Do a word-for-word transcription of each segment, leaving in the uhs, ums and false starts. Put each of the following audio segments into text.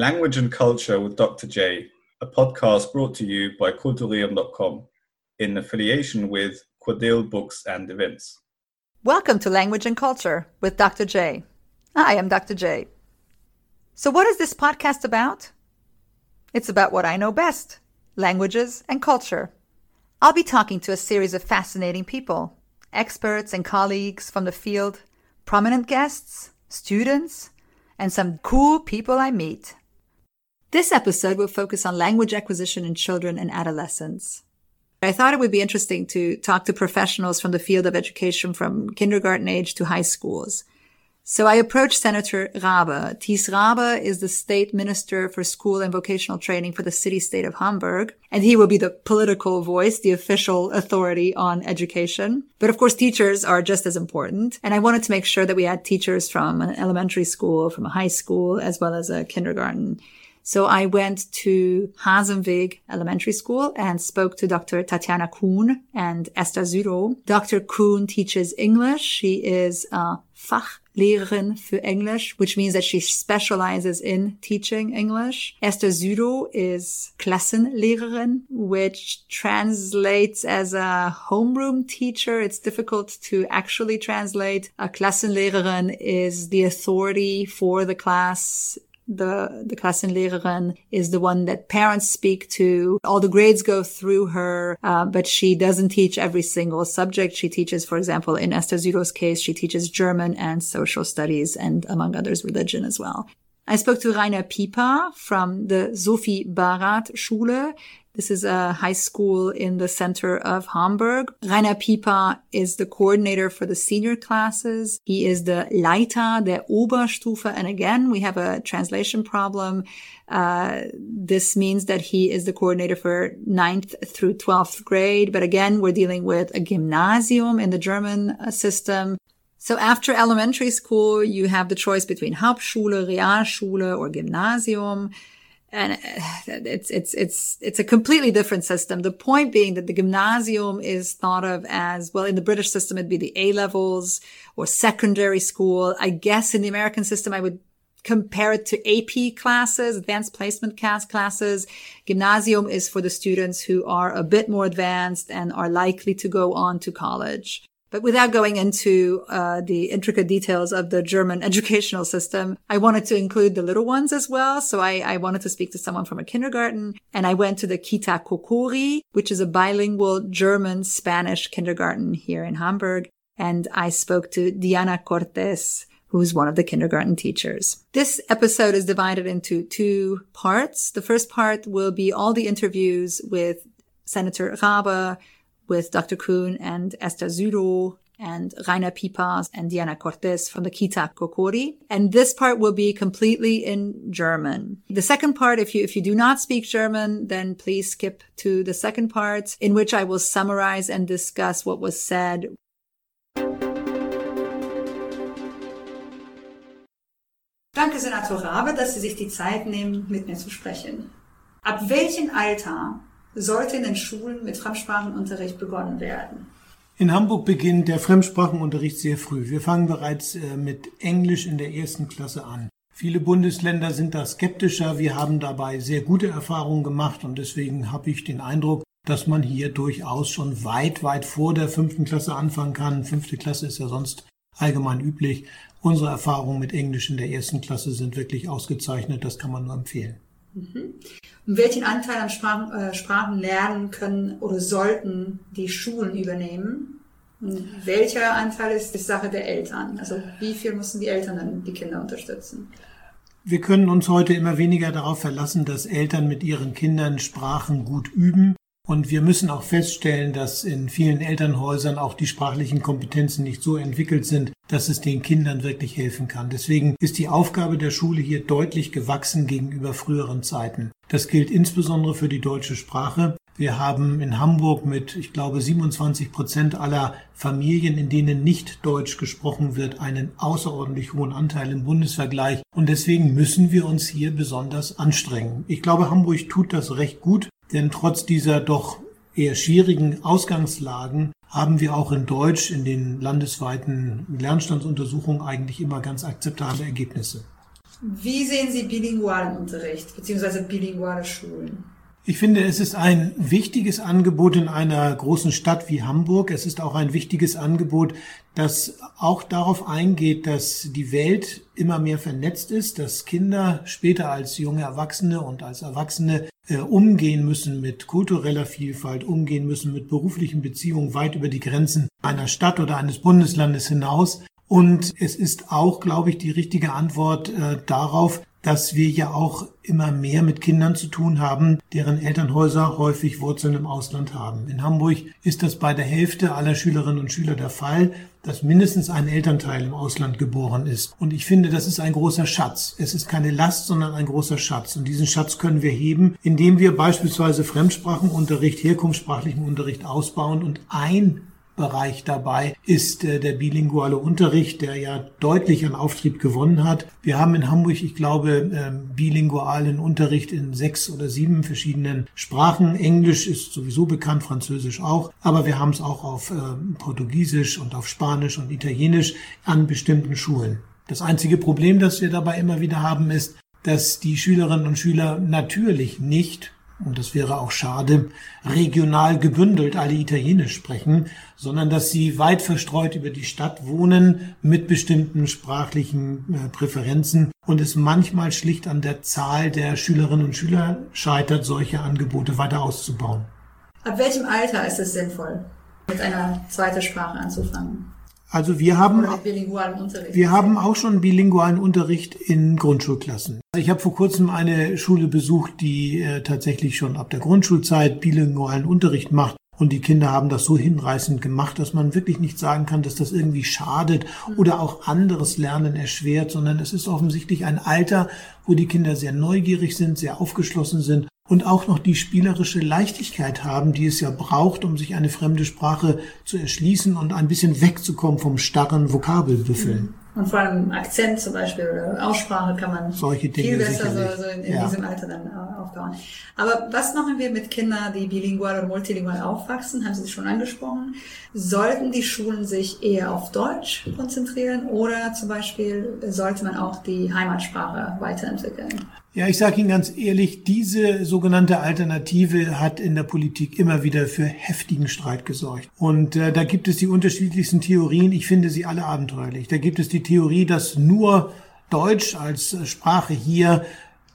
Language and Culture with Doctor J, a podcast brought to you by Couturium dot com in affiliation with Quadil Books and Events. Welcome to Language and Culture with Doctor J. Hi, I'm Doctor J. So what is this podcast about? It's about what I know best, languages and culture. I'll be talking to a series of fascinating people, experts and colleagues from the field, prominent guests, students, and some cool people I meet. This episode will focus on language acquisition in children and adolescents. I thought it would be interesting to talk to professionals from the field of education from kindergarten age to high schools. So I approached Senator Rabe. Ties Rabe is the state minister for school and vocational training for the city-state of Hamburg, and he will be the political voice, the official authority on education. But of course, teachers are just as important. And I wanted to make sure that we had teachers from an elementary school, from a high school, as well as a kindergarten. So I went to Hasenweg Elementary School and spoke to Doctor Tatjana Kuhn and Esther Zuro. Doctor Kuhn teaches English. She is a Fachlehrerin für Englisch, which means that she specializes in teaching English. Esther Zuro is Klassenlehrerin, which translates as a homeroom teacher. It's difficult to actually translate. A Klassenlehrerin is the authority for the class. The, the Klassenlehrerin is the one that parents speak to. All the grades go through her, uh, but she doesn't teach every single subject. She teaches, for example, in Esther Zuro's case, she teaches German and social studies and, among others, religion as well. I spoke to Rainer Pieper from the Sophie-Barat-Schule. This is a high school in the center of Hamburg. Rainer Pieper is the coordinator for the senior classes. He is the Leiter der Oberstufe. And again, we have a translation problem. Uh, this means that he is the coordinator for ninth through twelfth grade. But again, we're dealing with a Gymnasium in the German system. So after elementary school, you have the choice between Hauptschule, Realschule, or Gymnasium. And it's, it's, it's, it's a completely different system. The point being that the Gymnasium is thought of as, well, in the British system, it'd be the A levels or secondary school. I guess in the American system, I would compare it to A P classes, advanced placement class classes. Gymnasium is for the students who are a bit more advanced and are likely to go on to college. But without going into uh the intricate details of the German educational system, I wanted to include the little ones as well. So I, I wanted to speak to someone from a kindergarten. And I went to the Kita Kokori, which is a bilingual German-Spanish kindergarten here in Hamburg. And I spoke to Diana Cortes, who's one of the kindergarten teachers. This episode is divided into two parts. The first part will be all the interviews with Senator Rabe, with Doctor Kuhn and Esther Zuro and Rainer Pieper and Diana Cortes from the Kita Kokori. And this part will be completely in German. The second part, if you if you do not speak German, then please skip to the second part, in which I will summarize and discuss what was said. Danke, Senator Rabe, dass Sie sich die Zeit nehmen, mit mir zu sprechen. Ab welchem Alter sollte in den Schulen mit Fremdsprachenunterricht begonnen werden? In Hamburg beginnt der Fremdsprachenunterricht sehr früh. Wir fangen bereits mit Englisch in der ersten Klasse an. Viele Bundesländer sind da skeptischer. Wir haben dabei sehr gute Erfahrungen gemacht und deswegen habe ich den Eindruck, dass man hier durchaus schon weit, weit vor der fünften Klasse anfangen kann. Fünfte Klasse ist ja sonst allgemein üblich. Unsere Erfahrungen mit Englisch in der ersten Klasse sind wirklich ausgezeichnet. Das kann man nur empfehlen. Mhm. Und welchen Anteil an Sprachen, äh, Sprachen lernen können oder sollten die Schulen übernehmen? Und welcher Anteil ist die Sache der Eltern? Also wie viel müssen die Eltern dann die Kinder unterstützen? Wir können uns heute immer weniger darauf verlassen, dass Eltern mit ihren Kindern Sprachen gut üben. Und wir müssen auch feststellen, dass in vielen Elternhäusern auch die sprachlichen Kompetenzen nicht so entwickelt sind, dass es den Kindern wirklich helfen kann. Deswegen ist die Aufgabe der Schule hier deutlich gewachsen gegenüber früheren Zeiten. Das gilt insbesondere für die deutsche Sprache. Wir haben in Hamburg mit, ich glaube, siebenundzwanzig Prozent aller Familien, in denen nicht Deutsch gesprochen wird, einen außerordentlich hohen Anteil im Bundesvergleich. Und deswegen müssen wir uns hier besonders anstrengen. Ich glaube, Hamburg tut das recht gut. Denn trotz dieser doch eher schwierigen Ausgangslagen haben wir auch in Deutsch in den landesweiten Lernstandsuntersuchungen eigentlich immer ganz akzeptable Ergebnisse. Wie sehen Sie bilingualen Unterricht bzw. bilinguale Schulen? Ich finde, es ist ein wichtiges Angebot in einer großen Stadt wie Hamburg. Es ist auch ein wichtiges Angebot, das auch darauf eingeht, dass die Welt immer mehr vernetzt ist, dass Kinder später als junge Erwachsene und als Erwachsene äh, umgehen müssen mit kultureller Vielfalt, umgehen müssen mit beruflichen Beziehungen weit über die Grenzen einer Stadt oder eines Bundeslandes hinaus. Und es ist auch, glaube ich, die richtige Antwort äh, darauf, dass wir ja auch immer mehr mit Kindern zu tun haben, deren Elternhäuser häufig Wurzeln im Ausland haben. In Hamburg ist das bei der Hälfte aller Schülerinnen und Schüler der Fall, dass mindestens ein Elternteil im Ausland geboren ist. Und ich finde, das ist ein großer Schatz. Es ist keine Last, sondern ein großer Schatz. Und diesen Schatz können wir heben, indem wir beispielsweise Fremdsprachenunterricht, herkunftssprachlichen Unterricht ausbauen und ein Bereich dabei ist äh, der bilinguale Unterricht, der ja deutlich an Auftrieb gewonnen hat. Wir haben in Hamburg, ich glaube, ähm, bilingualen Unterricht in sechs oder sieben verschiedenen Sprachen. Englisch ist sowieso bekannt, Französisch auch, aber wir haben es auch auf äh, Portugiesisch und auf Spanisch und Italienisch an bestimmten Schulen. Das einzige Problem, das wir dabei immer wieder haben, ist, dass die Schülerinnen und Schüler natürlich nicht, und das wäre auch schade, regional gebündelt alle Italienisch sprechen, sondern dass sie weit verstreut über die Stadt wohnen mit bestimmten sprachlichen Präferenzen und es manchmal schlicht an der Zahl der Schülerinnen und Schüler scheitert, solche Angebote weiter auszubauen. Ab welchem Alter ist es sinnvoll, mit einer zweiten Sprache anzufangen? Also wir haben, wir haben auch schon bilingualen Unterricht in Grundschulklassen. Ich habe vor kurzem eine Schule besucht, die äh, tatsächlich schon ab der Grundschulzeit bilingualen Unterricht macht. Und die Kinder haben das so hinreißend gemacht, dass man wirklich nicht sagen kann, dass das irgendwie schadet oder auch anderes Lernen erschwert, sondern es ist offensichtlich ein Alter, wo die Kinder sehr neugierig sind, sehr aufgeschlossen sind und auch noch die spielerische Leichtigkeit haben, die es ja braucht, um sich eine fremde Sprache zu erschließen und ein bisschen wegzukommen vom starren Vokabelbüffeln. Und vor allem Akzent zum Beispiel oder Aussprache kann man solche Dinge viel besser so, so in, in ja. diesem Alter dann aufbauen. Aber was machen wir mit Kindern, die bilingual oder multilingual aufwachsen? Haben Sie schon angesprochen. Sollten die Schulen sich eher auf Deutsch konzentrieren oder zum Beispiel sollte man auch die Heimatsprache weiterentwickeln? Ja, ich sage Ihnen ganz ehrlich, diese sogenannte Alternative hat in der Politik immer wieder für heftigen Streit gesorgt. Und äh, da gibt es die unterschiedlichsten Theorien. Ich finde sie alle abenteuerlich. Da gibt es die Theorie, dass nur Deutsch als Sprache hier,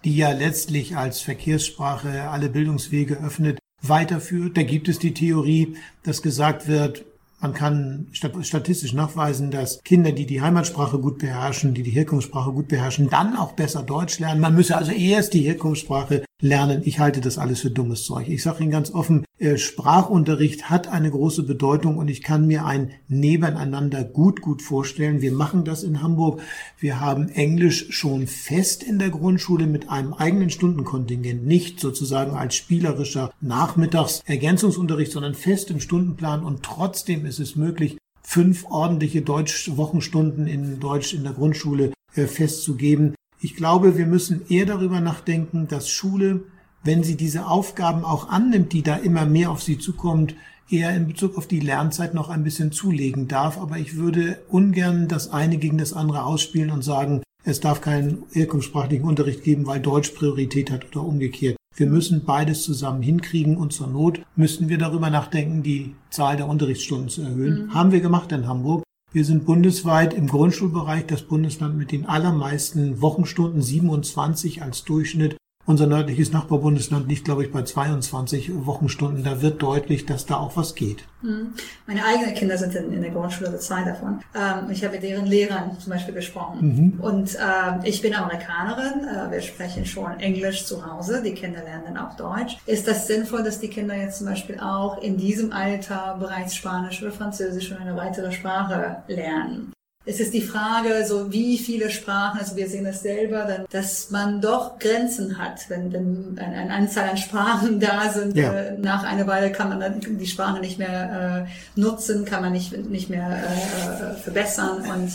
die ja letztlich als Verkehrssprache alle Bildungswege öffnet, weiterführt. Da gibt es die Theorie, dass gesagt wird, man kann statistisch nachweisen, dass Kinder, die die Heimatsprache gut beherrschen, die die Herkunftssprache gut beherrschen, dann auch besser Deutsch lernen. Man müsse also erst die Herkunftssprache lernen. Ich halte das alles für dummes Zeug. Ich sage Ihnen ganz offen, Sprachunterricht hat eine große Bedeutung und ich kann mir ein Nebeneinander gut, gut vorstellen. Wir machen das in Hamburg. Wir haben Englisch schon fest in der Grundschule mit einem eigenen Stundenkontingent, nicht sozusagen als spielerischer Nachmittagsergänzungsunterricht, sondern fest im Stundenplan und trotzdem ist es möglich, fünf ordentliche Deutsch-Wochenstunden in Deutsch in der Grundschule äh, festzugeben. Ich glaube, wir müssen eher darüber nachdenken, dass Schule, wenn sie diese Aufgaben auch annimmt, die da immer mehr auf sie zukommt, eher in Bezug auf die Lernzeit noch ein bisschen zulegen darf. Aber ich würde ungern das eine gegen das andere ausspielen und sagen, es darf keinen herkunftssprachlichen Unterricht geben, weil Deutsch Priorität hat oder umgekehrt. Wir müssen beides zusammen hinkriegen und zur Not müssten wir darüber nachdenken, die Zahl der Unterrichtsstunden zu erhöhen. Mhm. Haben wir gemacht in Hamburg. Wir sind bundesweit im Grundschulbereich das Bundesland mit den allermeisten Wochenstunden, siebenundzwanzig als Durchschnitt. Unser nördliches Nachbarbundesland liegt, glaube ich, bei zweiundzwanzig Wochenstunden. Da wird deutlich, dass da auch was geht. Meine eigenen Kinder sind in der Grundschule, also zwei davon. Ich habe mit deren Lehrern zum Beispiel gesprochen. Mhm. Und ich bin Amerikanerin. Wir sprechen schon Englisch zu Hause. Die Kinder lernen dann auch Deutsch. Ist das sinnvoll, dass die Kinder jetzt zum Beispiel auch in diesem Alter bereits Spanisch oder Französisch oder eine weitere Sprache lernen? Es ist die Frage, so wie viele Sprachen, also wir sehen das selber, dann, dass man doch Grenzen hat, wenn, wenn eine Anzahl an Sprachen da sind. Ja. Äh, nach einer Weile kann man dann die Sprache nicht mehr äh, nutzen, kann man nicht, nicht mehr äh, verbessern. Und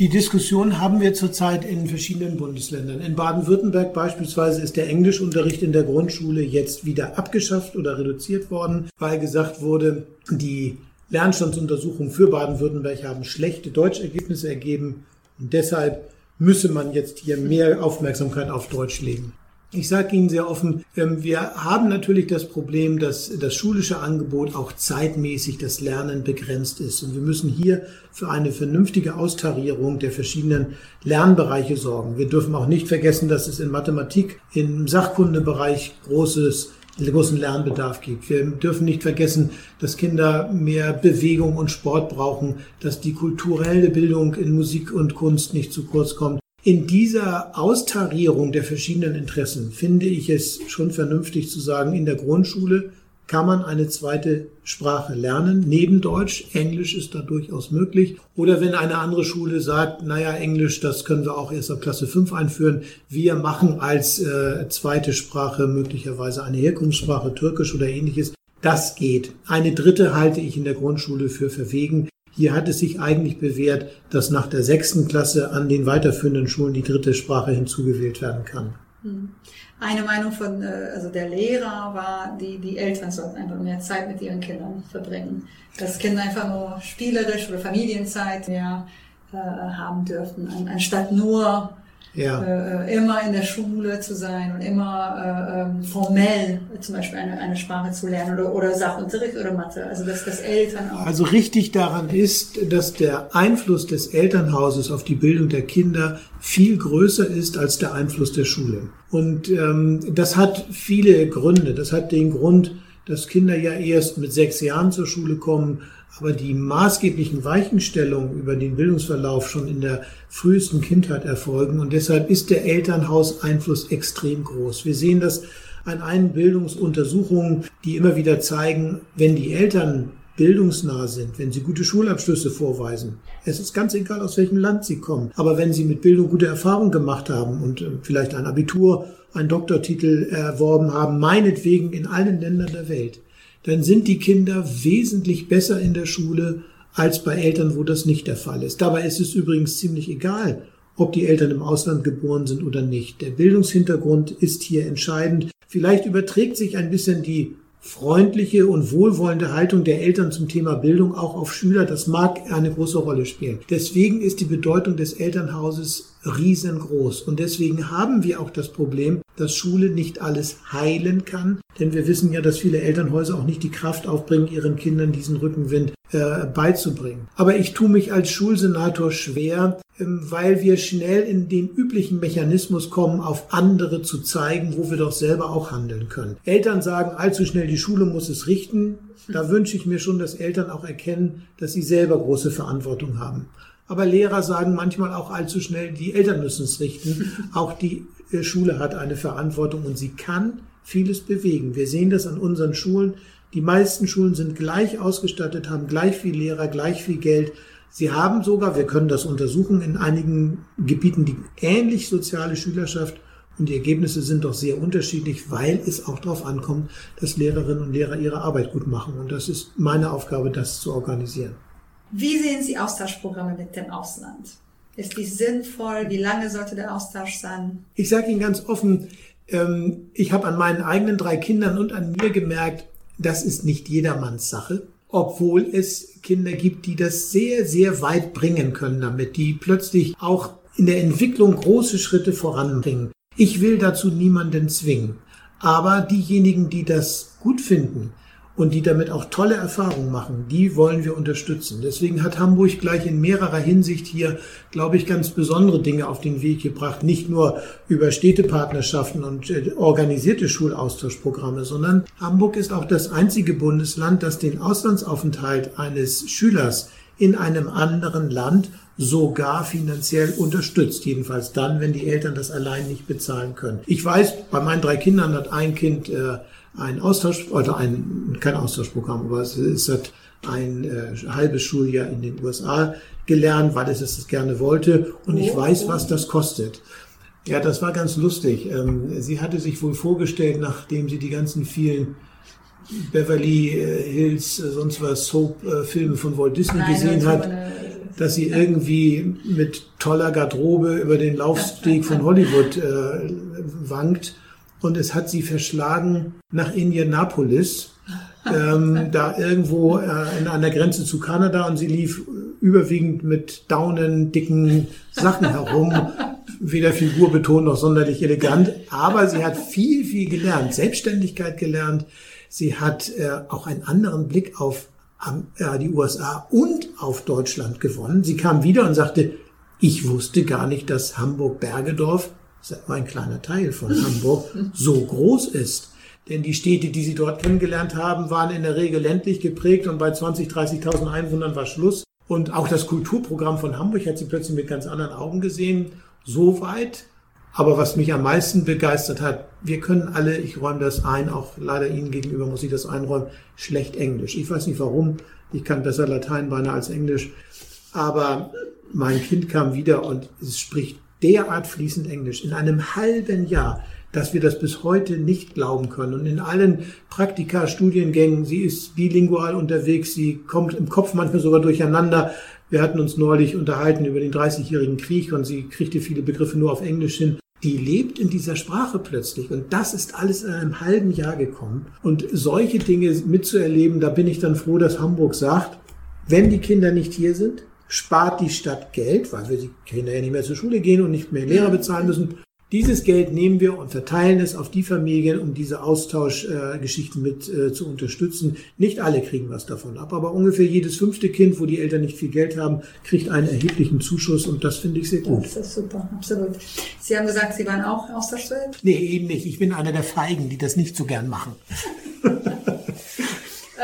die Diskussion haben wir zurzeit in verschiedenen Bundesländern. In Baden-Württemberg beispielsweise ist der Englischunterricht in der Grundschule jetzt wieder abgeschafft oder reduziert worden, weil gesagt wurde, die Lernstandsuntersuchungen für Baden-Württemberg haben schlechte Deutschergebnisse ergeben und deshalb müsse man jetzt hier mehr Aufmerksamkeit auf Deutsch legen. Ich sage Ihnen sehr offen, wir haben natürlich das Problem, dass das schulische Angebot auch zeitmäßig das Lernen begrenzt ist. Und wir müssen hier für eine vernünftige Austarierung der verschiedenen Lernbereiche sorgen. Wir dürfen auch nicht vergessen, dass es in Mathematik, im Sachkundebereich großes großen Lernbedarf gibt. Wir dürfen nicht vergessen, dass Kinder mehr Bewegung und Sport brauchen, dass die kulturelle Bildung in Musik und Kunst nicht zu kurz kommt. In dieser Austarierung der verschiedenen Interessen finde ich es schon vernünftig zu sagen, in der Grundschule kann man eine zweite Sprache lernen, neben Deutsch. Englisch ist da durchaus möglich. Oder wenn eine andere Schule sagt, naja, Englisch, das können wir auch erst ab Klasse fünf einführen. Wir machen als äh, zweite Sprache möglicherweise eine Herkunftssprache, Türkisch oder ähnliches. Das geht. Eine dritte halte ich in der Grundschule für verwegen. Hier hat es sich eigentlich bewährt, dass nach der sechsten Klasse an den weiterführenden Schulen die dritte Sprache hinzugewählt werden kann. Eine Meinung von also der Lehrer war, die, die Eltern sollten einfach mehr Zeit mit ihren Kindern verbringen. Dass Kinder einfach nur spielerisch oder Familienzeit mehr äh, haben dürften, an, anstatt nur ja. äh, immer in der Schule zu sein und immer äh, formell zum Beispiel eine, eine Sprache zu lernen oder, oder Sachunterricht oder Mathe. Also dass das Eltern auch... Also richtig daran ist, dass der Einfluss des Elternhauses auf die Bildung der Kinder viel größer ist als der Einfluss der Schule. Und ähm, das hat viele Gründe. Das hat den Grund, dass Kinder ja erst mit sechs Jahren zur Schule kommen, aber die maßgeblichen Weichenstellungen über den Bildungsverlauf schon in der frühesten Kindheit erfolgen. Und deshalb ist der Elternhauseinfluss extrem groß. Wir sehen das an allen Bildungsuntersuchungen, die immer wieder zeigen, wenn die Eltern bildungsnah sind, wenn sie gute Schulabschlüsse vorweisen. Es ist ganz egal, aus welchem Land sie kommen. Aber wenn sie mit Bildung gute Erfahrungen gemacht haben und vielleicht ein Abitur, einen Doktortitel erworben haben, meinetwegen in allen Ländern der Welt, dann sind die Kinder wesentlich besser in der Schule als bei Eltern, wo das nicht der Fall ist. Dabei ist es übrigens ziemlich egal, ob die Eltern im Ausland geboren sind oder nicht. Der Bildungshintergrund ist hier entscheidend. Vielleicht überträgt sich ein bisschen die freundliche und wohlwollende Haltung der Eltern zum Thema Bildung auch auf Schüler, das mag eine große Rolle spielen. Deswegen ist die Bedeutung des Elternhauses riesengroß. Und deswegen haben wir auch das Problem, dass Schule nicht alles heilen kann. Denn wir wissen ja, dass viele Elternhäuser auch nicht die Kraft aufbringen, ihren Kindern diesen Rückenwind äh, beizubringen. Aber ich tue mich als Schulsenator schwer, ähm, weil wir schnell in den üblichen Mechanismus kommen, auf andere zu zeigen, wo wir doch selber auch handeln können. Eltern sagen allzu schnell, die Schule muss es richten. Da wünsche ich mir schon, dass Eltern auch erkennen, dass sie selber große Verantwortung haben. Aber Lehrer sagen manchmal auch allzu schnell, die Eltern müssen es richten. Auch die äh, Schule hat eine Verantwortung und sie kann vieles bewegen. Wir sehen das an unseren Schulen. Die meisten Schulen sind gleich ausgestattet, haben gleich viel Lehrer, gleich viel Geld. Sie haben sogar, wir können das untersuchen, in einigen Gebieten die ähnlich soziale Schülerschaft. Und die Ergebnisse sind doch sehr unterschiedlich, weil es auch darauf ankommt, dass Lehrerinnen und Lehrer ihre Arbeit gut machen. Und das ist meine Aufgabe, das zu organisieren. Wie sehen Sie Austauschprogramme mit dem Ausland? Ist dies sinnvoll? Wie lange sollte der Austausch sein? Ich sage Ihnen ganz offen, ich habe an meinen eigenen drei Kindern und an mir gemerkt, das ist nicht jedermanns Sache, obwohl es Kinder gibt, die das sehr, sehr weit bringen können damit, die plötzlich auch in der Entwicklung große Schritte voranbringen. Ich will dazu niemanden zwingen, aber diejenigen, die das gut finden und die damit auch tolle Erfahrungen machen, die wollen wir unterstützen. Deswegen hat Hamburg gleich in mehrerer Hinsicht hier, glaube ich, ganz besondere Dinge auf den Weg gebracht. Nicht nur über Städtepartnerschaften und organisierte Schulaustauschprogramme, sondern Hamburg ist auch das einzige Bundesland, das den Auslandsaufenthalt eines Schülers in einem anderen Land sogar finanziell unterstützt. Jedenfalls dann, wenn die Eltern das allein nicht bezahlen können. Ich weiß, bei meinen drei Kindern hat ein Kind äh, ein Austausch, oder ein, kein Austauschprogramm, aber es, es hat ein äh, halbes Schuljahr in den U S A gelernt, weil es es gerne wollte. Und ich weiß, was das kostet. Ja, das war ganz lustig. Ähm, sie hatte sich wohl vorgestellt, nachdem sie die ganzen vielen Beverly Hills, sonst was, Soap-Filme von Walt Disney Nein, gesehen hat, dass sie irgendwie mit toller Garderobe über den Laufsteg von Hollywood äh, wankt. Und es hat sie verschlagen nach Indianapolis, ähm, da irgendwo äh, an der Grenze zu Kanada. Und sie lief überwiegend mit Daunen, dicken Sachen herum weder Figur betont noch sonderlich elegant, aber sie hat viel, viel gelernt, Selbstständigkeit gelernt. Sie hat äh, auch einen anderen Blick auf äh, die U S A und auf Deutschland gewonnen. Sie kam wieder und sagte, ich wusste gar nicht, dass Hamburg-Bergedorf, das ist ein kleiner Teil von Hamburg, so groß ist. Denn die Städte, die sie dort kennengelernt haben, waren in der Regel ländlich geprägt und bei zwanzigtausend, dreißigtausend Einwohnern war Schluss. Und auch das Kulturprogramm von Hamburg hat sie plötzlich mit ganz anderen Augen gesehen. So weit. Aber was mich am meisten begeistert hat, wir können alle, ich räume das ein, auch leider Ihnen gegenüber muss ich das einräumen, schlecht Englisch. Ich weiß nicht warum, ich kann besser Latein beinahe als Englisch. Aber mein Kind kam wieder und es spricht derart fließend Englisch. In einem halben Jahr, dass wir das bis heute nicht glauben können. Und in allen Praktika, Studiengängen, sie ist bilingual unterwegs, sie kommt im Kopf manchmal sogar durcheinander. Wir hatten uns neulich unterhalten über den dreißigjährigen Krieg und sie kriegte viele Begriffe nur auf Englisch hin. Die lebt in dieser Sprache plötzlich und das ist alles in einem halben Jahr gekommen. Und solche Dinge mitzuerleben, da bin ich dann froh, dass Hamburg sagt, wenn die Kinder nicht hier sind, spart die Stadt Geld, weil wir die Kinder ja nicht mehr zur Schule gehen und nicht mehr Lehrer bezahlen müssen. Dieses Geld nehmen wir und verteilen es auf die Familien, um diese Austauschgeschichten äh, mit äh, zu unterstützen. Nicht alle kriegen was davon ab, aber ungefähr jedes fünfte Kind, wo die Eltern nicht viel Geld haben, kriegt einen erheblichen Zuschuss und das finde ich sehr gut. Das ist super, absolut. Sie haben gesagt, Sie waren auch Austauschschüler? Nee, eben nicht. Ich bin einer der Feigen, die das nicht so gern machen.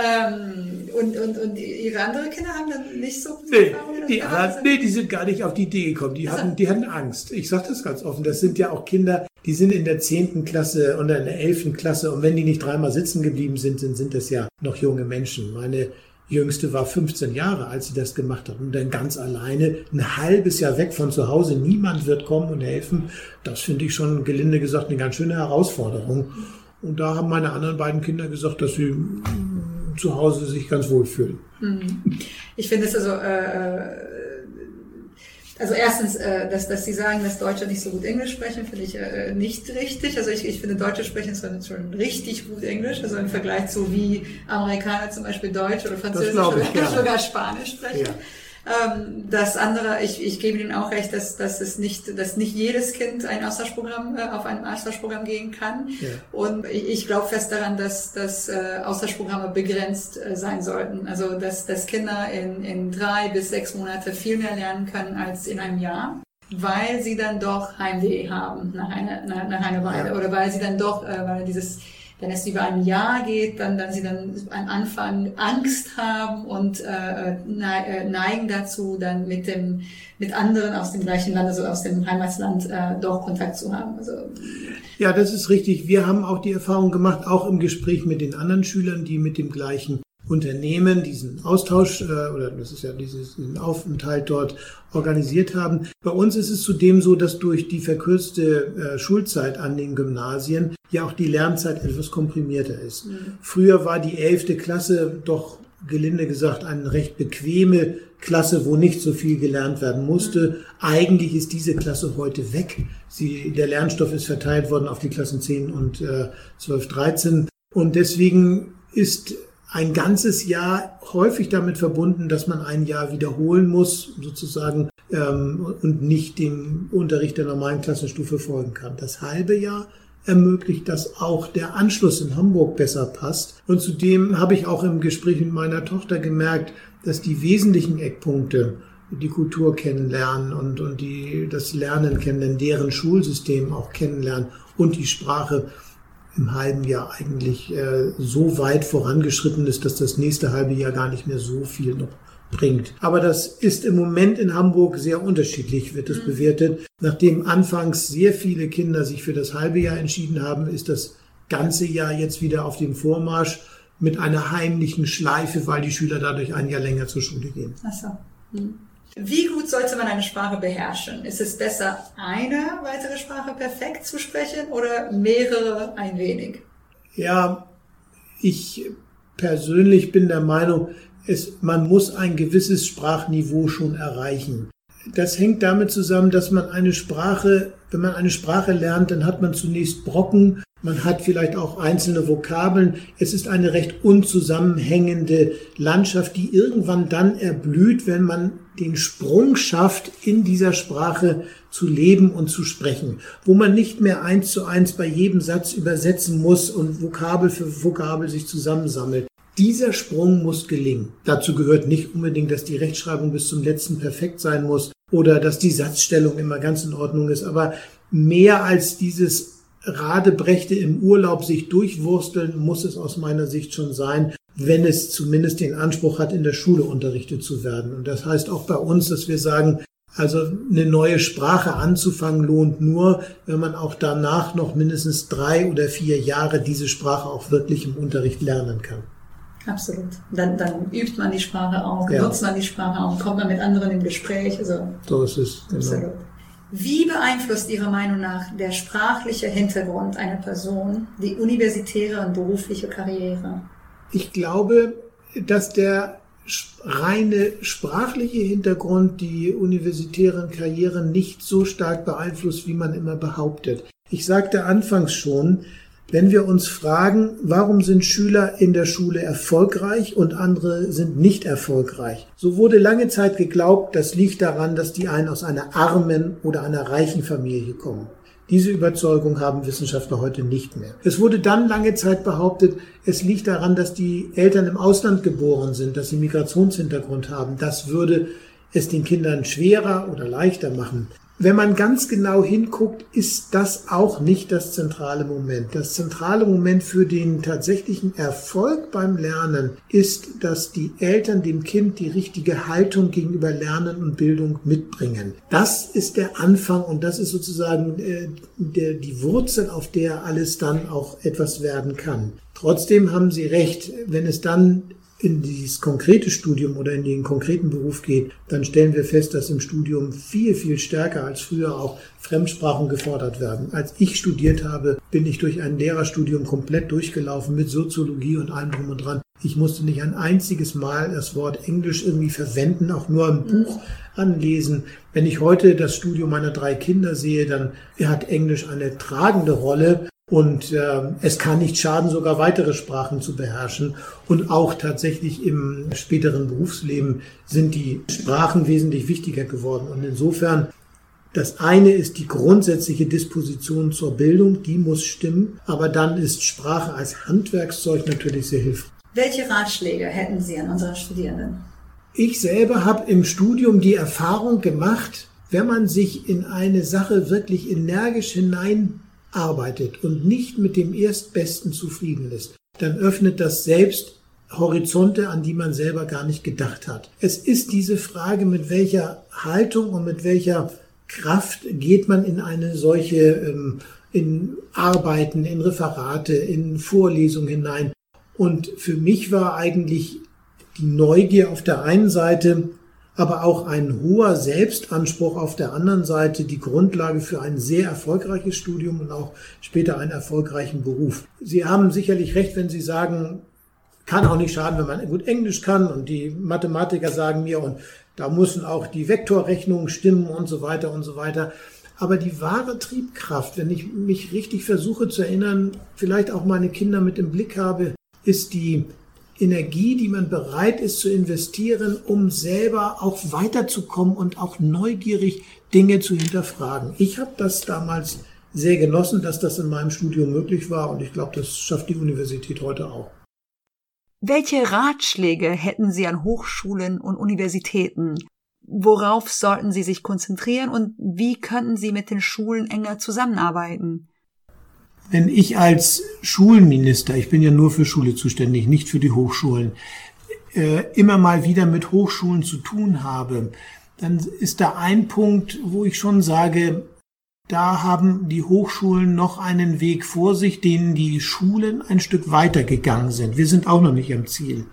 Ähm, und, und, und Ihre anderen Kinder haben dann nicht so viel nee, Erfahrung? Die, hat, nee, die sind gar nicht auf die Idee gekommen. Die, also. hatten, die hatten Angst. Ich sage das ganz offen. Das sind ja auch Kinder, die sind in der zehnten Klasse oder in der elften Klasse. Und wenn die nicht dreimal sitzen geblieben sind, dann sind das ja noch junge Menschen. Meine Jüngste war fünfzehn Jahre, als sie das gemacht hat. Und dann ganz alleine, ein halbes Jahr weg von zu Hause. Niemand wird kommen und helfen. Das finde ich schon, gelinde gesagt, eine ganz schöne Herausforderung. Und da haben meine anderen beiden Kinder gesagt, dass sie zu Hause sich ganz wohl fühlen. Ich finde es also, äh, also erstens, äh, dass, dass Sie sagen, dass Deutsche nicht so gut Englisch sprechen, finde ich äh, nicht richtig. Also ich, ich finde, Deutsche sprechen schon, schon richtig gut Englisch, also im Vergleich zu wie Amerikaner zum Beispiel Deutsch oder Französisch oder sogar Spanisch sprechen. Ja. Das andere, ich, ich gebe Ihnen auch recht, dass, dass es nicht, dass nicht jedes Kind ein Austauschprogramm, auf ein Austauschprogramm gehen kann. Ja. Und ich, ich glaube fest daran, dass, dass Austauschprogramme begrenzt sein sollten. Also, dass, dass Kinder in, in drei bis sechs Monate viel mehr lernen können als in einem Jahr. Weil sie dann doch Heimweh haben nach einer, nach, nach einer Weile. Ja. Oder weil sie dann doch, weil dieses, wenn es über ein Jahr geht, dann, dann sie dann am Anfang Angst haben und äh, neigen dazu, dann mit dem, mit anderen aus dem gleichen Land, also aus dem Heimatland, äh, doch Kontakt zu haben. Also ja, das ist richtig. Wir haben auch die Erfahrung gemacht, auch im Gespräch mit den anderen Schülern, die mit dem gleichen Unternehmen diesen Austausch äh, oder das ist ja dieses, diesen Aufenthalt dort organisiert haben. Bei uns ist es zudem so, dass durch die verkürzte äh, Schulzeit an den Gymnasien ja auch die Lernzeit etwas komprimierter ist. Mhm. Früher war die elfte Klasse doch gelinde gesagt eine recht bequeme Klasse, wo nicht so viel gelernt werden musste. Mhm. Eigentlich ist diese Klasse heute weg. Sie, der Lernstoff ist verteilt worden auf die Klassen zehn und äh, zwölf, dreizehn und deswegen ist ein ganzes Jahr häufig damit verbunden, dass man ein Jahr wiederholen muss, sozusagen, ähm, und nicht dem Unterricht der normalen Klassenstufe folgen kann. Das halbe Jahr ermöglicht, dass auch der Anschluss in Hamburg besser passt. Und zudem habe ich auch im Gespräch mit meiner Tochter gemerkt, dass die wesentlichen Eckpunkte, die Kultur kennenlernen und, und die, das Lernen kennenlernen, deren Schulsystem auch kennenlernen und die Sprache, im halben Jahr eigentlich äh, so weit vorangeschritten ist, dass das nächste halbe Jahr gar nicht mehr so viel noch bringt. Aber das ist im Moment in Hamburg sehr unterschiedlich, wird es mhm. bewertet. Nachdem anfangs sehr viele Kinder sich für das halbe Jahr entschieden haben, ist das ganze Jahr jetzt wieder auf dem Vormarsch mit einer heimlichen Schleife, weil die Schüler dadurch ein Jahr länger zur Schule gehen. Ach so. Mhm. Wie gut sollte man eine Sprache beherrschen? Ist es besser, eine weitere Sprache perfekt zu sprechen oder mehrere ein wenig? Ja, ich persönlich bin der Meinung, es, man muss ein gewisses Sprachniveau schon erreichen. das hängt damit zusammen, dass man eine Sprache, wenn man eine Sprache lernt, dann hat man zunächst Brocken, man hat vielleicht auch einzelne Vokabeln. Es ist eine recht unzusammenhängende Landschaft, die irgendwann dann erblüht, wenn man den Sprung schafft, in dieser Sprache zu leben und zu sprechen, wo man nicht mehr eins zu eins bei jedem Satz übersetzen muss und Vokabel für Vokabel sich zusammensammelt. Dieser Sprung muss gelingen. Dazu gehört nicht unbedingt, dass die Rechtschreibung bis zum letzten perfekt sein muss oder dass die Satzstellung immer ganz in Ordnung ist, aber mehr als dieses Radebrechte im Urlaub sich durchwursteln, muss es aus meiner Sicht schon sein, wenn es zumindest den Anspruch hat, in der Schule unterrichtet zu werden. Und das heißt auch bei uns, dass wir sagen, also eine neue Sprache anzufangen lohnt nur, wenn man auch danach noch mindestens drei oder vier Jahre diese Sprache auch wirklich im Unterricht lernen kann. Absolut. Dann, dann übt man die Sprache auch, ja. nutzt man die Sprache auch, kommt man mit anderen im Gespräch. Also so ist es, genau. Absolut. Wie beeinflusst Ihrer Meinung nach der sprachliche Hintergrund einer Person die universitäre und berufliche Karriere? Ich glaube, dass der reine sprachliche Hintergrund die universitären Karrieren nicht so stark beeinflusst, wie man immer behauptet. Ich sagte anfangs schon, wenn wir uns fragen, warum sind Schüler in der Schule erfolgreich und andere sind nicht erfolgreich? So wurde lange Zeit geglaubt, das liegt daran, dass die einen aus einer armen oder einer reichen Familie kommen. Diese Überzeugung haben Wissenschaftler heute nicht mehr. Es wurde dann lange Zeit behauptet, es liegt daran, dass die Eltern im Ausland geboren sind, dass sie Migrationshintergrund haben. Das würde es den Kindern schwerer oder leichter machen. Wenn man ganz genau hinguckt, ist das auch nicht das zentrale Moment. Das zentrale Moment für den tatsächlichen Erfolg beim Lernen ist, dass die Eltern dem Kind die richtige Haltung gegenüber Lernen und Bildung mitbringen. Das ist der Anfang und das ist sozusagen äh, der, die Wurzel, auf der alles dann auch etwas werden kann. Trotzdem haben Sie recht, wenn es dann in dieses konkrete Studium oder in den konkreten Beruf geht, dann stellen wir fest, dass im Studium viel, viel stärker als früher auch Fremdsprachen gefordert werden. Als ich studiert habe, bin ich durch ein Lehrerstudium komplett durchgelaufen mit Soziologie und allem drum und dran. Ich musste nicht ein einziges Mal das Wort Englisch irgendwie verwenden, auch nur im Buch anlesen. Wenn ich heute das Studium meiner drei Kinder sehe, dann hat Englisch eine tragende Rolle. Und äh, es kann nicht schaden, sogar weitere Sprachen zu beherrschen. Und auch tatsächlich im späteren Berufsleben sind die Sprachen wesentlich wichtiger geworden. Und insofern, das eine ist die grundsätzliche Disposition zur Bildung, die muss stimmen. Aber dann ist Sprache als Handwerkszeug natürlich sehr hilfreich. Welche Ratschläge hätten Sie an unsere Studierenden? Ich selber habe im Studium die Erfahrung gemacht, wenn man sich in eine Sache wirklich energisch hinein arbeitet und nicht mit dem Erstbesten zufrieden ist, dann öffnet das selbst Horizonte, an die man selber gar nicht gedacht hat. Es ist diese Frage, mit welcher Haltung und mit welcher Kraft geht man in eine solche, in Arbeiten, in Referate, in Vorlesungen hinein. Und für mich war eigentlich die Neugier auf der einen Seite, aber auch ein hoher Selbstanspruch auf der anderen Seite die Grundlage für ein sehr erfolgreiches Studium und auch später einen erfolgreichen Beruf. Sie haben sicherlich recht, wenn Sie sagen, kann auch nicht schaden, wenn man gut Englisch kann und die Mathematiker sagen mir, und da müssen auch die Vektorrechnungen stimmen und so weiter und so weiter. Aber die wahre Triebkraft, wenn ich mich richtig versuche zu erinnern, vielleicht auch meine Kinder mit im Blick habe, ist die Energie, die man bereit ist zu investieren, um selber auch weiterzukommen und auch neugierig Dinge zu hinterfragen. Ich habe das damals sehr genossen, dass das in meinem Studium möglich war und ich glaube, das schafft die Universität heute auch. Welche Ratschläge hätten Sie an Hochschulen und Universitäten? Worauf sollten Sie sich konzentrieren und wie könnten Sie mit den Schulen enger zusammenarbeiten? Wenn ich als Schulminister, ich bin ja nur für Schule zuständig, nicht für die Hochschulen, äh, immer mal wieder mit Hochschulen zu tun habe, dann ist da ein Punkt, wo ich schon sage, da haben die Hochschulen noch einen Weg vor sich, denen die Schulen ein Stück weiter gegangen sind. Wir sind auch noch nicht am Ziel.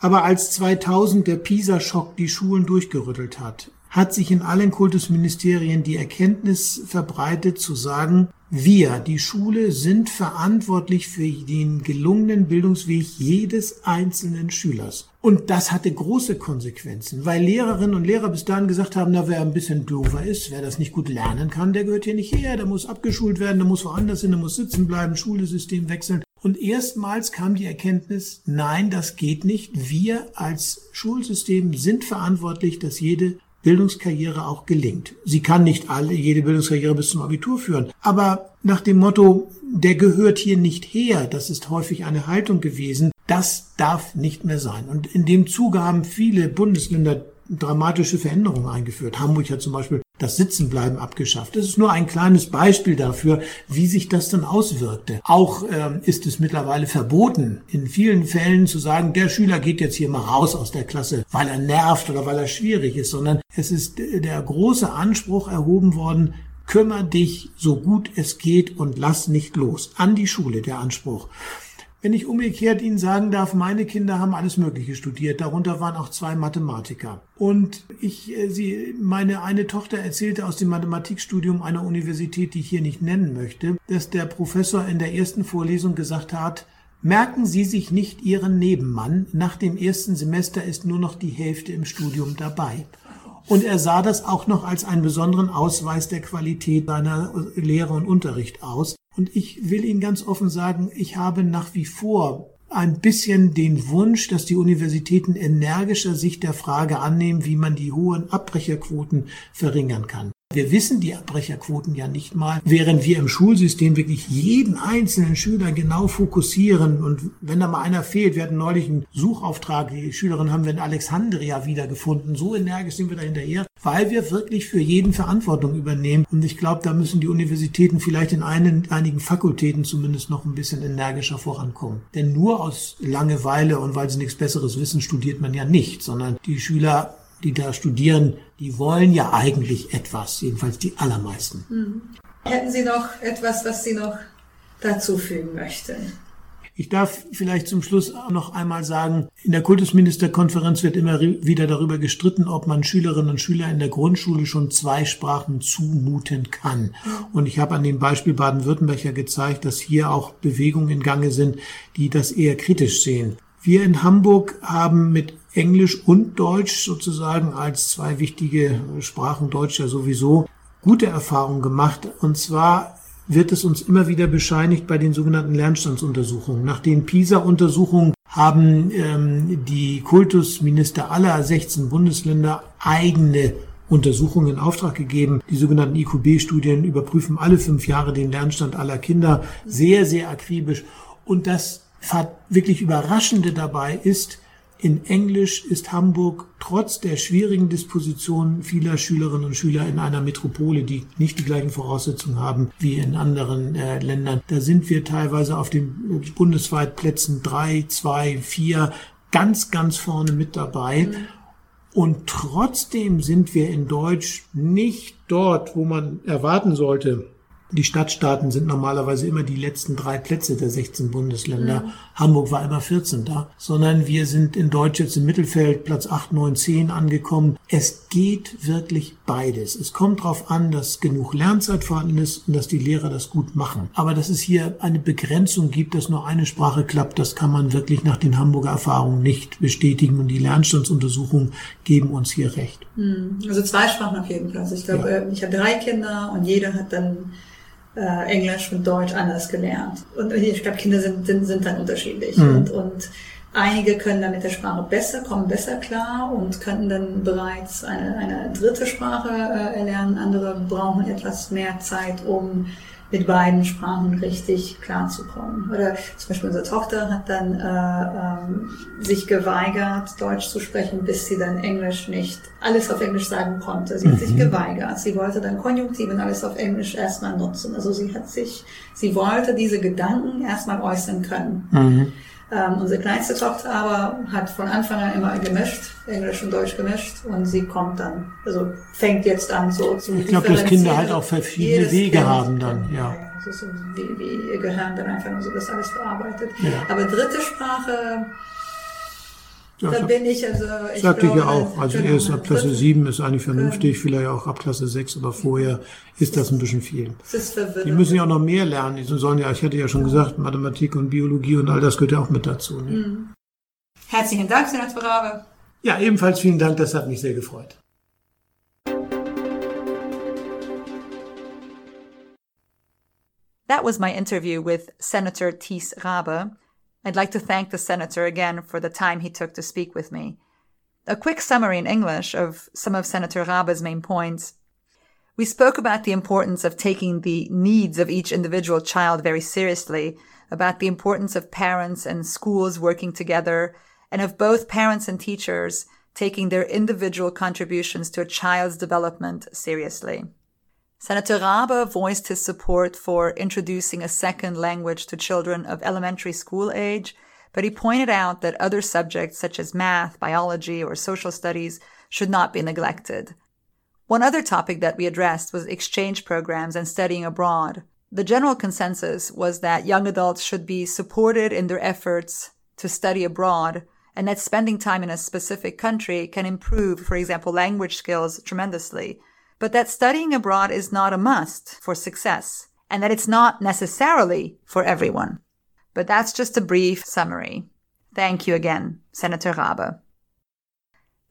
Aber als zweitausend der PISA-Schock die Schulen durchgerüttelt hat hat sich in allen Kultusministerien die Erkenntnis verbreitet, zu sagen, wir, die Schule, sind verantwortlich für den gelungenen Bildungsweg jedes einzelnen Schülers. Und das hatte große Konsequenzen, weil Lehrerinnen und Lehrer bis dahin gesagt haben, na, wer ein bisschen doofer ist, wer das nicht gut lernen kann, der gehört hier nicht her, der muss abgeschult werden, der muss woanders hin, der muss sitzen bleiben, Schulsystem wechseln. Und erstmals kam die Erkenntnis, nein, das geht nicht. Wir als Schulsystem sind verantwortlich, dass jede Bildungskarriere auch gelingt. Sie kann nicht alle jede Bildungskarriere bis zum Abitur führen, aber nach dem Motto, der gehört hier nicht her, das ist häufig eine Haltung gewesen, das darf nicht mehr sein. Und in dem Zuge haben viele Bundesländer dramatische Veränderungen eingeführt. Hamburg hat zum Beispiel das Sitzenbleiben abgeschafft. Das ist nur ein kleines Beispiel dafür, wie sich das dann auswirkte. Auch ähm, ist es mittlerweile verboten, in vielen Fällen zu sagen, der Schüler geht jetzt hier mal raus aus der Klasse, weil er nervt oder weil er schwierig ist, sondern es ist der große Anspruch erhoben worden, kümmere dich so gut es geht und lass nicht los. An die Schule der Anspruch. Wenn ich umgekehrt Ihnen sagen darf, meine Kinder haben alles Mögliche studiert, darunter waren auch zwei Mathematiker. Und ich, sie, meine eine Tochter erzählte aus dem Mathematikstudium einer Universität, die ich hier nicht nennen möchte, dass der Professor in der ersten Vorlesung gesagt hat, merken Sie sich nicht Ihren Nebenmann, nach dem ersten Semester ist nur noch die Hälfte im Studium dabei. Und er sah das auch noch als einen besonderen Ausweis der Qualität seiner Lehre und Unterricht aus. Und ich will Ihnen ganz offen sagen, ich habe nach wie vor ein bisschen den Wunsch, dass die Universitäten energischer sich der Frage annehmen, wie man die hohen Abbrecherquoten verringern kann. Wir wissen die Abbrecherquoten ja nicht mal, während wir im Schulsystem wirklich jeden einzelnen Schüler genau fokussieren. Und wenn da mal einer fehlt, wir hatten neulich einen Suchauftrag, die Schülerin haben wir in Alexandria wiedergefunden, so energisch sind wir da hinterher, weil wir wirklich für jeden Verantwortung übernehmen. Und ich glaube, da müssen die Universitäten vielleicht in einen, einigen Fakultäten zumindest noch ein bisschen energischer vorankommen. Denn nur aus Langeweile und weil sie nichts Besseres wissen, studiert man ja nicht, sondern die Schüler, die da studieren, die wollen ja eigentlich etwas, jedenfalls die allermeisten. Mhm. Hätten Sie noch etwas, was Sie noch dazu fügen möchten? Ich darf vielleicht zum Schluss noch einmal sagen, in der Kultusministerkonferenz wird immer wieder darüber gestritten, ob man Schülerinnen und Schüler in der Grundschule schon zwei Sprachen zumuten kann. Und ich habe an dem Beispiel Baden-Württemberg ja gezeigt, dass hier auch Bewegungen in Gange sind, die das eher kritisch sehen. Wir in Hamburg haben mit Englisch und Deutsch sozusagen als zwei wichtige Sprachen, Deutsch ja sowieso, gute Erfahrungen gemacht. Und zwar wird es uns immer wieder bescheinigt bei den sogenannten Lernstandsuntersuchungen. Nach den PISA-Untersuchungen haben ähm, die Kultusminister aller sechzehn Bundesländer eigene Untersuchungen in Auftrag gegeben. Die sogenannten I Q B-Studien überprüfen alle fünf Jahre den Lernstand aller Kinder sehr, sehr akribisch. Und das wirklich Überraschende dabei ist, in Englisch ist Hamburg trotz der schwierigen Disposition vieler Schülerinnen und Schüler in einer Metropole, die nicht die gleichen Voraussetzungen haben wie in anderen äh, Ländern. Da sind wir teilweise auf den bundesweit Plätzen drei, zwei, vier ganz, ganz vorne mit dabei. Mhm. Und trotzdem sind wir in Deutsch nicht dort, wo man erwarten sollte. Die Stadtstaaten sind normalerweise immer die letzten drei Plätze der sechzehn Bundesländer. Mhm. Hamburg war immer vierzehn da, sondern wir sind in Deutsch jetzt im Mittelfeld Platz acht, neun, zehn angekommen. Es geht wirklich beides. Es kommt darauf an, dass genug Lernzeit vorhanden ist und dass die Lehrer das gut machen. Aber dass es hier eine Begrenzung gibt, dass nur eine Sprache klappt, das kann man wirklich nach den Hamburger Erfahrungen nicht bestätigen. Und die Lernstandsuntersuchungen geben uns hier recht. Mhm. Also zwei Sprachen auf jeden Fall. Also ich glaube, ja. Ich habe drei Kinder und jeder hat dann Englisch und Deutsch anders gelernt. Und ich glaube, Kinder sind, sind, sind dann unterschiedlich. Mhm. Und, und einige können dann mit der Sprache besser, kommen besser klar und könnten dann bereits eine, eine dritte Sprache äh, erlernen. Andere brauchen etwas mehr Zeit, um mit beiden Sprachen richtig klarzukommen. Oder zum Beispiel unsere Tochter hat dann äh, ähm, sich geweigert, Deutsch zu sprechen, bis sie dann Englisch nicht alles auf Englisch sagen konnte. Sie hat mhm. sich geweigert. Sie wollte dann Konjunktiv und alles auf Englisch erstmal nutzen. Also sie hat sich, sie wollte diese Gedanken erstmal äußern können. Mhm. Ähm, unsere kleinste Tochter aber hat von Anfang an immer gemischt, Englisch und Deutsch gemischt, und sie kommt dann, also fängt jetzt an so zu differenzieren. Ich glaube, dass Kinder halt auch verschiedene Wege haben dann, ja. Also so wie, wie ihr Gehirn dann einfach nur so das alles verarbeitet. Ja. Aber dritte Sprache, Ja, dann bin ich also... Ich sagte glaube, ich ja auch, also genau, erst ab Klasse sieben ist eigentlich vernünftig, können. Vielleicht auch ab Klasse sechs oder vorher ist das ein bisschen viel. Das ist verwirrend. Die müssen ja auch noch mehr lernen, die sollen ja, ich hatte ja schon gesagt, Mathematik und Biologie und all das gehört ja auch mit dazu. Ne? Mhm. Herzlichen Dank, Senator Rabe. Ja, ebenfalls vielen Dank, das hat mich sehr gefreut. That was my interview with Senator Ties Rabe. I'd like to thank the senator again for the time he took to speak with me. A quick summary in English of some of Senator Rabe's main points. We spoke about the importance of taking the needs of each individual child very seriously, about the importance of parents and schools working together, and of both parents and teachers taking their individual contributions to a child's development seriously. Senator Rabe voiced his support for introducing a second language to children of elementary school age, but he pointed out that other subjects such as math, biology, or social studies should not be neglected. One other topic that we addressed was exchange programs and studying abroad. The general consensus was that young adults should be supported in their efforts to study abroad, and that spending time in a specific country can improve, for example, language skills tremendously, but that studying abroad is not a must for success, and that it's not necessarily for everyone. But that's just a brief summary. Thank you again, Senator Rabe.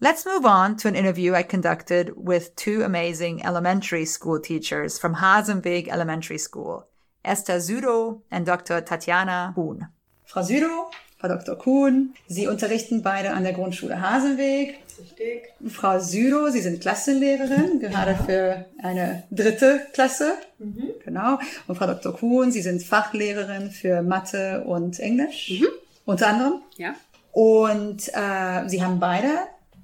Let's move on to an interview I conducted with two amazing elementary school teachers from Hasenweg Elementary School, Esther Zuro and Doktor Tatjana Kuhn. Frau Zuro, Frau Doktor Kuhn, Sie unterrichten beide an der Grundschule Hasenweg. Richtig. Frau Zuro, Sie sind Klassenlehrerin, gerade ja. für eine dritte Klasse. Mhm. Genau. Und Frau Doktor Kuhn, Sie sind Fachlehrerin für Mathe und Englisch, mhm. unter anderem. Ja. Und äh, Sie haben beide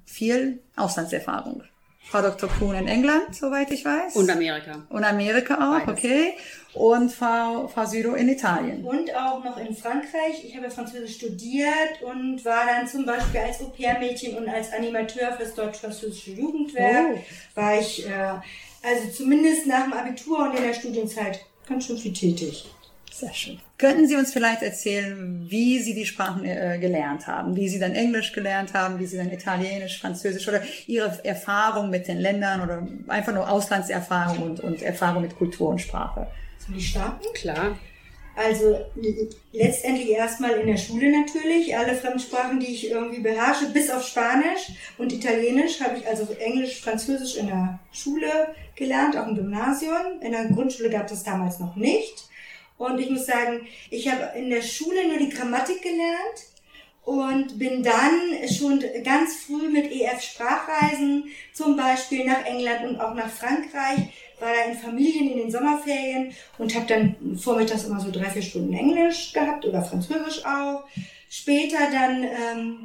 viel Auslandserfahrung. Frau Doktor Kuhn in England, soweit ich weiß. Und Amerika. Und Amerika auch, beides. Okay. Und Frau, Frau Zuro in Italien. Und auch noch in Frankreich. Ich habe Französisch studiert und war dann zum Beispiel als Au-pair-Mädchen und als Animateur fürs deutsch-französische Jugendwerk. Oh. War ich, äh, also zumindest nach dem Abitur und in der Studienzeit, ganz schön viel tätig. Sehr schön. Könnten Sie uns vielleicht erzählen, wie Sie die Sprachen äh, gelernt haben, wie Sie dann Englisch gelernt haben, wie Sie dann Italienisch, Französisch oder Ihre Erfahrung mit den Ländern oder einfach nur Auslandserfahrung und, und Erfahrung mit Kultur und Sprache? Soll ich starten? Klar. Also letztendlich erstmal in der Schule natürlich. Alle Fremdsprachen, die ich irgendwie beherrsche, bis auf Spanisch und Italienisch, habe ich also Englisch, Französisch in der Schule gelernt, auch im Gymnasium. In der Grundschule gab es das damals noch nicht. Und ich muss sagen, ich habe in der Schule nur die Grammatik gelernt und bin dann schon ganz früh mit E F-Sprachreisen, zum Beispiel nach England und auch nach Frankreich, war da in Familien in den Sommerferien und habe dann vormittags immer so drei, vier Stunden Englisch gehabt oder Französisch auch. Später dann, ähm,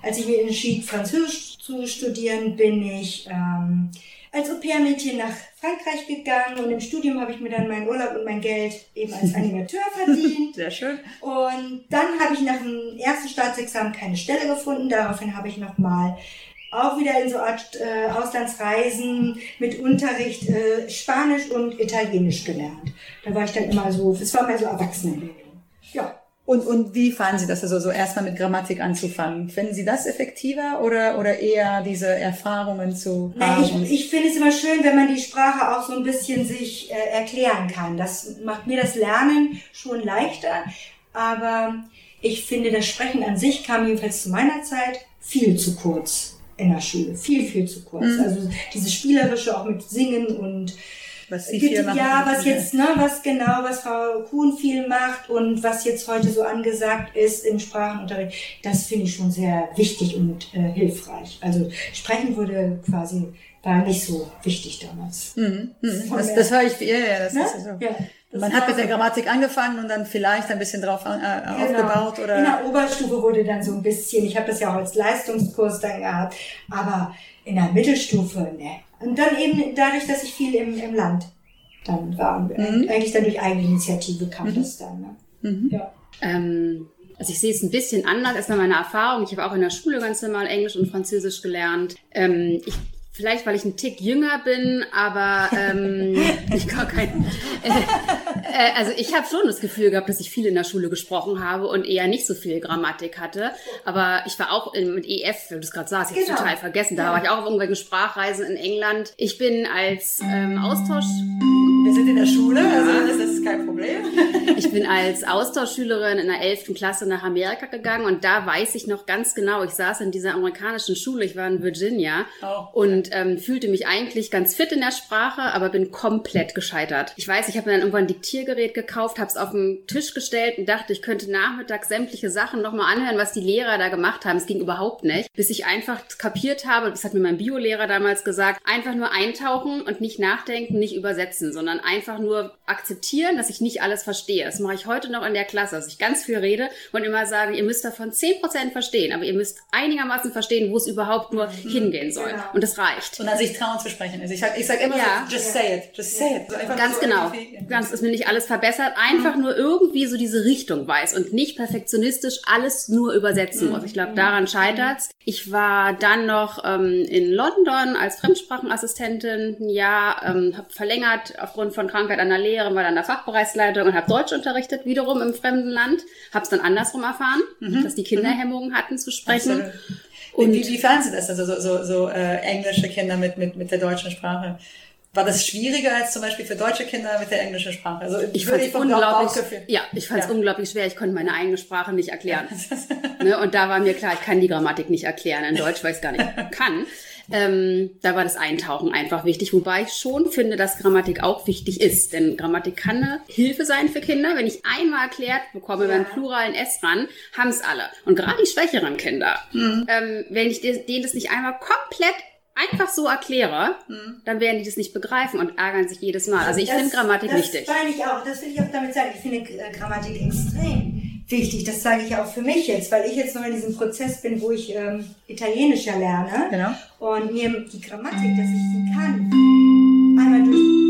als ich mir entschied, Französisch zu studieren, bin ich... Ähm, als Au-pair-Mädchen nach Frankreich gegangen und im Studium habe ich mir dann meinen Urlaub und mein Geld eben als Animateur verdient. Sehr schön. Und dann habe ich nach dem ersten Staatsexamen keine Stelle gefunden. Daraufhin habe ich nochmal auch wieder in so Art äh, Auslandsreisen mit Unterricht äh, Spanisch und Italienisch gelernt. Da war ich dann immer so, es war mehr so Erwachsenenbildung. Ja. Und, und wie fanden Sie das, also so erstmal mit Grammatik anzufangen? Finden Sie das effektiver oder, oder eher diese Erfahrungen zu haben? Nein, ich, ich finde es immer schön, wenn man die Sprache auch so ein bisschen sich äh, erklären kann. Das macht mir das Lernen schon leichter, aber ich finde, das Sprechen an sich kam jedenfalls zu meiner Zeit viel zu kurz in der Schule. Viel, viel zu kurz. Mhm. Also dieses Spielerische auch mit Singen und... Was sie viel machen. Ja, was jetzt, ne, was genau, was Frau Kuhn viel macht und was jetzt heute so angesagt ist im Sprachenunterricht, das finde ich schon sehr wichtig und äh, hilfreich. Also Sprechen wurde quasi, war nicht so wichtig damals. Mhm. Mhm. Das, das höre ich, ja, ja, das ne? ist ja so. Ja. Man hat mit der Grammatik angefangen und dann vielleicht ein bisschen drauf an, äh, genau. aufgebaut oder? In der Oberstufe wurde dann so ein bisschen, ich habe das ja auch als Leistungskurs dann gehabt, aber in der Mittelstufe, ne. Und dann eben dadurch, dass ich viel im, im Land dann war, mhm. eigentlich dann durch Eigeninitiative kam mhm. das dann, ne. Mhm. Ja. Ähm, also ich sehe es ein bisschen anders, erstmal meine Erfahrung. Ich habe auch in der Schule ganz normal Englisch und Französisch gelernt. Ähm, ich Vielleicht, weil ich einen Tick jünger bin, aber ähm, ich gar kein. Äh, äh, also ich habe schon das Gefühl gehabt, dass ich viel in der Schule gesprochen habe und eher nicht so viel Grammatik hatte. Aber ich war auch in, mit E F, wenn du es gerade sagst, ich habe genau. total vergessen. Da ja. war ich auch auf irgendwelchen Sprachreisen in England. Ich bin als ähm, Austausch. Wir sind in der Schule, also das ist kein Problem. Ich bin als Austauschschülerin in der elften Klasse nach Amerika gegangen und da weiß ich noch ganz genau, ich saß in dieser amerikanischen Schule, ich war in Virginia oh. und ähm, fühlte mich eigentlich ganz fit in der Sprache, aber bin komplett gescheitert. Ich weiß, ich habe mir dann irgendwann ein Diktiergerät gekauft, habe es auf den Tisch gestellt und dachte, ich könnte nachmittags sämtliche Sachen nochmal anhören, was die Lehrer da gemacht haben. Es ging überhaupt nicht, bis ich einfach kapiert habe, das hat mir mein Biolehrer damals gesagt, einfach nur eintauchen und nicht nachdenken, nicht übersetzen, sondern einfach nur akzeptieren, dass ich nicht alles verstehe. Das mache ich heute noch in der Klasse, dass ich ganz viel rede und immer sage, ihr müsst davon zehn Prozent verstehen, aber ihr müsst einigermaßen verstehen, wo es überhaupt nur mhm. hingehen soll. Genau. Und das reicht. Und dann sich trauen zu sprechen. Also ich sage ich sag immer ja. so, just say it, just say it. Also ganz so genau. Ganz, dass mir nicht alles verbessert, einfach mhm. nur irgendwie so diese Richtung weiß und nicht perfektionistisch alles nur übersetzen muss. Mhm. Ich glaube, daran scheitert's. Ich war dann noch ähm, in London als Fremdsprachenassistentin ein Jahr, ähm, habe verlängert aufgrund von Krankheit an der Lehrerin, war dann der Fachbereichsleitung und habe Deutsch unterrichtet, wiederum im fremden Land. Habe es dann andersrum erfahren, mhm. dass die Kinder mhm. Hemmungen hatten zu sprechen. Und wie, wie fanden Sie das, also so, so, so äh, englische Kinder mit, mit, mit der deutschen Sprache? War das schwieriger als zum Beispiel für deutsche Kinder mit der englischen Sprache? Also ich fand es unglaublich, ja, ich fand's ja. unglaublich schwer. Ich konnte meine eigene Sprache nicht erklären. ne? Und da war mir klar, ich kann die Grammatik nicht erklären in Deutsch, weil ich es gar nicht kann. Ähm, da war das Eintauchen einfach wichtig, wobei ich schon finde, dass Grammatik auch wichtig ist, denn Grammatik kann eine Hilfe sein für Kinder. Wenn ich einmal erklärt bekomme, ja. beim Plural ein S ran, haben es alle. Und gerade die schwächeren Kinder, mhm. ähm, wenn ich denen das nicht einmal komplett einfach so erkläre, hm. dann werden die das nicht begreifen und ärgern sich jedes Mal. Also ich finde Grammatik das wichtig. Das meine ich auch, das will ich auch damit sagen. Ich finde Grammatik extrem wichtig. Das sage ich auch für mich jetzt, weil ich jetzt noch in diesem Prozess bin, wo ich ähm, Italienisch ja lerne. Genau. Und mir die Grammatik, dass ich sie kann, einmal durch,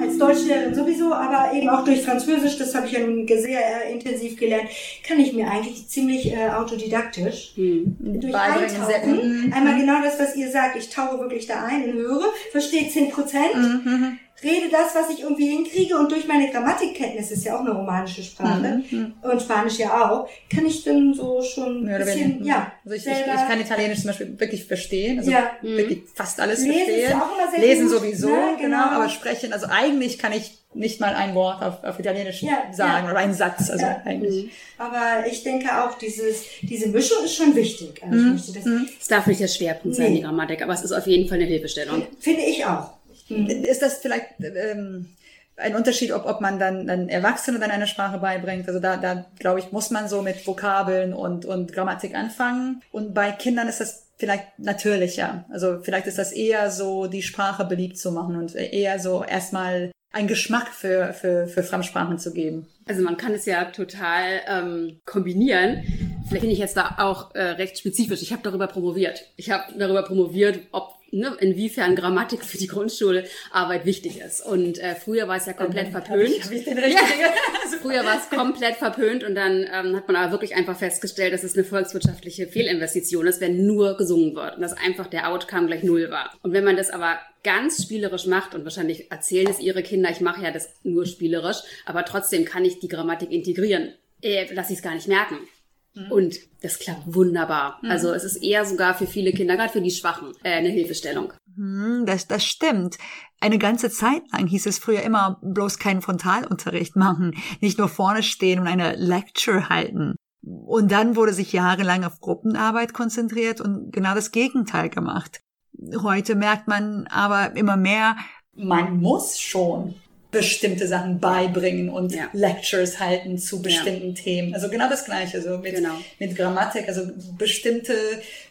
als Deutschlehrerin sowieso, aber eben auch durch Französisch, das habe ich ja nun sehr äh, intensiv gelernt, kann ich mir eigentlich ziemlich äh, autodidaktisch hm. durch Eintauchen, einmal genau das, was ihr sagt, ich tauche wirklich da ein und höre, verstehe zehn Prozent, mhm. rede das, was ich irgendwie hinkriege und durch meine Grammatikkenntnis, ist ja auch eine romanische Sprache mhm. und Spanisch ja auch, kann ich dann so schon ein ja, bisschen, ja, also ich, selber ich, ich kann Italienisch zum Beispiel wirklich verstehen, also ja. wirklich fast alles Lesen verstehen, ist auch immer sehr Lesen gut. sowieso, ne? genau. genau, aber sprechen, also eigentlich kann ich nicht mal ein Wort auf, auf Italienisch ja, sagen ja. oder einen Satz, also ja. eigentlich. Aber ich denke auch, dieses, diese Mischung ist schon wichtig. Also mhm. ich möchte das mhm. Es darf nicht der Schwerpunkt sein, nee. die Grammatik, aber es ist auf jeden Fall eine Hilfestellung. Finde ich auch. Mhm. Ist das vielleicht ähm, ein Unterschied, ob, ob man dann, dann Erwachsene dann eine Sprache beibringt? Also da, da glaube ich, muss man so mit Vokabeln und, und Grammatik anfangen. Und bei Kindern ist das vielleicht natürlicher. Also vielleicht ist das eher so, die Sprache beliebt zu machen und eher so erstmal einen Geschmack für, für, für Fremdsprachen zu geben. Also man kann es ja total ähm, kombinieren. Vielleicht bin ich jetzt da auch äh, recht spezifisch. Ich habe darüber promoviert. Ich habe darüber promoviert, ob Ne, inwiefern Grammatik für die Grundschularbeit wichtig ist. Und äh, früher war es ja komplett dann verpönt. Hab ich, hab ich den richtigen. Ja. Früher war es komplett verpönt und dann ähm, hat man aber wirklich einfach festgestellt, dass es eine volkswirtschaftliche Fehlinvestition ist, wenn nur gesungen wird und dass einfach der Outcome gleich null war. Und wenn man das aber ganz spielerisch macht und wahrscheinlich erzählen es ihre Kinder, ich mache ja das nur spielerisch, aber trotzdem kann ich die Grammatik integrieren, äh, lasse ich es gar nicht merken. Und das klappt wunderbar. Mhm. Also es ist eher sogar für viele Kinder, gerade für die Schwachen, eine Hilfestellung. Das, das stimmt. Eine ganze Zeit lang hieß es früher immer, bloß keinen Frontalunterricht machen, nicht nur vorne stehen und eine Lecture halten. Und dann wurde sich jahrelang auf Gruppenarbeit konzentriert und genau das Gegenteil gemacht. Heute merkt man aber immer mehr, man muss schon bestimmte Sachen beibringen und ja. Lectures halten zu bestimmten ja. Themen. Also genau das Gleiche, so mit, genau. mit Grammatik. Also bestimmte,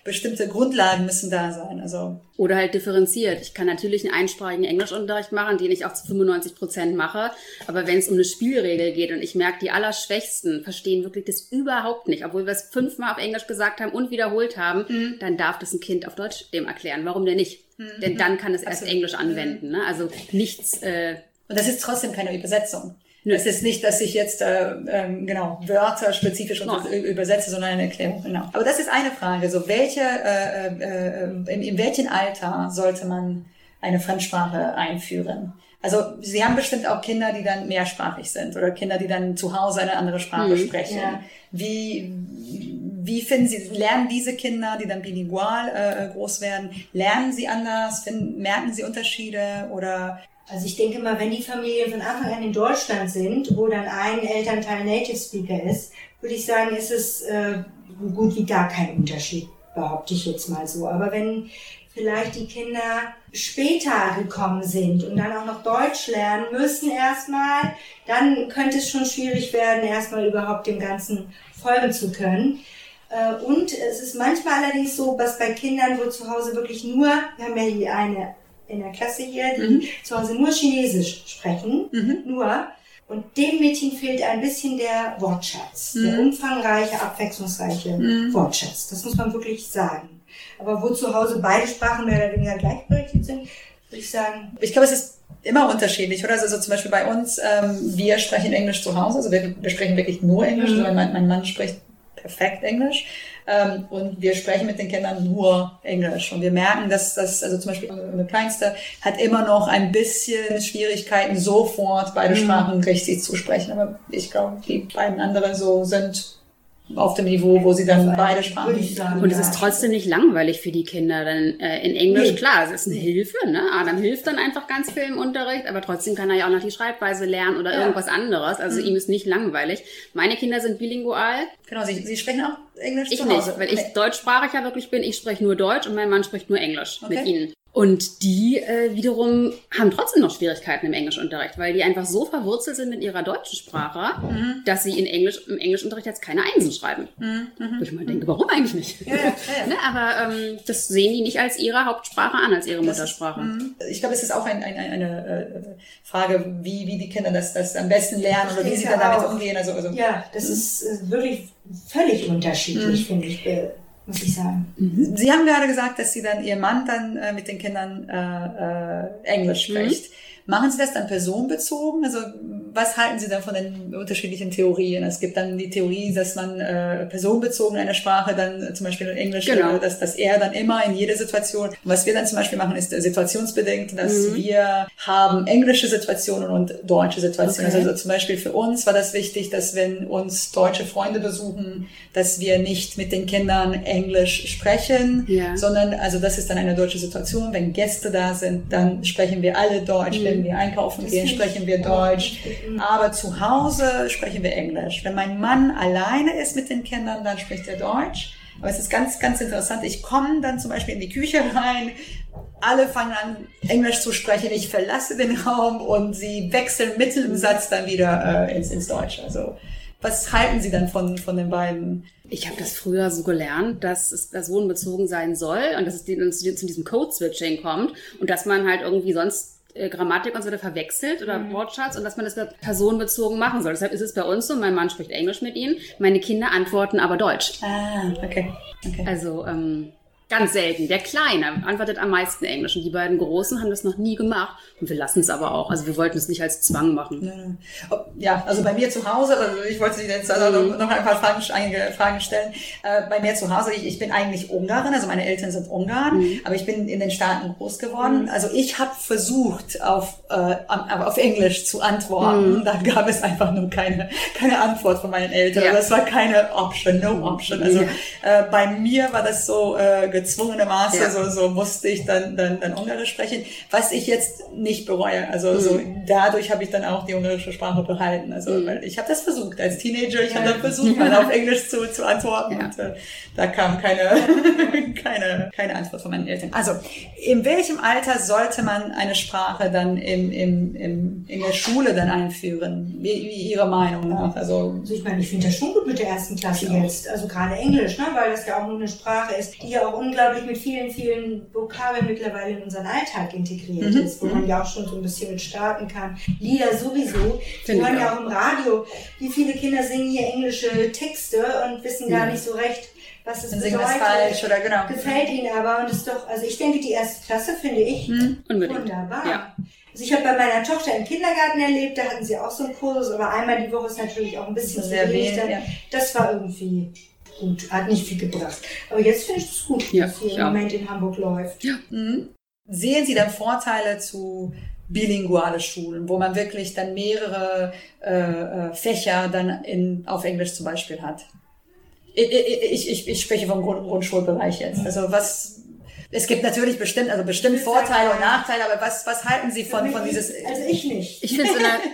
bestimmte Grundlagen müssen da sein. Also oder halt differenziert. Ich kann natürlich einen einsprachigen Englischunterricht machen, den ich auch zu fünfundneunzig Prozent mache. Aber wenn es um eine Spielregel geht und ich merke, die Allerschwächsten verstehen wirklich das überhaupt nicht, obwohl wir es fünfmal auf Englisch gesagt haben und wiederholt haben, mhm. dann darf das ein Kind auf Deutsch dem erklären. Warum denn nicht? Mhm. Denn dann kann es erst Absolut. Englisch anwenden. Ne? Also nichts... Äh, Und das ist trotzdem keine Übersetzung. Nö. Es ist nicht, dass ich jetzt äh, ähm, genau Wörter spezifisch und no. übersetze, sondern eine Erklärung. Genau. Aber das ist eine Frage. So, welche äh, äh, in, in welchem Alter sollte man eine Fremdsprache einführen? Also Sie haben bestimmt auch Kinder, die dann mehrsprachig sind oder Kinder, die dann zu Hause eine andere Sprache mhm. sprechen. Ja. Wie Wie finden Sie, lernen diese Kinder, die dann bilingual äh, groß werden, lernen sie anders, finden, merken sie Unterschiede oder? Also ich denke mal, wenn die Familien von Anfang an in Deutschland sind, wo dann ein Elternteil Native Speaker ist, würde ich sagen, ist es äh, gut wie gar kein Unterschied, behaupte ich jetzt mal so. Aber wenn vielleicht die Kinder später gekommen sind und dann auch noch Deutsch lernen müssen erstmal, dann könnte es schon schwierig werden, erstmal überhaupt dem Ganzen folgen zu können. Und es ist manchmal allerdings so, dass bei Kindern, wo zu Hause wirklich nur, wir haben ja hier eine in der Klasse hier, die mhm. zu Hause nur Chinesisch sprechen, mhm. nur, und dem Mädchen fehlt ein bisschen der Wortschatz, mhm. der umfangreiche, abwechslungsreiche mhm. Wortschatz, das muss man wirklich sagen. Aber wo zu Hause beide Sprachen mehr oder weniger gleichberechtigt sind, würde ich sagen... Ich glaube, es ist immer unterschiedlich, oder? Also so zum Beispiel bei uns, ähm, wir sprechen Englisch zu Hause, also wir, wir sprechen wirklich nur Englisch, mhm. weil mein, mein Mann spricht perfekt Englisch. Ähm, und wir sprechen mit den Kindern nur Englisch. Und wir merken, dass das, also zum Beispiel unsere Kleinste hat immer noch ein bisschen Schwierigkeiten, sofort beide Sprachen richtig zu sprechen. Aber ich glaube, die beiden anderen so sind auf dem Niveau, wo sie dann beide Sprachen sagen. Und es ist trotzdem nicht langweilig für die Kinder. Denn äh, in Englisch, klar, es ist eine Hilfe, ne? Adam hilft dann einfach ganz viel im Unterricht, aber trotzdem kann er ja auch noch die Schreibweise lernen oder ja. irgendwas anderes. Also mhm. ihm ist nicht langweilig. Meine Kinder sind bilingual. Genau, sie, sie sprechen auch Englisch ich zu Hause. Ich nicht, weil okay. ich deutschsprachig ja wirklich bin. Ich spreche nur Deutsch und mein Mann spricht nur Englisch okay. mit ihnen. Und die äh, wiederum haben trotzdem noch Schwierigkeiten im Englischunterricht, weil die einfach so verwurzelt sind mit ihrer deutschen Sprache, mhm. dass sie in Englisch, im Englischunterricht jetzt keine Einsen schreiben. Mhm. Wo ich mal denke, warum eigentlich nicht? Ja, ja, ja. ne? Aber ähm, das sehen die nicht als ihre Hauptsprache an, als ihre das Muttersprache. Ist, ich glaube, es ist auch ein, ein, eine äh, Frage, wie, wie die Kinder das, das am besten lernen oder wie sie dann damit umgehen. Also, also, ja, das ist äh, wirklich völlig unterschiedlich, mhm. finde ich. Äh, muss ich sagen. Mhm. Sie haben gerade gesagt, dass Sie dann, Ihr Mann dann äh, mit den Kindern äh, äh, Englisch spricht. Mhm. Machen Sie das dann personenbezogen? Also was halten Sie dann von den unterschiedlichen Theorien? Es gibt dann die Theorie, dass man äh, personenbezogen eine Sprache dann äh, zum Beispiel in Englisch, genau. dass, dass er dann immer in jeder Situation, was wir dann zum Beispiel machen, ist äh, situationsbedingt, dass mhm. wir haben englische Situationen und deutsche Situationen. Okay. Also, also zum Beispiel für uns war das wichtig, dass wenn uns deutsche Freunde besuchen, dass wir nicht mit den Kindern Englisch sprechen, ja. sondern also das ist dann eine deutsche Situation. Wenn Gäste da sind, dann sprechen wir alle Deutsch. Mhm. Wenn wir einkaufen das gehen, sprechen wir Deutsch. Aber zu Hause sprechen wir Englisch. Wenn mein Mann alleine ist mit den Kindern, dann spricht er Deutsch. Aber es ist ganz, ganz interessant. Ich komme dann zum Beispiel in die Küche rein. Alle fangen an, Englisch zu sprechen. Ich verlasse den Raum und sie wechseln mitten im Satz dann wieder äh, ins, ins Deutsche. Also, was halten Sie dann von, von den beiden? Ich habe das früher so gelernt, dass es personenbezogen sein soll und dass es zu diesem Code-Switching kommt und dass man halt irgendwie sonst Grammatik und so wird verwechselt oder mhm. Wortschatz und dass man das personenbezogen machen soll. Deshalb ist es bei uns so, mein Mann spricht Englisch mit ihnen, meine Kinder antworten aber Deutsch. Ah, okay. okay. Also ähm, ganz selten. Der Kleine antwortet am meisten Englisch und die beiden Großen haben das noch nie gemacht und wir lassen es aber auch. Also wir wollten es nicht als Zwang machen. Ja, also bei mir zu Hause, also ich wollte Sie jetzt also mhm. noch ein paar Fragen, einige Fragen stellen. Äh, bei mir zu Hause, ich, ich bin eigentlich Ungarin, also meine Eltern sind Ungarn, mhm. aber ich bin in den Staaten groß geworden. Mhm. Also ich habe versucht, auf, äh, auf Englisch zu antworten. Mhm. Da gab es einfach nur keine, keine Antwort von meinen Eltern. Ja. Also das war keine Option, no Option. Also äh, bei mir war das so äh, gezwungenermaßen, ja. so, so musste ich dann, dann, dann Ungarisch sprechen, was ich jetzt nicht bereue. Also mhm. so, dadurch habe ich dann auch die ungarische Sprache behalten. Also mhm. weil ich habe das versucht als Teenager, ich ja. habe dann versucht, mal auf Englisch zu, zu antworten ja. und äh, da kam keine, keine, keine Antwort von meinen Eltern. Also in welchem Alter sollte man eine Sprache dann im, im, im, in der Schule dann einführen? Wie, wie Ihrer Meinung nach? Also, also ich meine, ich finde das schon gut mit der ersten Klasse jetzt, also gerade Englisch, ne? Weil das ja auch nur eine Sprache ist, die ja auch unglaublich mit vielen, vielen Vokabeln mittlerweile in unseren Alltag integriert mhm. ist, wo man ja auch schon so ein bisschen mit starten kann. Lieder sowieso. Wir hören ja auch im Radio, wie viele Kinder singen hier englische Texte und wissen ja. gar nicht so recht, was es bedeutet. Falsch oder genau. Gefällt ihnen aber und ist doch, also ich denke, die erste Klasse finde ich hm, wunderbar. Ja. Also ich habe bei meiner Tochter im Kindergarten erlebt, da hatten sie auch so einen Kursus, aber einmal die Woche ist natürlich auch ein bisschen zu wenig. Ja. Das war irgendwie gut, hat nicht viel gebracht. Aber jetzt finde ich es gut, ja, dass hier im Moment in Hamburg läuft. Ja. Mhm. Sehen Sie dann Vorteile zu bilinguale Schulen, wo man wirklich dann mehrere äh, Fächer dann in, auf Englisch zum Beispiel hat? Ich, ich, ich spreche vom Grund, Grundschulbereich jetzt. Also was, es gibt natürlich bestimmt, also bestimmt Vorteile und Nachteile, aber was, was halten Sie von, von dieses? Also ich nicht. Ich finde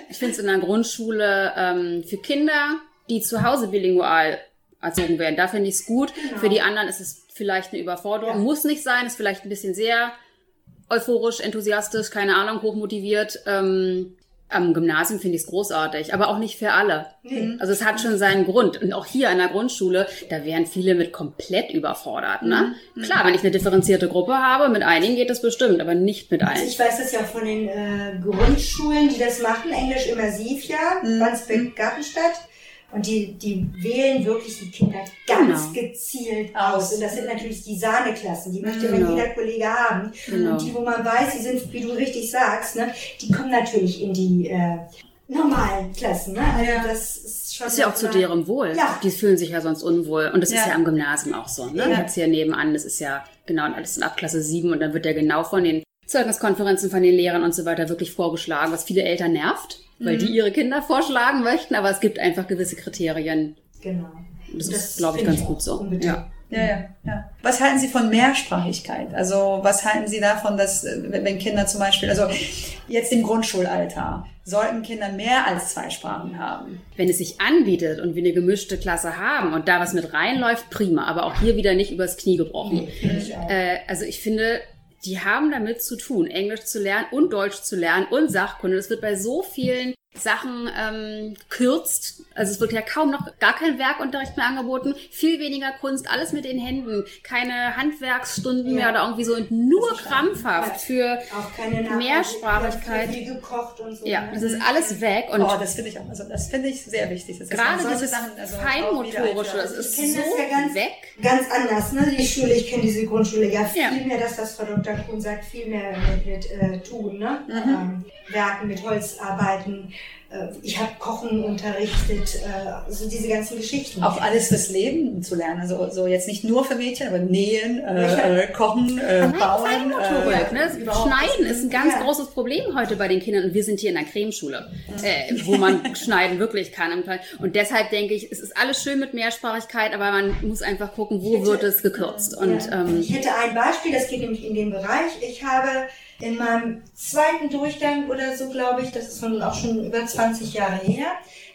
es in, in einer Grundschule ähm, für Kinder, die zu Hause bilingual erzogen werden, da finde ich es gut. Genau. Für die anderen ist es vielleicht eine Überforderung, ja. Muss nicht sein, ist vielleicht ein bisschen sehr euphorisch, enthusiastisch, keine Ahnung, hochmotiviert. Ähm, am Gymnasium finde ich es großartig, aber auch nicht für alle. Mhm. Also es hat schon seinen Grund. Und auch hier an der Grundschule, da wären viele mit komplett überfordert. Ne? Mhm. Klar, wenn ich eine differenzierte Gruppe habe, mit einigen geht das bestimmt, aber nicht mit allen. Also ich weiß das ja von den äh, Grundschulen, die das machen, Englisch immersiv, ja, mhm. Wandsbek, Gartenstadt. Und die, die wählen wirklich die Kinder ganz genau. gezielt aus. Und das sind natürlich die Sahneklassen, die möchte genau. jeder Kollege haben. Genau. Und die, wo man weiß, die sind, wie du richtig sagst, ne, die kommen natürlich in die äh, normalen Klassen. Ne? Also ja. Das ist schon. Das ist ja auch zu deren Wohl. Ja. Die fühlen sich ja sonst unwohl. Und das ja. ist ja am Gymnasium auch so. Ne? Ja. Jetzt hier nebenan, das ist ja genau alles in Abklasse sieben und dann wird ja genau von den Zeugniskonferenzen, von den Lehrern und so weiter wirklich vorgeschlagen, was viele Eltern nervt. Weil die ihre Kinder vorschlagen möchten, aber es gibt einfach gewisse Kriterien. Genau. Das, das ist, glaube ich, ganz ich gut so. Ja. Ja, ja, ja. Was halten Sie von Mehrsprachigkeit? Also was halten Sie davon, dass wenn Kinder zum Beispiel, also jetzt im Grundschulalter, sollten Kinder mehr als zwei Sprachen haben? Wenn es sich anbietet und wir eine gemischte Klasse haben und da was mit reinläuft, prima. Aber auch hier wieder nicht übers Knie gebrochen. Nee, ich auch. Äh, also ich finde... Die haben damit zu tun, Englisch zu lernen und Deutsch zu lernen und Sachkunde. Das wird bei so vielen Sachen ähm, gekürzt. Also es wird ja kaum noch, gar kein Werkunterricht mehr angeboten. Viel weniger Kunst, alles mit den Händen. Keine Handwerksstunden ja. mehr oder irgendwie so. Und nur krampfhaft für auch keine Mehrsprachigkeit. Viel gekocht und so. Ja, ne? Das ist alles weg. Und oh, das finde ich auch. Also das finde ich sehr wichtig. Das gerade dieses Sachen, also Feinmotorische, das ist so das ja ganz, weg. Ganz anders, ne? Die Schule, ich kenne diese Grundschule ja viel ja. mehr, dass das Frau Doktor Kuhn sagt, viel mehr mit, mit äh, tun, ne? Mhm. Ähm, Werken, mit Holzarbeiten. Ich habe Kochen unterrichtet, also diese ganzen Geschichten. Auch alles fürs Leben zu lernen, also so jetzt nicht nur für Mädchen, aber nähen, äh, Kochen, äh, Bauen. Äh, ne? Schneiden ist ein ganz ja. großes Problem heute bei den Kindern und wir sind hier in der Cremeschule, äh, wo man schneiden wirklich kann. Und deshalb denke ich, es ist alles schön mit Mehrsprachigkeit, aber man muss einfach gucken, wo hätte, wird es gekürzt. Und, ja. ähm, ich hätte ein Beispiel, das geht nämlich in dem Bereich. Ich habe... In meinem zweiten Durchgang oder so, glaube ich, das ist nun auch schon über zwanzig Jahre her,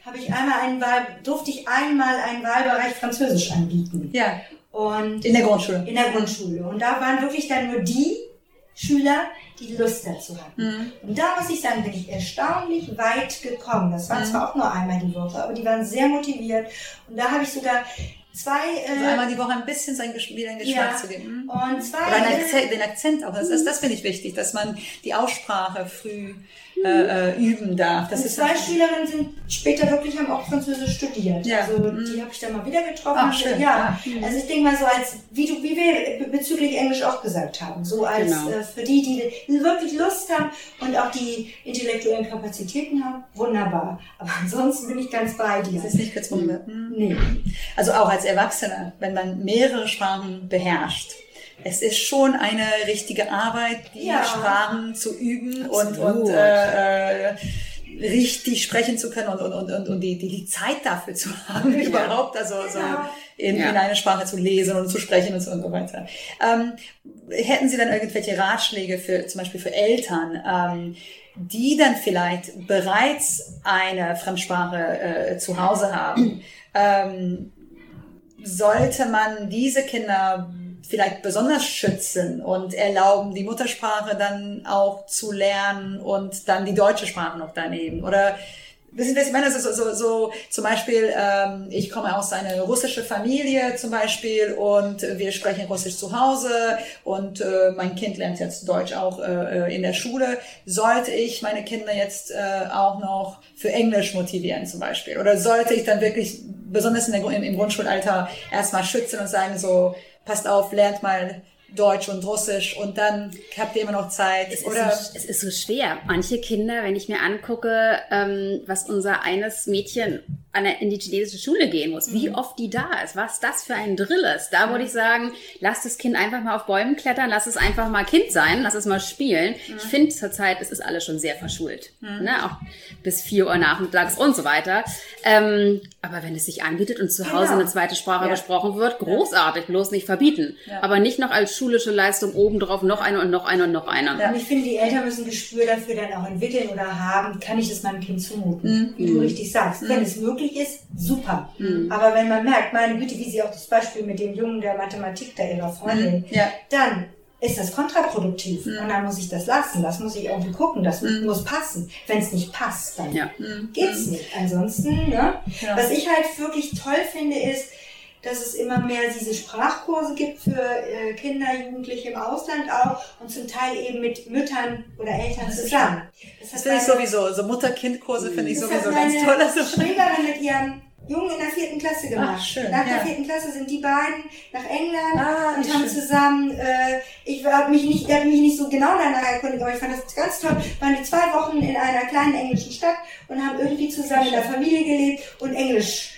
habe ich einmal einen Wahl, durfte ich einmal einen Wahlbereich Französisch anbieten. Ja. Und in der Grundschule. In der Grundschule. Und da waren wirklich dann nur die Schüler, die Lust dazu hatten. Mhm. Und da muss ich sagen, bin ich erstaunlich weit gekommen. Das war mhm. zwar auch nur einmal die Woche, aber die waren sehr motiviert. Und da habe ich sogar Zwei, also einmal die Woche ein bisschen seinen Gesch- wieder einen Geschmack ja. zu geben. Und zwei, Oder einen Akzent, den Akzent auch. Das, das, das finde ich wichtig, dass man die Aussprache früh äh, üben darf. Das und ist zwei Schülerinnen sind später wirklich, haben auch Französisch studiert. Ja. Also mhm. die habe ich dann mal wieder getroffen. Ach, schön. Ja. ja. Mhm. Also ich denke mal so, als wie, du, wie wir bezüglich Englisch auch gesagt haben, so als genau. äh, für die, die wirklich Lust haben und auch die intellektuellen Kapazitäten haben, wunderbar. Aber ansonsten bin ich ganz bei dir. Das ist nicht gezwungen. Mhm. Nee. Also auch als Erwachsener, wenn man mehrere Sprachen beherrscht. Es ist schon eine richtige Arbeit, die ja. Sprachen zu üben und, und äh, äh, richtig sprechen zu können und, und, und, und, und die, die, die Zeit dafür zu haben, ja. überhaupt also ja. so in, ja. in eine Sprache zu lesen und zu sprechen und so, und so weiter. Ähm, hätten Sie dann irgendwelche Ratschläge für zum Beispiel für Eltern, ähm, die dann vielleicht bereits eine Fremdsprache äh, zu Hause haben? Ähm, sollte man diese Kinder vielleicht besonders schützen und erlauben, die Muttersprache dann auch zu lernen und dann die deutsche Sprache noch daneben? Oder wissen Sie, ich meine, so, so, so zum Beispiel, ähm, ich komme aus einer russischen Familie zum Beispiel und wir sprechen Russisch zu Hause und äh, mein Kind lernt jetzt Deutsch auch äh, in der Schule. Sollte ich meine Kinder jetzt äh, auch noch für Englisch motivieren zum Beispiel? Oder sollte ich dann wirklich besonders in der, im Grundschulalter erstmal schützen und sagen so, passt auf, lernt mal Deutsch und Russisch und dann habt ihr immer noch Zeit. Es, oder? Ist, so, es ist so schwer. Manche Kinder, wenn ich mir angucke, ähm, was unser eines Mädchen an der, in die chinesische Schule gehen muss, mhm. wie oft die da ist, was das für ein Drill ist. Da mhm. würde ich sagen, lass das Kind einfach mal auf Bäumen klettern, lass es einfach mal Kind sein, lass es mal spielen. Mhm. Ich finde zurzeit, es ist alles schon sehr verschult. Mhm. Ne? Auch bis vier Uhr nachmittags und so weiter. Ähm, aber wenn es sich anbietet und zu Hause ja. eine zweite Sprache ja. gesprochen wird, großartig, bloß nicht verbieten. Ja. Aber nicht noch als schulische Leistung obendrauf noch eine und noch eine und noch eine. Ja, und ich finde, die Eltern müssen ein Gespür dafür dann auch entwickeln oder haben, kann ich das meinem Kind zumuten? Mhm. Wie du richtig sagst. Mhm. Wenn es möglich ist, super. Mhm. Aber wenn man merkt, meine Güte, wie sie auch das Beispiel mit dem Jungen der Mathematik da ihrer Freundin, mhm. ja. dann ist das kontraproduktiv. Mhm. Und dann muss ich das lassen. Das muss ich irgendwie gucken. Das mhm. muss passen. Wenn es nicht passt, dann ja. geht's mhm. nicht. Ansonsten, ne? Ja. Was ich halt wirklich toll finde, ist, dass es immer mehr diese Sprachkurse gibt für äh, Kinder, Jugendliche im Ausland auch und zum Teil eben mit Müttern oder Eltern zusammen. Das, das finde ich sowieso, so Mutter-Kind-Kurse finde ich sowieso ganz toll. Das hat meine Schwägerin mit ihrem Jungen in der vierten Klasse gemacht. Ach, schön, nach ja. der vierten Klasse sind die beiden nach England ah, und haben schön. zusammen, äh, ich habe mich nicht, hab mich nicht so genau danach erkundigt, aber ich fand das ganz toll, waren die zwei Wochen in einer kleinen englischen Stadt und haben irgendwie zusammen in der Familie gelebt und Englisch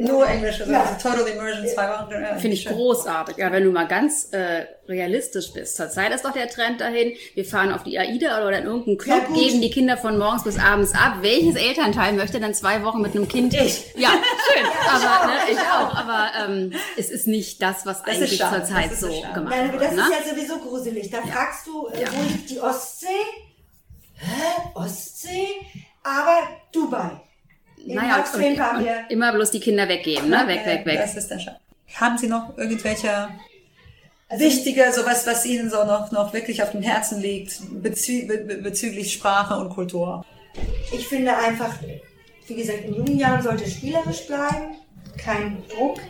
Nur Englisch, also ja. Total Immersion, zwei Wochen. Ja, finde ich schön. Großartig. Ja, wenn du mal ganz äh, realistisch bist. Zurzeit ist doch der Trend dahin, wir fahren auf die AIDA oder in irgendeinen Club, ja, geben die Kinder von morgens bis abends ab. Welches Elternteil möchte dann zwei Wochen mit einem Kind? Ich. Ja, schön. Ja, aber ne, ich auch. Aber ähm, es ist nicht das, was das eigentlich zurzeit so stark. gemacht Nein, wird. Das ist ne? ja sowieso gruselig. Da ja. fragst du, äh, ja. wo liegt die Ostsee? Hä? Ostsee? Aber Dubai. Naja, und, und immer bloß die Kinder weggeben, ne? Weg, weg, weg. Das ist der Schaden. Haben Sie noch irgendwelche also wichtige, sowas, was Ihnen so noch, noch wirklich auf dem Herzen liegt, bezü- be- bezüglich Sprache und Kultur? Ich finde einfach, wie gesagt, in jungen Jahren sollte spielerisch bleiben, kein Druck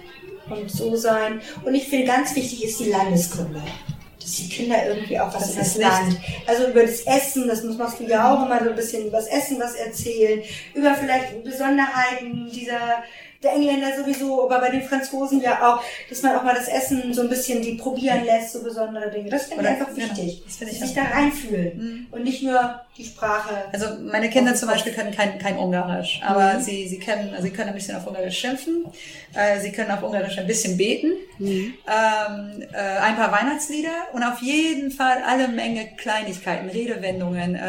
und so sein. Und ich finde, ganz wichtig ist die Landeskunde. Dass die Kinder irgendwie auch was das in das Land. Also über das Essen, das musst du ja auch immer so ein bisschen über das Essen was erzählen, über vielleicht Besonderheiten dieser, der Engländer sowieso, aber bei den Franzosen ja auch, dass man auch mal das Essen so ein bisschen, die probieren lässt, so besondere Dinge. Das finde ich einfach wichtig, dass sie sich da reinfühlen mhm. und nicht nur die Sprache. Also meine Kinder zum Beispiel können kein, kein Ungarisch, aber mhm. sie, sie, können, also sie können ein bisschen auf Ungarisch schimpfen, äh, sie können auf Ungarisch ein bisschen beten, mhm. ähm, äh, ein paar Weihnachtslieder und auf jeden Fall alle Menge Kleinigkeiten, Redewendungen, äh,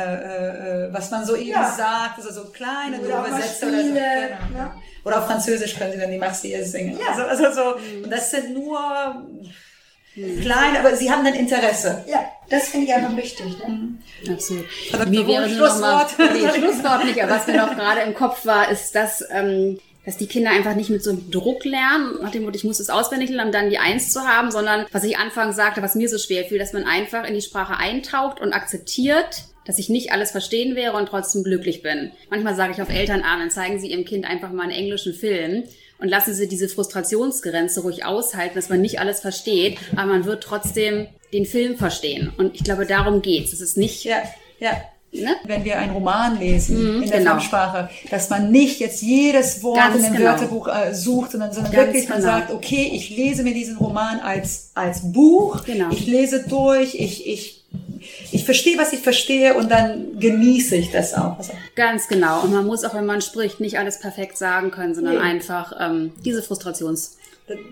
äh, was man so eben ja. sagt, also so kleine grobe Sätze oder so. Genau. Ja. Oder auf Französisch können sie dann die Marseillaise singen. Ja. Also, also so, mhm. und das sind nur mhm. kleine, aber sie haben dann Interesse. Ja, das finde ich einfach wichtig. Ne? Mhm. Absolut. Mir wäre nur noch mal, nee, Schlusswort nicht, aber was mir noch gerade im Kopf war, ist, dass, ähm, dass die Kinder einfach nicht mit so einem Druck lernen, nach dem Motto, ich muss es auswendig lernen, um dann die Eins zu haben, sondern, was ich anfangs sagte, was mir so schwer fiel, dass man einfach in die Sprache eintaucht und akzeptiert, dass ich nicht alles verstehen wäre und trotzdem glücklich bin. Manchmal sage ich auf Elternabenden, zeigen Sie Ihrem Kind einfach mal einen englischen Film und lassen Sie diese Frustrationsgrenze ruhig aushalten, dass man nicht alles versteht, aber man wird trotzdem den Film verstehen. Und ich glaube, darum geht's. Es ist nicht... Ja, ja. Ne? Wenn wir einen Roman lesen mhm, in der genau. Fremdsprache, dass man nicht jetzt jedes Wort Ganz in dem genau. Wörterbuch äh, sucht, sondern, sondern wirklich genau. man sagt, okay, ich lese mir diesen Roman als, als Buch, genau. ich lese durch, ich, ich, ich verstehe, was ich verstehe und dann genieße ich das auch. Also. Ganz genau. Und man muss auch, wenn man spricht, nicht alles perfekt sagen können, sondern nee. einfach ähm, diese Frustrations-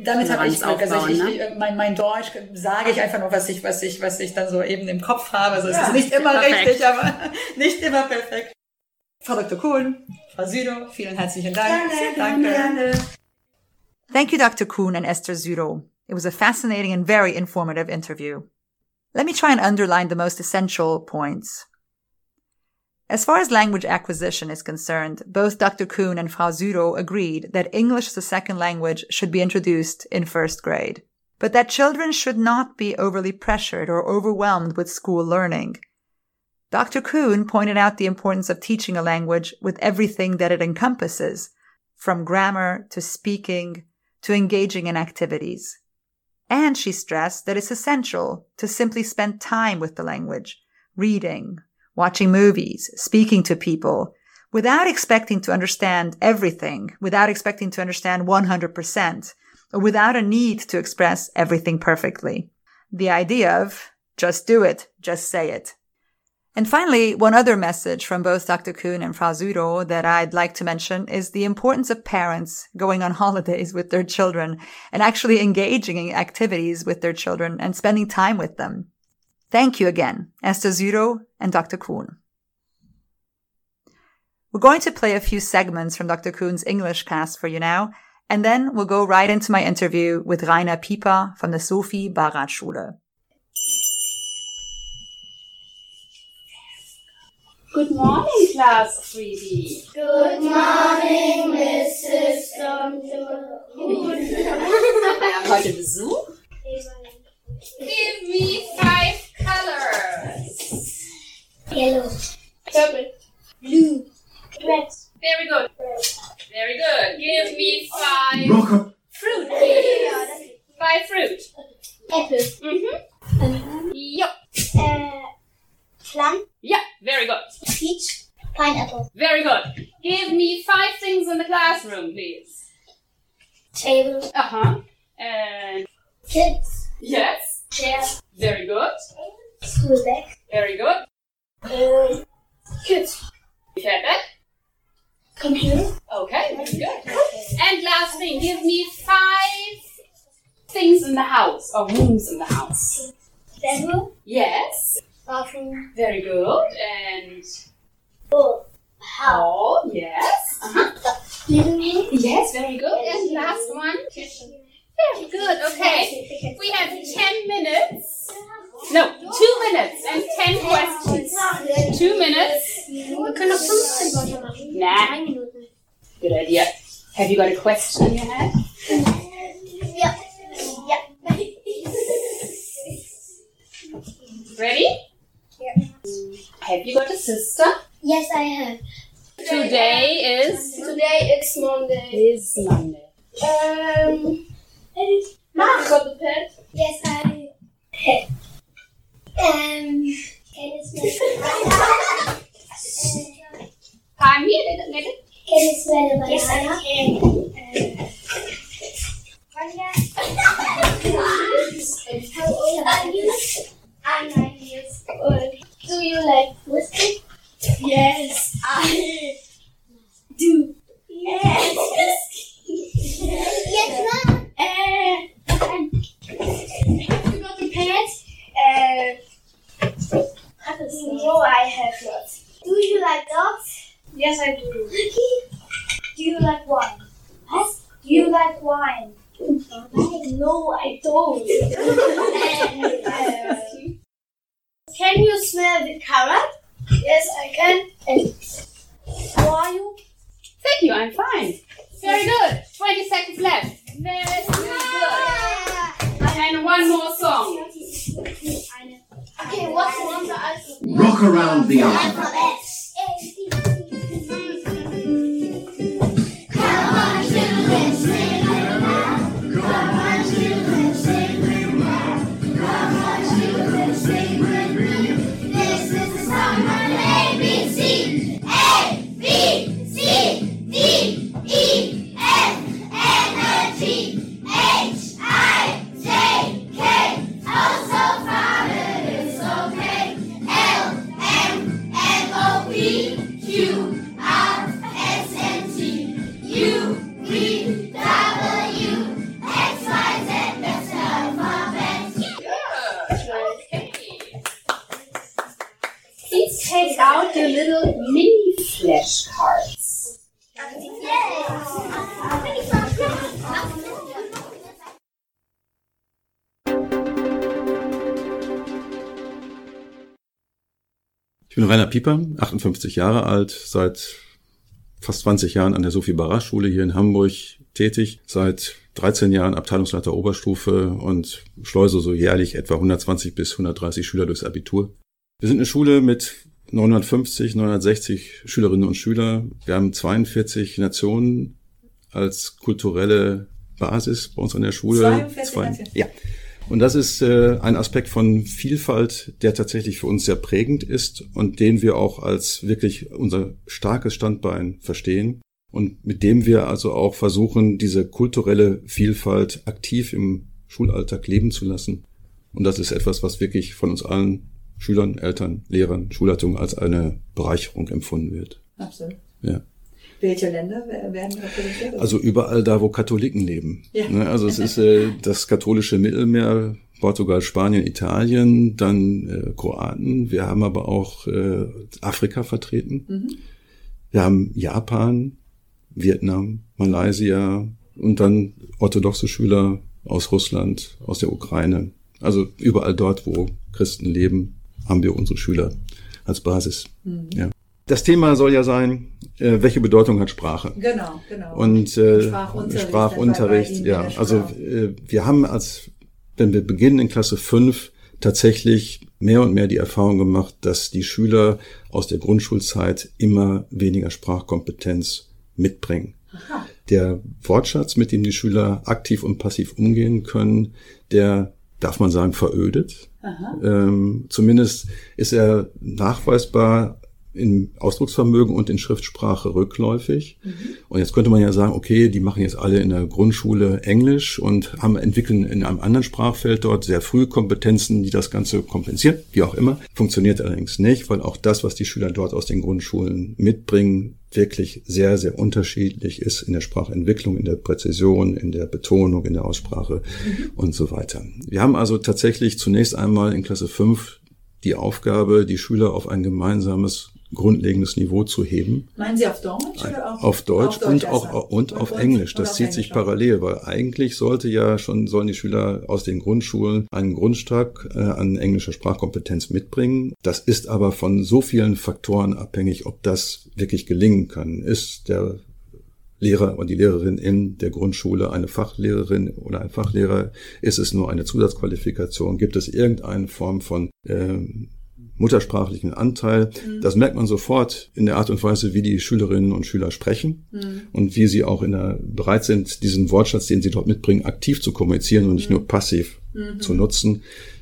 Damit habe ich Glück. Also ich, ne? ich, mein, mein Deutsch sage ich einfach nur, was ich, was ich, was ich dann so eben im Kopf habe. Also es ja, ist nicht immer perfekt. richtig, aber nicht immer perfekt. Frau Doktor Kuhn, Frau Zuro, vielen herzlichen Dank. Gerne, danke. Gerne. Thank you, Doctor Kuhn and Esther Zuro. It was a fascinating and very informative interview. Let me try and underline the most essential points. As far as language acquisition is concerned, both Doctor Kuhn and Frau Zuro agreed that English as a second language should be introduced in first grade, but that children should not be overly pressured or overwhelmed with school learning. Doctor Kuhn pointed out the importance of teaching a language with everything that it encompasses, from grammar to speaking to engaging in activities. And she stressed that it's essential to simply spend time with the language, reading, watching movies, speaking to people, without expecting to understand everything, without expecting to understand one hundred percent, or without a need to express everything perfectly. The idea of just do it, just say it. And finally, one other message from both Doctor Kuhn and Frau Zuro that I'd like to mention is the importance of parents going on holidays with their children and actually engaging in activities with their children and spending time with them. Thank you again, Esther Zuro and Doctor Kuhn. We're going to play a few segments from Doctor Kuhn's English class for you now, and then we'll go right into my interview with Rainer Pieper from the Sophie-Barat-Schule. Good morning, class three D. Good morning, Missus Kuhn. Heute Besuch? Give me five colors. Yellow. Purple. Blue. Red. Very good. Very good. Give me five fruit. Five fruit. Apple. Mm-hmm. Um, yep. Uh, plum. Yep. Very good. Peach. Pineapple. Very good. Give me five things in the classroom, please. Table. Uh-huh. And... Kids. Yes. Chair. Very good. School bag. Very good. Um, kids. You've had that? Computer. Okay, very good. And last thing, give me five things in the house, or rooms in the house. Bedroom. Yes. Bathroom. Very good. And... Oh, house. Oh, yes. Uh-huh. Living room. Yes, very good. And last one. Kitchen. Very good, okay. We have ten minutes. No, two minutes and ten questions. Two minutes. Nah. Good idea. Have you got a question in your head? Yeah. Yeah. Ready? Yeah. Have you got a sister? Yes, I have. Today is? Today is Monday. Is Monday. Um... Mom, you got the pen? Yes, I have. Um, can you smell it? Come here, little. Can you smell it? Yes, I can. Um, how old are you? I'm nine years old. Do you like whiskey? Yes, I do. Yes. Yes, Mom. Uh, I have you got the pants? Uh, no, I have not. Do you like dogs? Yes, I do. Do you like wine? What? Do you like wine? No, I don't. uh, can you smell the carrot? Yes, I can. And how are you? Thank you, I'm fine. Very good. twenty seconds left. Very good. And one more song. Okay, what's the one that I... Rock around the alphabet. Come on, children, sing around. Come on, children, sing around. Come on, children, sing around. This is the song on A, B, C. A, B, C, D, E. Take out the little mini flashcards. Ich bin Rainer Pieper, achtundfünfzig Jahre alt, seit fast zwanzig Jahren an der Sophie-Barat-Schule hier in Hamburg tätig, seit dreizehn Jahren Abteilungsleiter Oberstufe und schleuse so jährlich etwa hundertzwanzig bis hundertdreißig Schüler durchs Abitur. Wir sind eine Schule mit neunhundertfünfzig, neunhundertsechzig Schülerinnen und Schüler. Wir haben zweiundvierzig Nationen als kulturelle Basis bei uns an der Schule. zweiundvierzig Nationen? Ja. Und das ist äh, ein Aspekt von Vielfalt, der tatsächlich für uns sehr prägend ist und den wir auch als wirklich unser starkes Standbein verstehen und mit dem wir also auch versuchen, diese kulturelle Vielfalt aktiv im Schulalltag leben zu lassen. Und das ist etwas, was wirklich von uns allen Schülern, Eltern, Lehrern, Schulleitung als eine Bereicherung empfunden wird. Absolut. Ja. Welche Länder werden repräsentiert? Also überall da, wo Katholiken leben. Ja. Also es ist äh, das katholische Mittelmeer, Portugal, Spanien, Italien, dann äh, Kroaten. Wir haben aber auch äh, Afrika vertreten. Mhm. Wir haben Japan, Vietnam, Malaysia und dann orthodoxe Schüler aus Russland, aus der Ukraine. Also überall dort, wo Christen leben, haben wir unsere Schüler als Basis. Mhm. Ja. Das Thema soll ja sein, äh, welche Bedeutung hat Sprache? Genau, genau. Und äh, Sprachunterricht, Sprachunterricht ja. Also äh, wir haben als, wenn wir beginnen in Klasse fünf, tatsächlich mehr und mehr die Erfahrung gemacht, dass die Schüler aus der Grundschulzeit immer weniger Sprachkompetenz mitbringen. Aha. Der Wortschatz, mit dem die Schüler aktiv und passiv umgehen können, der, darf man sagen, verödet. Aha. Ähm, zumindest ist er nachweisbar im Ausdrucksvermögen und in Schriftsprache rückläufig. Mhm. Und jetzt könnte man ja sagen, okay, die machen jetzt alle in der Grundschule Englisch und haben entwickeln in einem anderen Sprachfeld dort sehr früh Kompetenzen, die das Ganze kompensieren, wie auch immer. Funktioniert allerdings nicht, weil auch das, was die Schüler dort aus den Grundschulen mitbringen, wirklich sehr, sehr unterschiedlich ist in der Sprachentwicklung, in der Präzision, in der Betonung, in der Aussprache mhm. und so weiter. Wir haben also tatsächlich zunächst einmal in Klasse fünf die Aufgabe, die Schüler auf ein gemeinsames grundlegendes Niveau zu heben. Meinen Sie auf Deutsch oder auf, auf Deutsch, auf Deutsch und auch und, und auf Englisch. Das zieht Englisch sich parallel, weil eigentlich sollte ja schon sollen die Schüler aus den Grundschulen einen Grundstock äh, an englischer Sprachkompetenz mitbringen. Das ist aber von so vielen Faktoren abhängig, ob das wirklich gelingen kann. Ist der Lehrer und die Lehrerin in der Grundschule eine Fachlehrerin oder ein Fachlehrer? Ist es nur eine Zusatzqualifikation? Gibt es irgendeine Form von äh, muttersprachlichen Anteil? Mhm. Das merkt man sofort in der Art und Weise, wie die Schülerinnen und Schüler sprechen mhm. und wie sie auch in der, bereit sind, diesen Wortschatz, den sie dort mitbringen, aktiv zu kommunizieren und nicht mhm. nur passiv mhm. zu nutzen.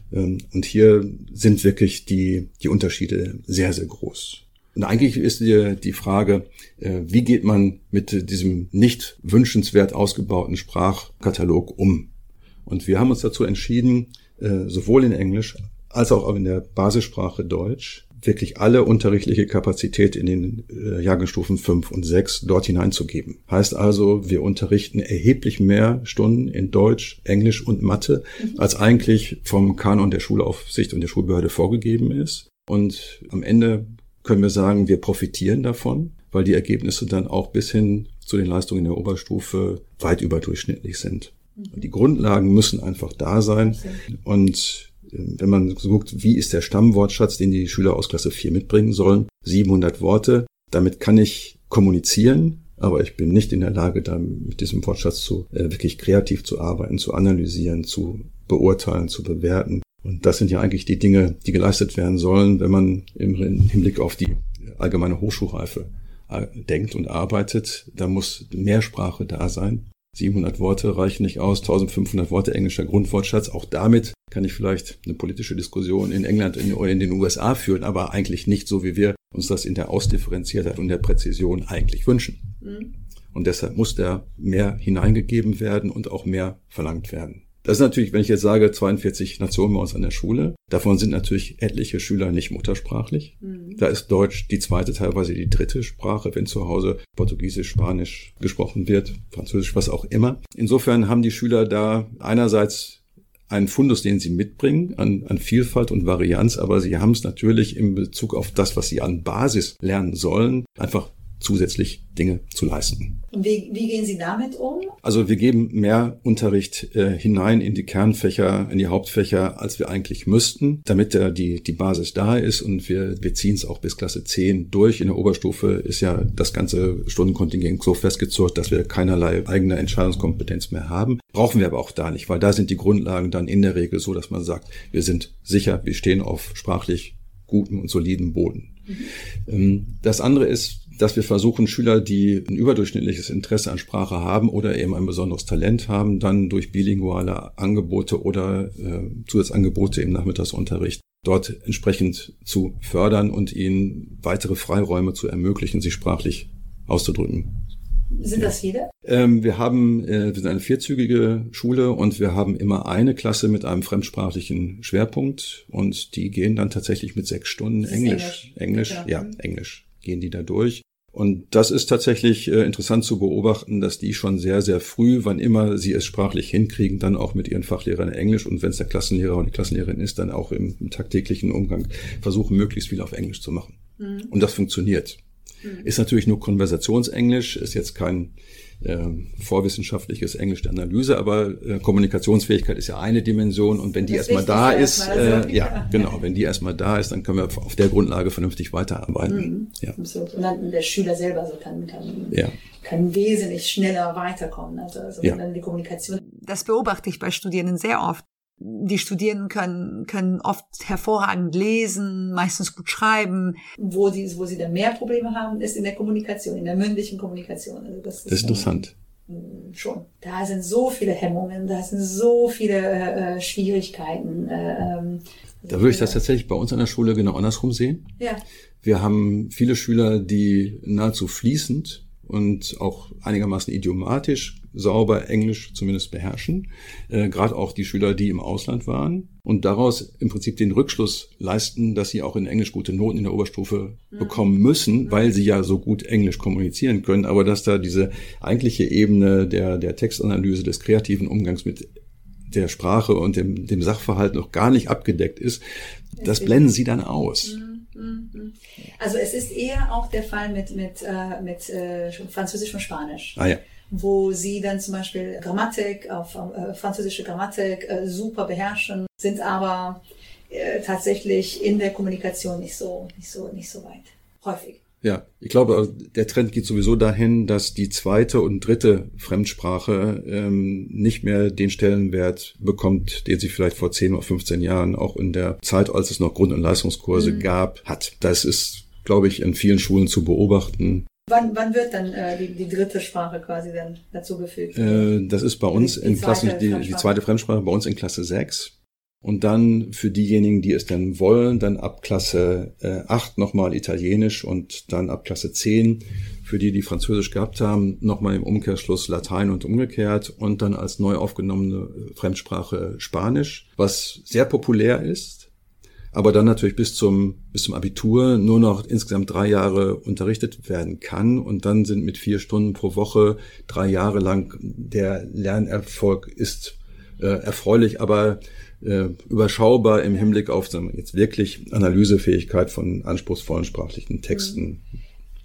Und hier sind wirklich die, die Unterschiede sehr, sehr groß. Und eigentlich ist die, die Frage, wie geht man mit diesem nicht wünschenswert ausgebauten Sprachkatalog um? Und wir haben uns dazu entschieden, sowohl in Englisch als auch in der Basissprache Deutsch, wirklich alle unterrichtliche Kapazität in den äh, Jahrgangsstufen fünf und sechs dort hineinzugeben. Heißt also, wir unterrichten erheblich mehr Stunden in Deutsch, Englisch und Mathe, mhm. als eigentlich vom Kanon der Schulaufsicht und der Schulbehörde vorgegeben ist. Und am Ende können wir sagen, wir profitieren davon, weil die Ergebnisse dann auch bis hin zu den Leistungen in der Oberstufe weit überdurchschnittlich sind. Mhm. Die Grundlagen müssen einfach da sein und wenn man guckt, wie ist der Stammwortschatz, den die Schüler aus Klasse vier mitbringen sollen, siebenhundert Worte, damit kann ich kommunizieren, aber ich bin nicht in der Lage, da mit diesem Wortschatz zu äh, wirklich kreativ zu arbeiten, zu analysieren, zu beurteilen, zu bewerten. Und das sind ja eigentlich die Dinge, die geleistet werden sollen, wenn man im Hinblick auf die allgemeine Hochschulreife denkt und arbeitet. Da muss mehr Sprache da sein. siebenhundert Worte reichen nicht aus, eintausendfünfhundert Worte englischer Grundwortschatz. Auch damit kann ich vielleicht eine politische Diskussion in England oder in den U S A führen, aber eigentlich nicht so, wie wir uns das in der Ausdifferenziertheit und der Präzision eigentlich wünschen. Mhm. Und deshalb muss da mehr hineingegeben werden und auch mehr verlangt werden. Das ist natürlich, wenn ich jetzt sage, zweiundvierzig Nationen bei uns an der Schule, davon sind natürlich etliche Schüler nicht muttersprachlich. Mhm. Da ist Deutsch die zweite, teilweise die dritte Sprache, wenn zu Hause Portugiesisch, Spanisch gesprochen wird, Französisch, was auch immer. Insofern haben die Schüler da einerseits einen Fundus, den sie mitbringen, an, an Vielfalt und Varianz, aber sie haben es natürlich in Bezug auf das, was sie an Basis lernen sollen, einfach zusätzlich Dinge zu leisten. Und wie, wie gehen Sie damit um? Also wir geben mehr Unterricht äh, hinein in die Kernfächer, in die Hauptfächer, als wir eigentlich müssten, damit äh, die die Basis da ist. Und wir, wir ziehen es auch bis Klasse zehn durch. In der Oberstufe ist ja das ganze Stundenkontingent so festgezurrt, dass wir keinerlei eigene Entscheidungskompetenz mehr haben. Brauchen wir aber auch da nicht, weil da sind die Grundlagen dann in der Regel so, dass man sagt, wir sind sicher, wir stehen auf sprachlich guten und soliden Boden. Mhm. Das andere ist, dass wir versuchen, Schüler, die ein überdurchschnittliches Interesse an Sprache haben oder eben ein besonderes Talent haben, dann durch bilinguale Angebote oder äh, Zusatzangebote im Nachmittagsunterricht dort entsprechend zu fördern und ihnen weitere Freiräume zu ermöglichen, sich sprachlich auszudrücken. Sind ja. das viele? Ähm, wir haben, äh, wir sind eine vierzügige Schule und wir haben immer eine Klasse mit einem fremdsprachlichen Schwerpunkt und die gehen dann tatsächlich mit sechs Stunden Englisch. Englisch, Englisch ja, Englisch gehen die da durch. Und das ist tatsächlich äh, interessant zu beobachten, dass die schon sehr, sehr früh, wann immer sie es sprachlich hinkriegen, dann auch mit ihren Fachlehrern Englisch und wenn es der Klassenlehrer und die Klassenlehrerin ist, dann auch im, im tagtäglichen Umgang versuchen, möglichst viel auf Englisch zu machen. Mhm. Und das funktioniert. Ist natürlich nur Konversationsenglisch, ist jetzt kein äh, vorwissenschaftliches Englisch der Analyse, aber äh, Kommunikationsfähigkeit ist ja eine Dimension und wenn die erstmal da ist, äh, ja, genau, wenn die erstmal da ist, dann können wir auf der Grundlage vernünftig weiterarbeiten. Mhm, ja. Absolut. Und dann der Schüler selber so kann, kann, ja. kann wesentlich schneller weiterkommen, also, also ja. dann die Kommunikation. Das beobachte ich bei Studierenden sehr oft. Die Studierenden können, können oft hervorragend lesen, meistens gut schreiben. Wo sie, wo sie dann mehr Probleme haben, ist in der Kommunikation, in der mündlichen Kommunikation. Also das, das ist interessant. Schon, schon. Da sind so viele Hemmungen, da sind so viele äh, Schwierigkeiten. Äh, ähm, da würde ich das tatsächlich bei uns an der Schule genau andersrum sehen. Ja. Wir haben viele Schüler, die nahezu fließend und auch einigermaßen idiomatisch sauber Englisch zumindest beherrschen, äh, gerade auch die Schüler, die im Ausland waren und daraus im Prinzip den Rückschluss leisten, dass sie auch in Englisch gute Noten in der Oberstufe mhm. bekommen müssen, mhm. weil sie ja so gut Englisch kommunizieren können, aber dass da diese eigentliche Ebene der der Textanalyse, des kreativen Umgangs mit der Sprache und dem, dem Sachverhalt noch gar nicht abgedeckt ist, das blenden sie dann aus. Mhm. Also es ist eher auch der Fall mit, mit, mit, mit Französisch und Spanisch. Ah, ja. Wo sie dann zum Beispiel Grammatik, auf, äh, französische Grammatik äh, super beherrschen, sind aber äh, tatsächlich in der Kommunikation nicht so, nicht so, nicht so weit. Häufig. Ja, ich glaube, der Trend geht sowieso dahin, dass die zweite und dritte Fremdsprache ähm, nicht mehr den Stellenwert bekommt, den sie vielleicht vor zehn oder fünfzehn Jahren auch in der Zeit, als es noch Grund- und Leistungskurse mhm. gab, hat. Das ist, glaube ich, an vielen Schulen zu beobachten. Wann, wann wird dann äh, die, die dritte Sprache quasi dann dazugefügt? Äh, das ist bei uns die, die in Klasse, die, die zweite Fremdsprache bei uns in Klasse sechs. Und dann für diejenigen, die es dann wollen, dann ab Klasse äh, acht nochmal Italienisch und dann ab Klasse zehn, für die, die Französisch gehabt haben, nochmal im Umkehrschluss Latein und umgekehrt und dann als neu aufgenommene Fremdsprache Spanisch, was sehr populär ist. Aber dann natürlich bis zum, bis zum Abitur nur noch insgesamt drei Jahre unterrichtet werden kann. Und dann sind mit vier Stunden pro Woche drei Jahre lang der Lernerfolg ist äh, erfreulich, aber äh, überschaubar im Hinblick auf sagen wir, jetzt wirklich Analysefähigkeit von anspruchsvollen sprachlichen Texten. Mhm.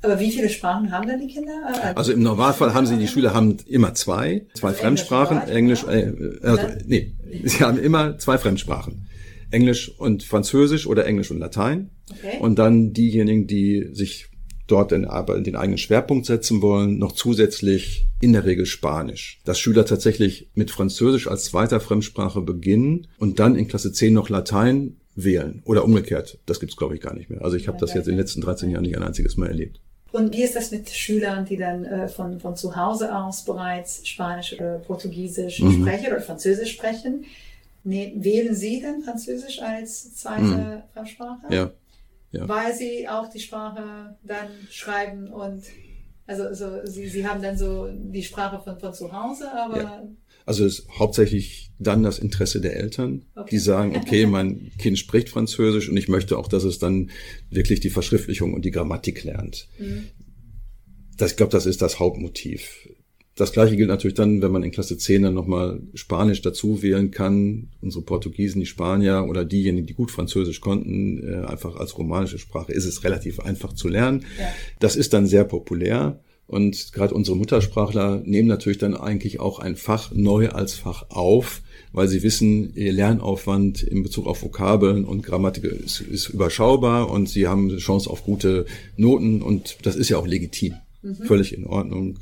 Aber wie viele Sprachen haben dann die Kinder? Also, also im Normalfall haben sie, die Schüler haben immer zwei, zwei also Fremdsprachen, Englisch, äh, also, nee, sie haben immer zwei Fremdsprachen. Englisch und Französisch oder Englisch und Latein. Okay. Und dann diejenigen, die sich dort in, in den eigenen Schwerpunkt setzen wollen, noch zusätzlich in der Regel Spanisch. Dass Schüler tatsächlich mit Französisch als zweiter Fremdsprache beginnen und dann in Klasse zehn noch Latein wählen oder umgekehrt. Das gibt's, glaube ich, gar nicht mehr. Also ich habe das jetzt in den letzten dreizehn Jahren nicht ein einziges Mal erlebt. Und wie ist das mit Schülern, die dann äh, von, von zu Hause aus bereits Spanisch oder Portugiesisch mhm. sprechen oder Französisch sprechen? Ne, wählen Sie denn Französisch als zweite Fremdsprache? Mm. Ja. ja. Weil Sie auch die Sprache dann schreiben und also so, Sie, Sie haben dann so die Sprache von, von zu Hause, aber... Ja. Also es ist hauptsächlich dann das Interesse der Eltern, okay. die sagen, okay, mein Kind spricht Französisch und ich möchte auch, dass es dann wirklich die Verschriftlichung und die Grammatik lernt. Mhm. Das, ich glaube, das ist das Hauptmotiv. Das Gleiche gilt natürlich dann, wenn man in Klasse zehn dann nochmal Spanisch dazu wählen kann. Unsere Portugiesen, die Spanier oder diejenigen, die gut Französisch konnten, äh, einfach als romanische Sprache ist es relativ einfach zu lernen. Ja. Das ist dann sehr populär und gerade unsere Muttersprachler nehmen natürlich dann eigentlich auch ein Fach neu als Fach auf, weil sie wissen, ihr Lernaufwand in Bezug auf Vokabeln und Grammatik ist, ist überschaubar und sie haben eine Chance auf gute Noten und das ist ja auch legitim, mhm. völlig in Ordnung.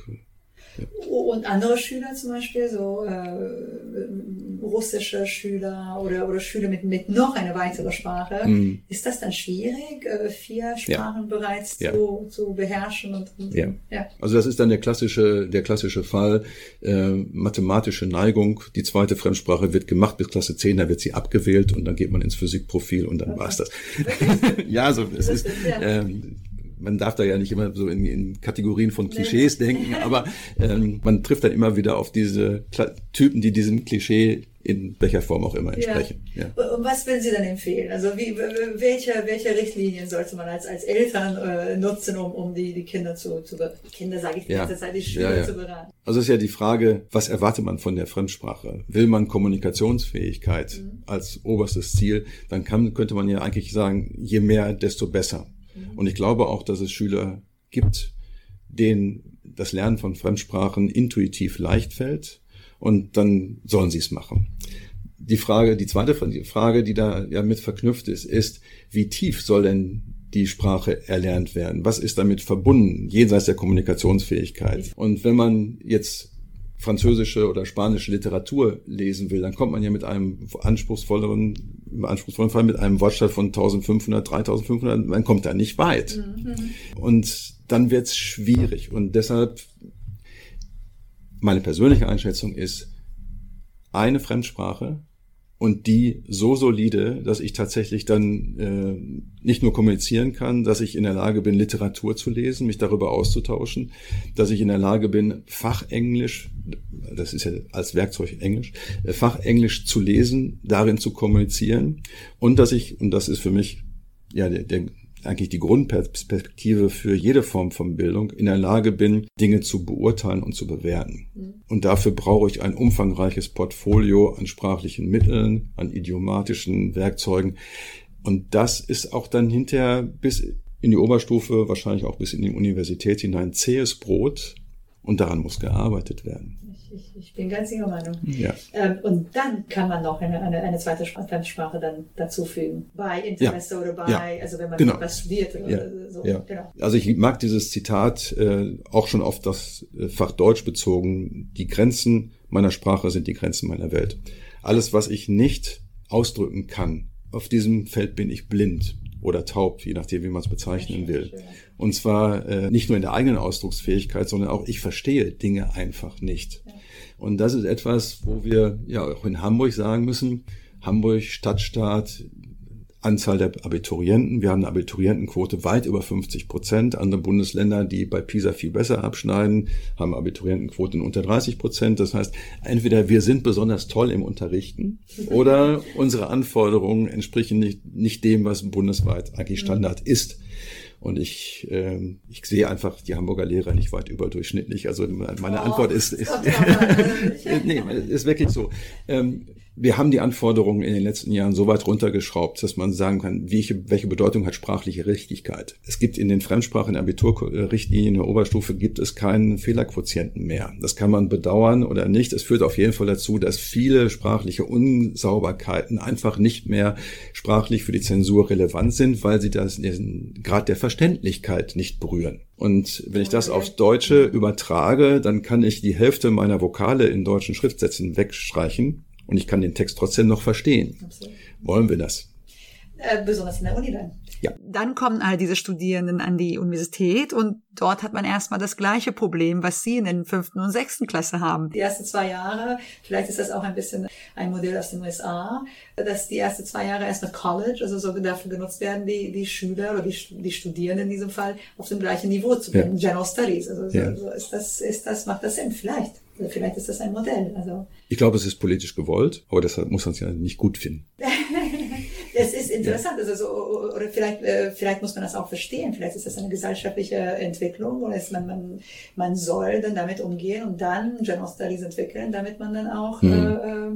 Und andere Schüler zum Beispiel, so äh, russische Schüler oder, oder Schüler mit, mit noch einer weiteren Sprache, mhm. ist das dann schwierig, äh, vier Sprachen ja. bereits ja. Zu, zu beherrschen? Und, und, ja. Ja. Also das ist dann der klassische, der klassische Fall, äh, mathematische Neigung, die zweite Fremdsprache wird gemacht bis Klasse zehn, da wird sie abgewählt und dann geht man ins Physikprofil und dann okay. war's das. ja, so es ist... Ja. Ähm, Man darf da ja nicht immer so in, in Kategorien von Klischees nee. denken, aber ähm, man trifft dann immer wieder auf diese Kla- Typen, die diesem Klischee in welcher Form auch immer entsprechen. Ja. Ja. Und was würden Sie dann empfehlen? Also wie, welche, welche Richtlinien sollte man als, als Eltern äh, nutzen, um, um die, die Kinder zu, zu beraten? Kinder, sage ich die ganze Zeit, die Schüler ja, ja. zu beraten. Also ist ja die Frage, was erwartet man von der Fremdsprache? Will man Kommunikationsfähigkeit mhm. als oberstes Ziel, dann kann, könnte man ja eigentlich sagen, je mehr, desto besser. Und ich glaube auch, dass es Schüler gibt, denen das Lernen von Fremdsprachen intuitiv leicht fällt und dann sollen sie es machen. Die Frage, die zweite Frage, die da ja mit verknüpft ist, ist, wie tief soll denn die Sprache erlernt werden? Was ist damit verbunden, jenseits der Kommunikationsfähigkeit? Und wenn man jetzt französische oder spanische Literatur lesen will, dann kommt man ja mit einem anspruchsvolleren, im anspruchsvollen Fall mit einem Wortschatz von fünfzehnhundert, dreitausendfünfhundert, man kommt da nicht weit. Mhm. Und dann wird's schwierig. Und deshalb, meine persönliche Einschätzung ist, eine Fremdsprache und die so solide, dass ich tatsächlich dann äh, nicht nur kommunizieren kann, dass ich in der Lage bin, Literatur zu lesen, mich darüber auszutauschen, dass ich in der Lage bin, Fachenglisch, das ist ja als Werkzeug Englisch, Fachenglisch zu lesen, darin zu kommunizieren und dass ich, und das ist für mich ja der, der, eigentlich die Grundperspektive für jede Form von Bildung, in der Lage bin, Dinge zu beurteilen und zu bewerten. Und dafür brauche ich ein umfangreiches Portfolio an sprachlichen Mitteln, an idiomatischen Werkzeugen. Und das ist auch dann hinterher bis in die Oberstufe, wahrscheinlich auch bis in die Universität hinein, zähes Brot. Und daran muss gearbeitet werden. Ich, ich bin ganz Ihrer Meinung. Ja. Ähm, und dann kann man noch eine, eine, eine zweite Fremdsprache dann dazufügen. Bei Interesse ja. oder bei, ja. also wenn man genau. was studiert. Oder ja. so. Ja. Genau. Also ich mag dieses Zitat äh, auch schon auf das Fach Deutsch bezogen. Die Grenzen meiner Sprache sind die Grenzen meiner Welt. Alles, was ich nicht ausdrücken kann, auf diesem Feld bin ich blind oder taub, je nachdem, wie man es bezeichnen will. Und zwar äh, nicht nur in der eigenen Ausdrucksfähigkeit, sondern auch ich verstehe Dinge einfach nicht. Ja. Und das ist etwas, wo wir ja auch in Hamburg sagen müssen, Hamburg, Stadtstaat, Anzahl der Abiturienten. Wir haben eine Abiturientenquote weit über fünfzig Prozent. Andere Bundesländer, die bei PISA viel besser abschneiden, haben Abiturientenquoten unter dreißig Prozent. Das heißt, entweder wir sind besonders toll im Unterrichten oder unsere Anforderungen entsprechen nicht, nicht dem, was bundesweit eigentlich Standard ist. Und ich, ähm, ich sehe einfach die Hamburger Lehrer nicht weit überdurchschnittlich. Also meine oh, Antwort ist, ist, nee, ist wirklich so. Ähm, wir haben die Anforderungen in den letzten Jahren so weit runtergeschraubt, dass man sagen kann, welche, welche Bedeutung hat sprachliche Richtigkeit? Es gibt in den Fremdsprachen, Abiturrichtlinien der Oberstufe gibt es keinen Fehlerquotienten mehr. Das kann man bedauern oder nicht. Es führt auf jeden Fall dazu, dass viele sprachliche Unsauberkeiten einfach nicht mehr sprachlich für die Zensur relevant sind, weil sie das den Grad der Verständlichkeit nicht berühren. Und wenn ich das aufs Deutsche übertrage, dann kann ich die Hälfte meiner Vokale in deutschen Schriftsätzen wegstreichen und ich kann den Text trotzdem noch verstehen. Absolut. Wollen wir das? Äh, besonders in der Uni dann. Ja. Dann kommen all diese Studierenden an die Universität und dort hat man erstmal das gleiche Problem, was Sie in den fünften und sechsten Klasse haben. Die ersten zwei Jahre, vielleicht ist das auch ein bisschen ein Modell aus den U S A, dass die ersten zwei Jahre erstmal College, also so dafür genutzt werden, die, die Schüler oder die, die Studierenden in diesem Fall auf dem gleichen Niveau zu bringen. Ja. General Studies, also so, ja. so ist das, ist das, macht das Sinn, vielleicht. Vielleicht ist das ein Modell. Also ich glaube, es ist politisch gewollt, aber deshalb muss man es ja nicht gut finden. Es ist interessant, also so, oder vielleicht, vielleicht muss man das auch verstehen. Vielleicht ist das eine gesellschaftliche Entwicklung und es, man, man, man soll dann damit umgehen und dann General Studies entwickeln, damit man dann auch mhm.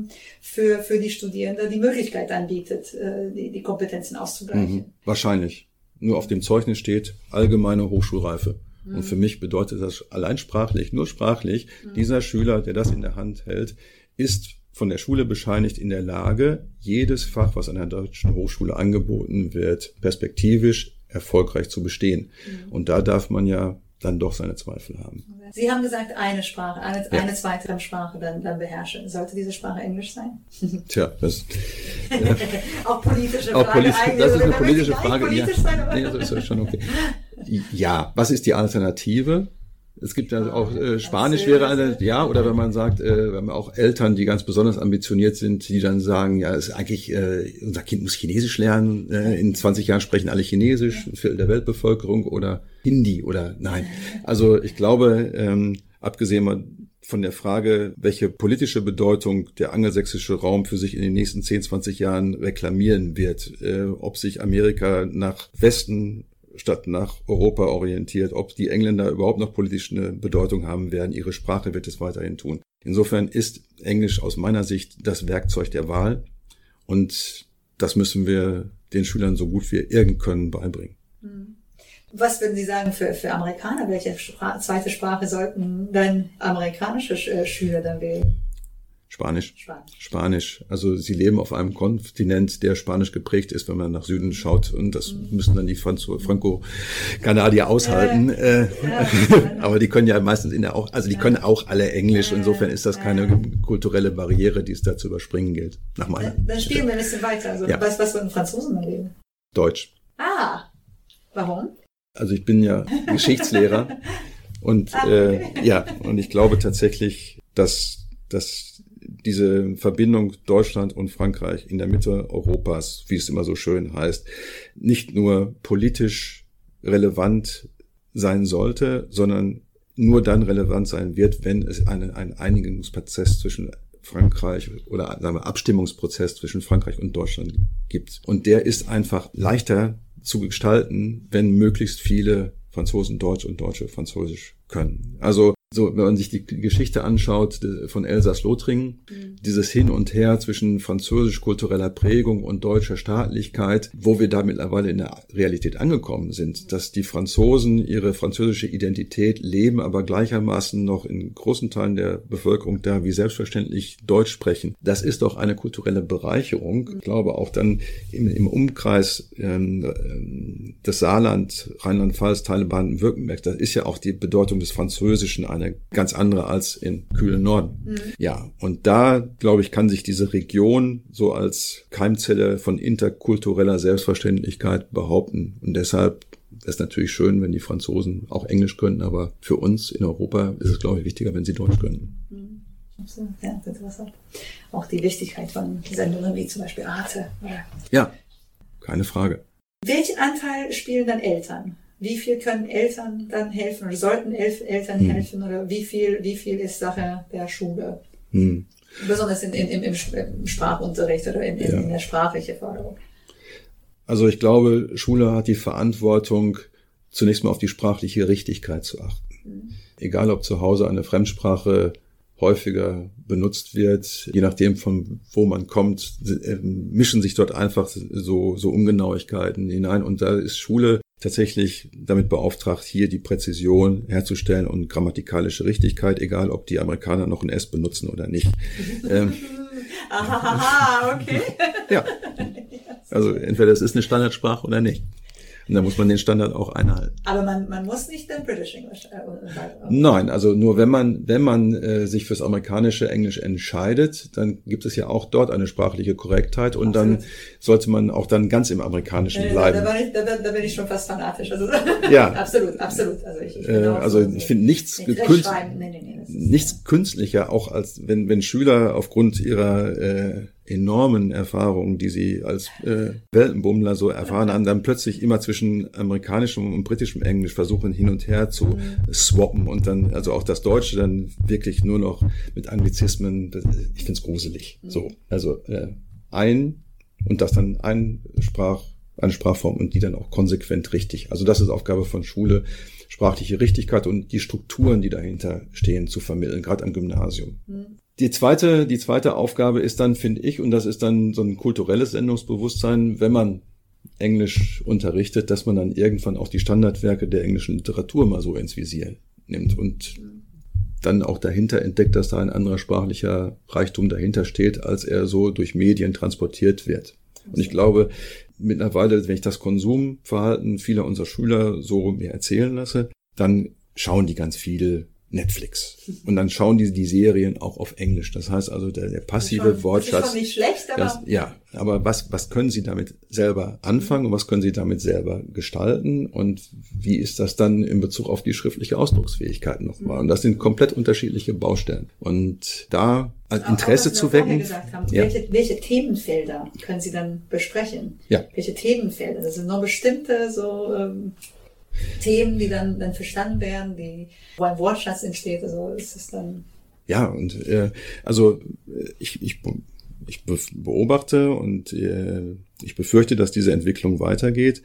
äh, für, für die Studierenden die Möglichkeit anbietet, die, die Kompetenzen auszugleichen. Mhm. Wahrscheinlich. Nur auf dem Zeugnis steht allgemeine Hochschulreife. Mhm. Und für mich bedeutet das allein sprachlich, nur sprachlich, mhm. dieser Schüler, der das in der Hand hält, ist von der Schule bescheinigt in der Lage, jedes Fach, was an der deutschen Hochschule angeboten wird, perspektivisch erfolgreich zu bestehen. Mhm. Und da darf man ja dann doch seine Zweifel haben. Sie haben gesagt, eine Sprache, eine, ja. eine zweite Sprache dann, dann beherrsche. Sollte diese Sprache Englisch sein? Tja, das äh, auch politische Frage. Auch politisch, das ist eine politische Frage. Politisch ja. sein, nee, das ist ja schon okay. Ja, was ist die Alternative? Es gibt ja auch äh, Spanisch wäre eine, ja, oder wenn man sagt, äh, wenn man auch Eltern, die ganz besonders ambitioniert sind, die dann sagen, ja, ist eigentlich äh, unser Kind muss Chinesisch lernen, äh, in zwanzig Jahren sprechen alle Chinesisch, ein Viertel der Weltbevölkerung oder Hindi oder nein. Also ich glaube, ähm, abgesehen von der Frage, welche politische Bedeutung der angelsächsische Raum für sich in den nächsten zehn, zwanzig Jahren reklamieren wird, äh, ob sich Amerika nach Westen statt nach Europa orientiert, ob die Engländer überhaupt noch politisch eine Bedeutung haben werden. Ihre Sprache wird es weiterhin tun. Insofern ist Englisch aus meiner Sicht das Werkzeug der Wahl und das müssen wir den Schülern so gut wir irgend können beibringen. Was würden Sie sagen für, für Amerikaner? Welche Spra- zweite Sprache sollten dann amerikanische Sch- Schüler dann wählen? Spanisch. Spanisch. Spanisch. Also sie leben auf einem Kontinent, der spanisch geprägt ist, wenn man nach Süden schaut. Und das mhm. müssen dann die Franzo- Franco-Kanadier aushalten. Äh, äh, äh. Aber die können ja meistens in der auch, also die können auch alle Englisch. Äh, Insofern ist das keine äh. kulturelle Barriere, die es da zu überspringen gilt. Nach meiner Dann, dann spielen wir ein bisschen weiter. Also ja. was, was würden Franzosen dann leben? Deutsch. Ah, warum? Also ich bin ja Geschichtslehrer. und ah, okay. äh, ja, und ich glaube tatsächlich, dass dass diese Verbindung Deutschland und Frankreich in der Mitte Europas, wie es immer so schön heißt, nicht nur politisch relevant sein sollte, sondern nur dann relevant sein wird, wenn es einen, einen Einigungsprozess zwischen Frankreich oder sagen wir, Abstimmungsprozess zwischen Frankreich und Deutschland gibt. Und der ist einfach leichter zu gestalten, wenn möglichst viele Franzosen Deutsch und Deutsche Französisch können. Also so, wenn man sich die Geschichte anschaut von Elsass-Lothringen, mhm. dieses Hin und Her zwischen französisch-kultureller Prägung und deutscher Staatlichkeit, wo wir da mittlerweile in der Realität angekommen sind, dass die Franzosen ihre französische Identität leben, aber gleichermaßen noch in großen Teilen der Bevölkerung da wie selbstverständlich Deutsch sprechen. Das ist doch eine kulturelle Bereicherung. Mhm. Ich glaube auch dann im, im Umkreis ähm, des Saarland, Rheinland-Pfalz, Teile Baden-Württemberg, das ist ja auch die Bedeutung des Französischen an eine ganz andere als in kühlen Norden. Mhm. Ja, und da, glaube ich, kann sich diese Region so als Keimzelle von interkultureller Selbstverständlichkeit behaupten. Und deshalb wäre es natürlich schön, wenn die Franzosen auch Englisch können, aber für uns in Europa ist es, glaube ich, wichtiger, wenn sie Deutsch können. Mhm. Absolut, ja, das ist interessant. Auch die Wichtigkeit von Sendungen wie zum Beispiel Arte. Oder? Ja, keine Frage. Welchen Anteil spielen dann Eltern? Wie viel können Eltern dann helfen oder sollten Elf- Eltern hm. helfen oder wie viel, wie viel ist Sache der Schule? Hm. Besonders in, in, im, im Sprachunterricht oder in, in, ja. in der sprachlichen Förderung. Also ich glaube, Schule hat die Verantwortung, zunächst mal auf die sprachliche Richtigkeit zu achten. Hm. Egal, ob zu Hause eine Fremdsprache häufiger benutzt wird, je nachdem von wo man kommt, mischen sich dort einfach so, so Ungenauigkeiten hinein und da ist Schule tatsächlich damit beauftragt, hier die Präzision herzustellen und grammatikalische Richtigkeit, egal ob die Amerikaner noch ein S benutzen oder nicht. ähm. Aha, okay. Ja, also entweder es ist eine Standardsprache oder nicht. Und da muss man den Standard auch einhalten. Aber man, man muss nicht den British English äh, nein, also nur wenn man wenn man äh, sich fürs amerikanische Englisch entscheidet, dann gibt es ja auch dort eine sprachliche Korrektheit und absolut. Dann sollte man auch dann ganz im Amerikanischen ja, bleiben. Da, ich, da, da bin ich schon fast fanatisch. Also, ja, absolut, absolut. Also ich, ich, äh, also ich finde nichts nicht künst, nee, nee, nee, nichts ja. künstlicher, auch als wenn wenn Schüler aufgrund ihrer äh, enormen Erfahrungen, die sie als äh, Weltenbummler so erfahren haben, dann plötzlich immer zwischen amerikanischem und britischem Englisch versuchen, hin und her zu swappen und dann, also auch das Deutsche dann wirklich nur noch mit Anglizismen, das, ich find's gruselig. So, also äh, ein und das dann ein Sprach, eine Sprachform und die dann auch konsequent richtig. Also das ist Aufgabe von Schule, sprachliche Richtigkeit und die Strukturen, die dahinter stehen, zu vermitteln, gerade am Gymnasium. Mhm. Die zweite, die zweite Aufgabe ist dann, finde ich, und das ist dann so ein kulturelles Sendungsbewusstsein, wenn man Englisch unterrichtet, dass man dann irgendwann auch die Standardwerke der englischen Literatur mal so ins Visier nimmt und dann auch dahinter entdeckt, dass da ein anderer sprachlicher Reichtum dahinter steht, als er so durch Medien transportiert wird. Und ich glaube, mittlerweile, wenn ich das Konsumverhalten vieler unserer Schüler so mir erzählen lasse, dann schauen die ganz viel Netflix. Und dann schauen die die Serien auch auf Englisch. Das heißt also, der, der passive schon, Wortschatz. Das ist schon nicht schlecht, aber... Das, ja, aber was, was können Sie damit selber anfangen und was können Sie damit selber gestalten? Und wie ist das dann in Bezug auf die schriftliche Ausdrucksfähigkeit nochmal? Und das sind komplett unterschiedliche Baustellen. Und da also Interesse auch, zu wecken. Haben, ja. welche, welche Themenfelder können Sie dann besprechen? Ja. Welche Themenfelder? Das sind noch bestimmte so... Ähm Themen, die dann, dann verstanden werden, die, wo ein Wortschatz entsteht, also ist es dann... Ja, und äh, also ich, ich, ich beobachte und äh, ich befürchte, dass diese Entwicklung weitergeht.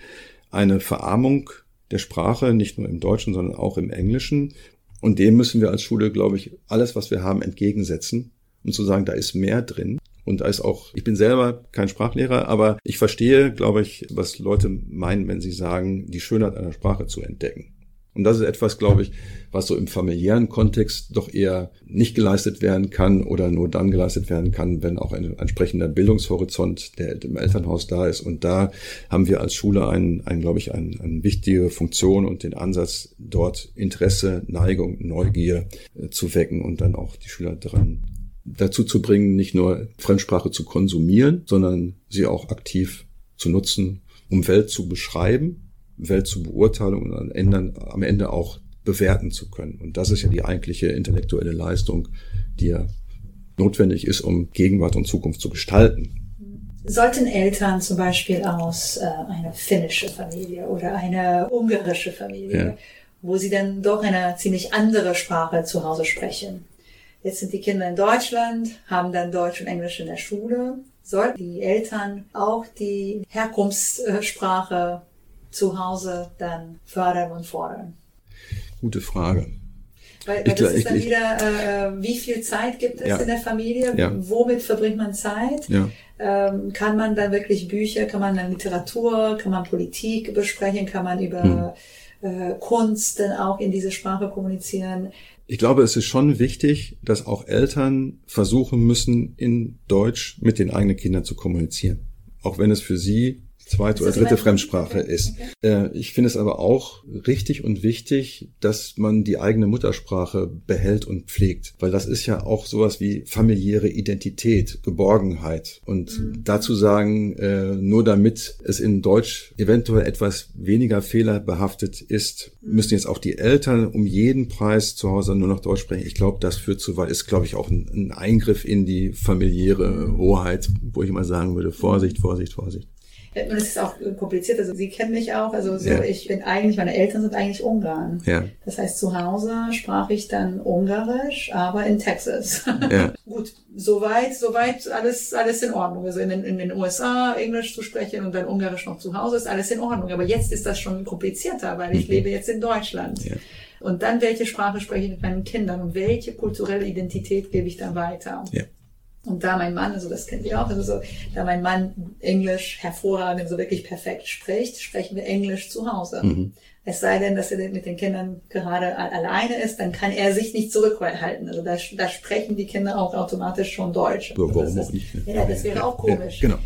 Eine Verarmung der Sprache, nicht nur im Deutschen, sondern auch im Englischen. Und dem müssen wir als Schule, glaube ich, alles, was wir haben, entgegensetzen, um zu sagen, da ist mehr drin. Und da ist auch, ich bin selber kein Sprachlehrer, aber ich verstehe, glaube ich, was Leute meinen, wenn sie sagen, die Schönheit einer Sprache zu entdecken. Und das ist etwas, glaube ich, was so im familiären Kontext doch eher nicht geleistet werden kann oder nur dann geleistet werden kann, wenn auch ein entsprechender Bildungshorizont, der im Elternhaus da ist. Und da haben wir als Schule einen, einen glaube ich, einen, eine wichtige Funktion und den Ansatz, dort Interesse, Neigung, Neugier äh, zu wecken und dann auch die Schüler daran dazu zu bringen, nicht nur Fremdsprache zu konsumieren, sondern sie auch aktiv zu nutzen, um Welt zu beschreiben, Welt zu beurteilen und am Ende, am Ende auch bewerten zu können. Und das ist ja die eigentliche intellektuelle Leistung, die ja notwendig ist, um Gegenwart und Zukunft zu gestalten. Sollten Eltern zum Beispiel aus äh, einer finnischen Familie oder einer ungarischen Familie, ja, wo sie dann doch eine ziemlich andere Sprache zu Hause sprechen, jetzt sind die Kinder in Deutschland, haben dann Deutsch und Englisch in der Schule. Sollten die Eltern auch die Herkunftssprache zu Hause dann fördern und fordern? Gute Frage. Weil, weil ich, das ich, ist dann ich, wieder, äh, wie viel Zeit gibt es ja. in der Familie? Ja. Womit verbringt man Zeit? Ja. Ähm, kann man dann wirklich Bücher, kann man dann Literatur, kann man Politik besprechen, kann man über hm. äh, Kunst dann auch in diese Sprache kommunizieren? Ich glaube, es ist schon wichtig, dass auch Eltern versuchen müssen, in Deutsch mit den eigenen Kindern zu kommunizieren. Auch wenn es für sie zweite oder dritte Fremdsprache ist. Okay. Ich finde es aber auch richtig und wichtig, dass man die eigene Muttersprache behält und pflegt. Weil das ist ja auch sowas wie familiäre Identität, Geborgenheit. Und mhm. dazu sagen, nur damit es in Deutsch eventuell etwas weniger fehlerbehaftet ist, müssen jetzt auch die Eltern um jeden Preis zu Hause nur noch Deutsch sprechen. Ich glaube, das führt zu weit. Ist, glaube ich, auch ein Eingriff in die familiäre Hoheit, wo ich mal sagen würde, Vorsicht, Vorsicht, Vorsicht. Und es ist auch kompliziert, also sie kennen mich auch, also so, ja. ich bin eigentlich, meine Eltern sind eigentlich Ungarn. Ja. Das heißt, zu Hause sprach ich dann Ungarisch, aber in Texas. Ja. Gut, soweit, soweit, alles, alles in Ordnung. Also in den, in den U S A Englisch zu sprechen und dann Ungarisch noch zu Hause ist alles in Ordnung. Aber jetzt ist das schon komplizierter, weil ich mhm. lebe jetzt in Deutschland. Ja. Und dann, welche Sprache spreche ich mit meinen Kindern und welche kulturelle Identität gebe ich dann weiter? Ja. Und da mein Mann, also das kennt ihr auch, also so, da mein Mann Englisch hervorragend, also wirklich perfekt spricht, sprechen wir Englisch zu Hause. Mhm. Es sei denn, dass er mit den Kindern gerade alleine ist, dann kann er sich nicht zurückhalten. Also da, da sprechen die Kinder auch automatisch schon Deutsch. Ja, warum also das auch ist, nicht? Ne? Ja, das wäre ja, auch komisch. Ja, genau.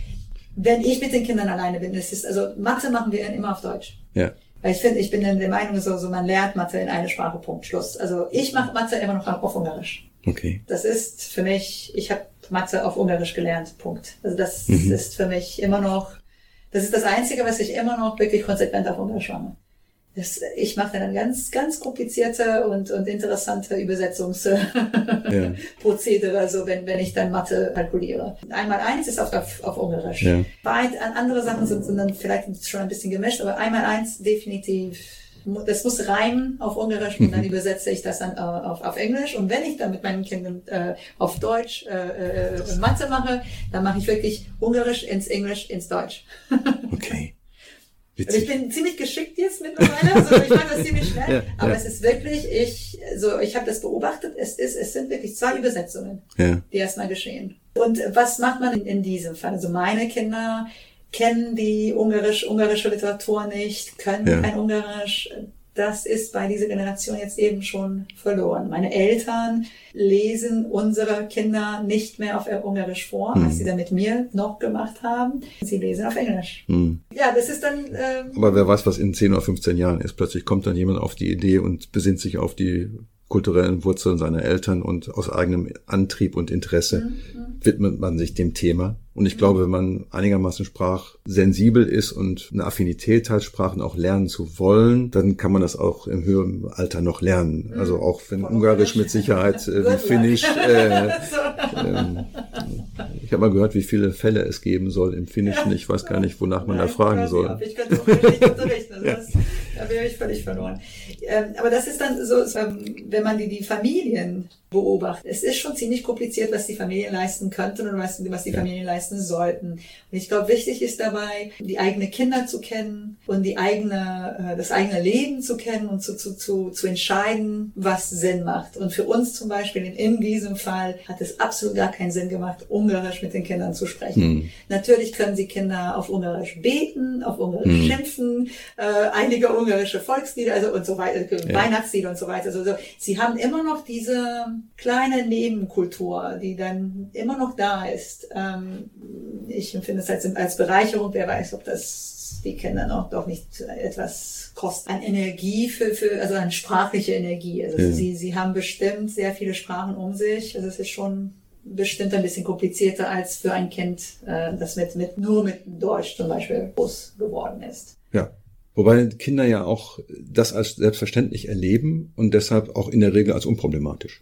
Wenn ich mit den Kindern alleine bin, es ist, also Mathe machen wir immer auf Deutsch. Ja. Weil ich finde, ich bin dann der Meinung, so, so man lernt Mathe in einer Sprache, Punkt, Schluss. Also ich mache Mathe immer noch auf Ungarisch. Okay. Das ist für mich, ich habe Mathe auf Ungarisch gelernt, Punkt. Also das mhm. ist für mich immer noch, das ist das Einzige, was ich immer noch wirklich konsequent auf Ungarisch mache. Das, ich mache dann ganz, ganz komplizierte und, und interessante Übersetzungsprozedere, ja. also wenn, wenn ich dann Mathe kalkuliere. Einmal eins ist auf, auf, auf Ungarisch. Ja. Weit, andere Sachen sind, sind dann vielleicht schon ein bisschen gemischt, aber einmal eins definitiv. Das muss reimen auf Ungarisch und dann übersetze ich das dann äh, auf, auf Englisch. Und wenn ich dann mit meinen Kindern äh, auf Deutsch äh, äh, Mathe mache, dann mache ich wirklich Ungarisch ins Englisch ins Deutsch. Okay. Also ich bin ziemlich geschickt jetzt mittlerweile, also ich mache das ziemlich schnell. Ja, aber ja. es ist wirklich, ich, so ich habe das beobachtet, es ist, es sind wirklich zwei Übersetzungen, ja. die erstmal geschehen. Und was macht man in, in diesem Fall? Also meine Kinder kennen die Ungarisch, ungarische Literatur nicht, können ja. kein Ungarisch. das ist bei dieser Generation jetzt eben schon verloren. Meine Eltern lesen unsere Kinder nicht mehr auf Ungarisch vor, hm. als sie da mit mir noch gemacht haben. Sie lesen auf Englisch. Hm. Ja, das ist dann... Ähm, Aber wer weiß, was in zehn oder fünfzehn Jahren ist. Plötzlich kommt dann jemand auf die Idee und besinnt sich auf die kulturellen Wurzeln seiner Eltern und aus eigenem Antrieb und Interesse mhm. widmet man sich dem Thema. Und ich mhm. glaube, wenn man einigermaßen sprachsensibel ist und eine Affinität hat, Sprachen auch lernen zu wollen, dann kann man das auch im höheren Alter noch lernen. Mhm. Also auch wenn Von Ungarisch mit Sicherheit äh, wie Finnisch... Äh, ähm, ich habe mal gehört, wie viele Fälle es geben soll im Finnischen. Ja. Ich weiß gar nicht, wonach man Nein, da fragen soll. Ab. Ich könnte es auch nicht unterrichten. Also ja. das, da bin ich völlig verloren. Ähm, aber das ist dann so, wenn man die, die Familien beobachtet. Es ist schon ziemlich kompliziert, was die Familien leisten könnten und was, was die ja. Familien leisten sollten. Und ich glaube, wichtig ist dabei, die eigenen Kinder zu kennen und die eigene, das eigene Leben zu kennen und zu, zu, zu, zu entscheiden, was Sinn macht. Und für uns zum Beispiel in, in diesem Fall hat es absolut gar keinen Sinn gemacht, Ungarisch mit den Kindern zu sprechen. Hm. Natürlich können die Kinder auf Ungarisch beten, auf Ungarisch hm. schimpfen, äh, einige ungarische Volkslieder also und so weiter, ja. Weihnachtslieder und so weiter. Also, so. Sie haben immer noch diese kleine Nebenkultur, die dann immer noch da ist. Ähm, ich empfinde es als, als Bereicherung. Wer weiß, ob das die Kinder noch doch nicht etwas kostet. An Energie, für, für, also an sprachliche Energie. Also, ja. sie, sie haben bestimmt sehr viele Sprachen um sich. Also es ist schon... bestimmt ein bisschen komplizierter als für ein Kind, das mit, mit nur mit Deutsch zum Beispiel groß geworden ist. Ja, wobei Kinder ja auch das als selbstverständlich erleben und deshalb auch in der Regel als unproblematisch.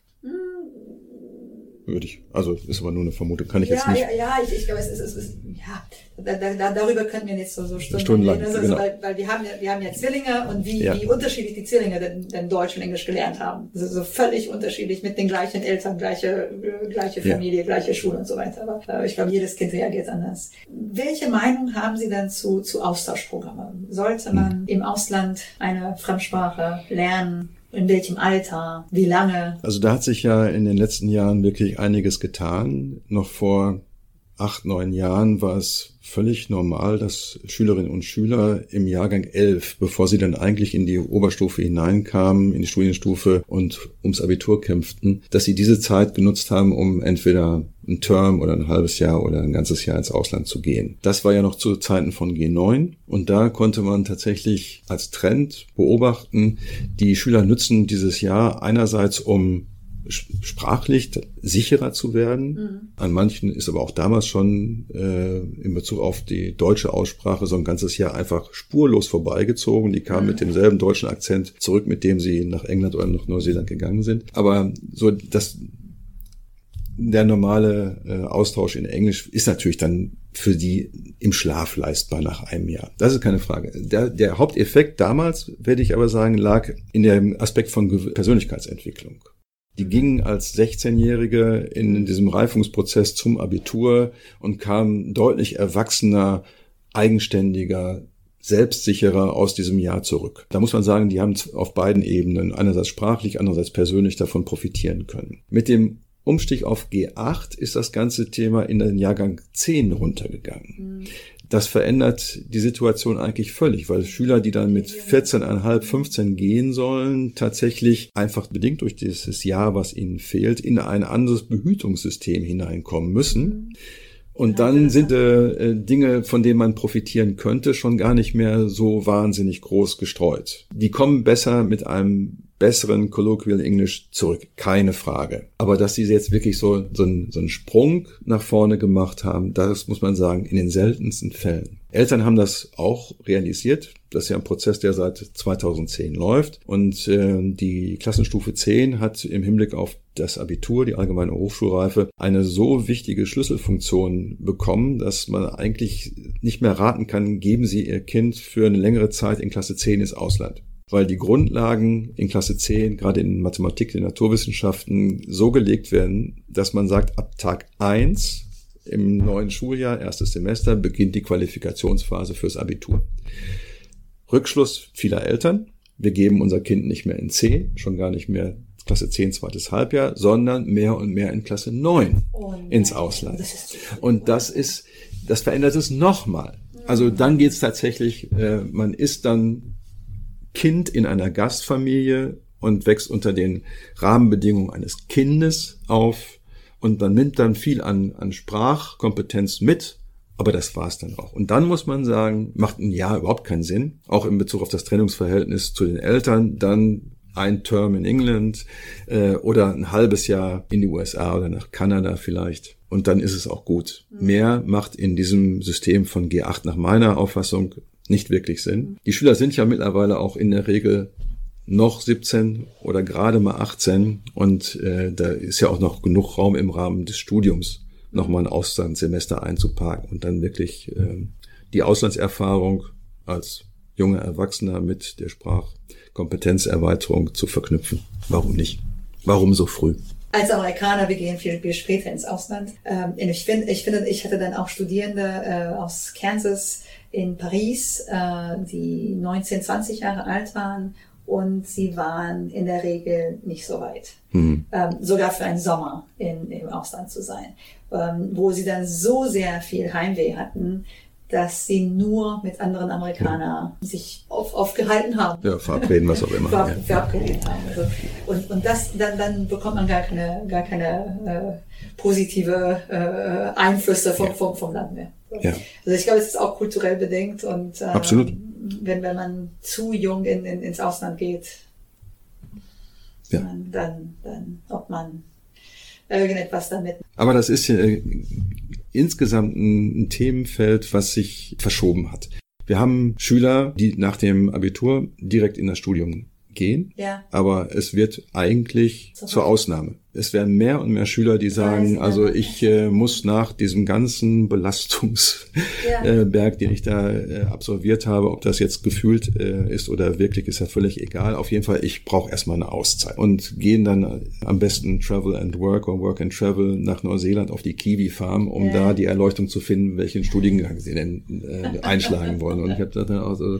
Würde ich. Also ist aber nur eine Vermutung, kann ich ja, jetzt nicht. Ja, ja, ich, ich glaube, es ist, es ist ja, da, da, darüber können wir jetzt so, so Stunden, Stunden lang, reden, also, genau. weil, weil wir haben ja, wir haben ja Zwillinge und wie, ja. wie unterschiedlich die Zwillinge denn, denn Deutsch und Englisch gelernt haben. Also so völlig unterschiedlich mit den gleichen Eltern, gleiche, gleiche Familie, ja. gleiche Schule und so weiter. Aber äh, ich glaube, jedes Kind reagiert anders. Welche Meinung haben Sie dann zu, zu Austauschprogrammen? Sollte man hm. im Ausland eine Fremdsprache lernen? In welchem Alter? Wie lange? Also da hat sich ja in den letzten Jahren wirklich einiges getan. Noch vor acht, neun Jahren war es völlig normal, dass Schülerinnen und Schüler im Jahrgang elf, bevor sie dann eigentlich in die Oberstufe hineinkamen, in die Studienstufe und ums Abitur kämpften, dass sie diese Zeit genutzt haben, um entweder ein Term oder ein halbes Jahr oder ein ganzes Jahr ins Ausland zu gehen. Das war ja noch zu Zeiten von G neun und da konnte man tatsächlich als Trend beobachten, die Schüler nutzen dieses Jahr einerseits, um sprachlich sicherer zu werden. Mhm. An manchen ist aber auch damals schon äh, in Bezug auf die deutsche Aussprache so ein ganzes Jahr einfach spurlos vorbeigezogen. Die kamen mhm. mit demselben deutschen Akzent zurück, mit dem sie nach England oder nach Neuseeland gegangen sind. Aber so das der normale äh, Austausch in Englisch ist natürlich dann für die im Schlaf leistbar nach einem Jahr. Das ist keine Frage. Der, der Haupteffekt damals, werde ich aber sagen, lag in dem Aspekt von Ge- Persönlichkeitsentwicklung. Die gingen als sechzehnjährige in diesem Reifungsprozess zum Abitur und kamen deutlich erwachsener, eigenständiger, selbstsicherer aus diesem Jahr zurück. Da muss man sagen, die haben auf beiden Ebenen, einerseits sprachlich, andererseits persönlich, davon profitieren können. Mit dem Umstieg auf G acht ist das ganze Thema in den Jahrgang zehn runtergegangen. Mhm. Das verändert die Situation eigentlich völlig, weil Schüler, die dann mit vierzehn Komma fünf, fünfzehn gehen sollen, tatsächlich einfach bedingt durch dieses Jahr, was ihnen fehlt, in ein anderes Behütungssystem hineinkommen müssen. Und dann sind äh, Dinge, von denen man profitieren könnte, schon gar nicht mehr so wahnsinnig groß gestreut. Die kommen besser mit einem besseren Colloquial English zurück, keine Frage. Aber dass sie jetzt wirklich so, so, einen, so einen Sprung nach vorne gemacht haben, das muss man sagen, in den seltensten Fällen. Eltern haben das auch realisiert. Das ist ja ein Prozess, der seit zweitausendzehn läuft. Und äh, die Klassenstufe zehn hat im Hinblick auf das Abitur, die allgemeine Hochschulreife, eine so wichtige Schlüsselfunktion bekommen, dass man eigentlich nicht mehr raten kann, geben Sie Ihr Kind für eine längere Zeit in Klasse zehn ins Ausland. Weil die Grundlagen in Klasse zehn, gerade in Mathematik, in Naturwissenschaften, so gelegt werden, dass man sagt, ab Tag eins im neuen Schuljahr, erstes Semester, beginnt die Qualifikationsphase fürs Abitur. Rückschluss vieler Eltern, wir geben unser Kind nicht mehr in C, schon gar nicht mehr Klasse zehn, zweites Halbjahr, sondern mehr und mehr in Klasse neun oh ins Ausland. Und das ist, das verändert es nochmal. Also dann geht's tatsächlich, äh, man ist dann Kind in einer Gastfamilie und wächst unter den Rahmenbedingungen eines Kindes auf und man nimmt dann viel an, an Sprachkompetenz mit, aber das war's dann auch. Und dann muss man sagen, macht ein Jahr überhaupt keinen Sinn, auch in Bezug auf das Trennungsverhältnis zu den Eltern, dann ein Term in England äh, oder ein halbes Jahr in die U S A oder nach Kanada vielleicht. Und dann ist es auch gut. Mhm. Mehr macht in diesem System von G acht nach meiner Auffassung nicht wirklich Sinn. Mhm. Die Schüler sind ja mittlerweile auch in der Regel noch siebzehn oder gerade mal achtzehn. Und äh, da ist ja auch noch genug Raum im Rahmen des Studiums, nochmal ein Auslandssemester einzuparken und dann wirklich äh, die Auslandserfahrung als junger Erwachsener mit der Sprachkompetenzerweiterung zu verknüpfen. Warum nicht? Warum so früh? Als Amerikaner, wir gehen viel, viel später ins Ausland. Ähm, ich finde, ich, find, ich hatte dann auch Studierende äh, aus Kansas in Paris, äh, die neunzehn, zwanzig Jahre alt waren und sie waren in der Regel nicht so weit. Mhm. Ähm, sogar für einen Sommer in, im Ausland zu sein, ähm, wo sie dann so sehr viel Heimweh hatten, dass sie nur mit anderen Amerikanern ja. sich auf, aufgehalten haben. Ja, verabreden, was auch immer. Ver, verabreden haben. Also, und, und das, dann, dann bekommt man gar keine, gar keine äh, positive äh, Einflüsse vom, ja. vom, vom Land mehr. Ja. Also ich glaube, es ist auch kulturell bedingt und äh, absolut. Wenn, wenn man zu jung in, in, ins Ausland geht, ja. dann, dann, dann, ob man irgendetwas damit. Aber das ist ja äh, insgesamt ein, ein Themenfeld, was sich verschoben hat. Wir haben Schüler, die nach dem Abitur direkt in das Studium gehen, ja. aber es wird eigentlich so. Zur Ausnahme. Es werden mehr und mehr Schüler, die sagen, ja, also ich äh, muss nach diesem ganzen Belastungsberg, ja. äh, den ich da äh, absolviert habe, ob das jetzt gefühlt äh, ist oder wirklich, ist ja völlig egal. Auf jeden Fall, ich brauche erstmal eine Auszeit und gehen dann am besten Travel and Work oder Work and Travel nach Neuseeland auf die Kiwi Farm, um ja. da die Erleuchtung zu finden, welchen Studiengang sie denn äh, einschlagen wollen. Und ich habe dann auch so,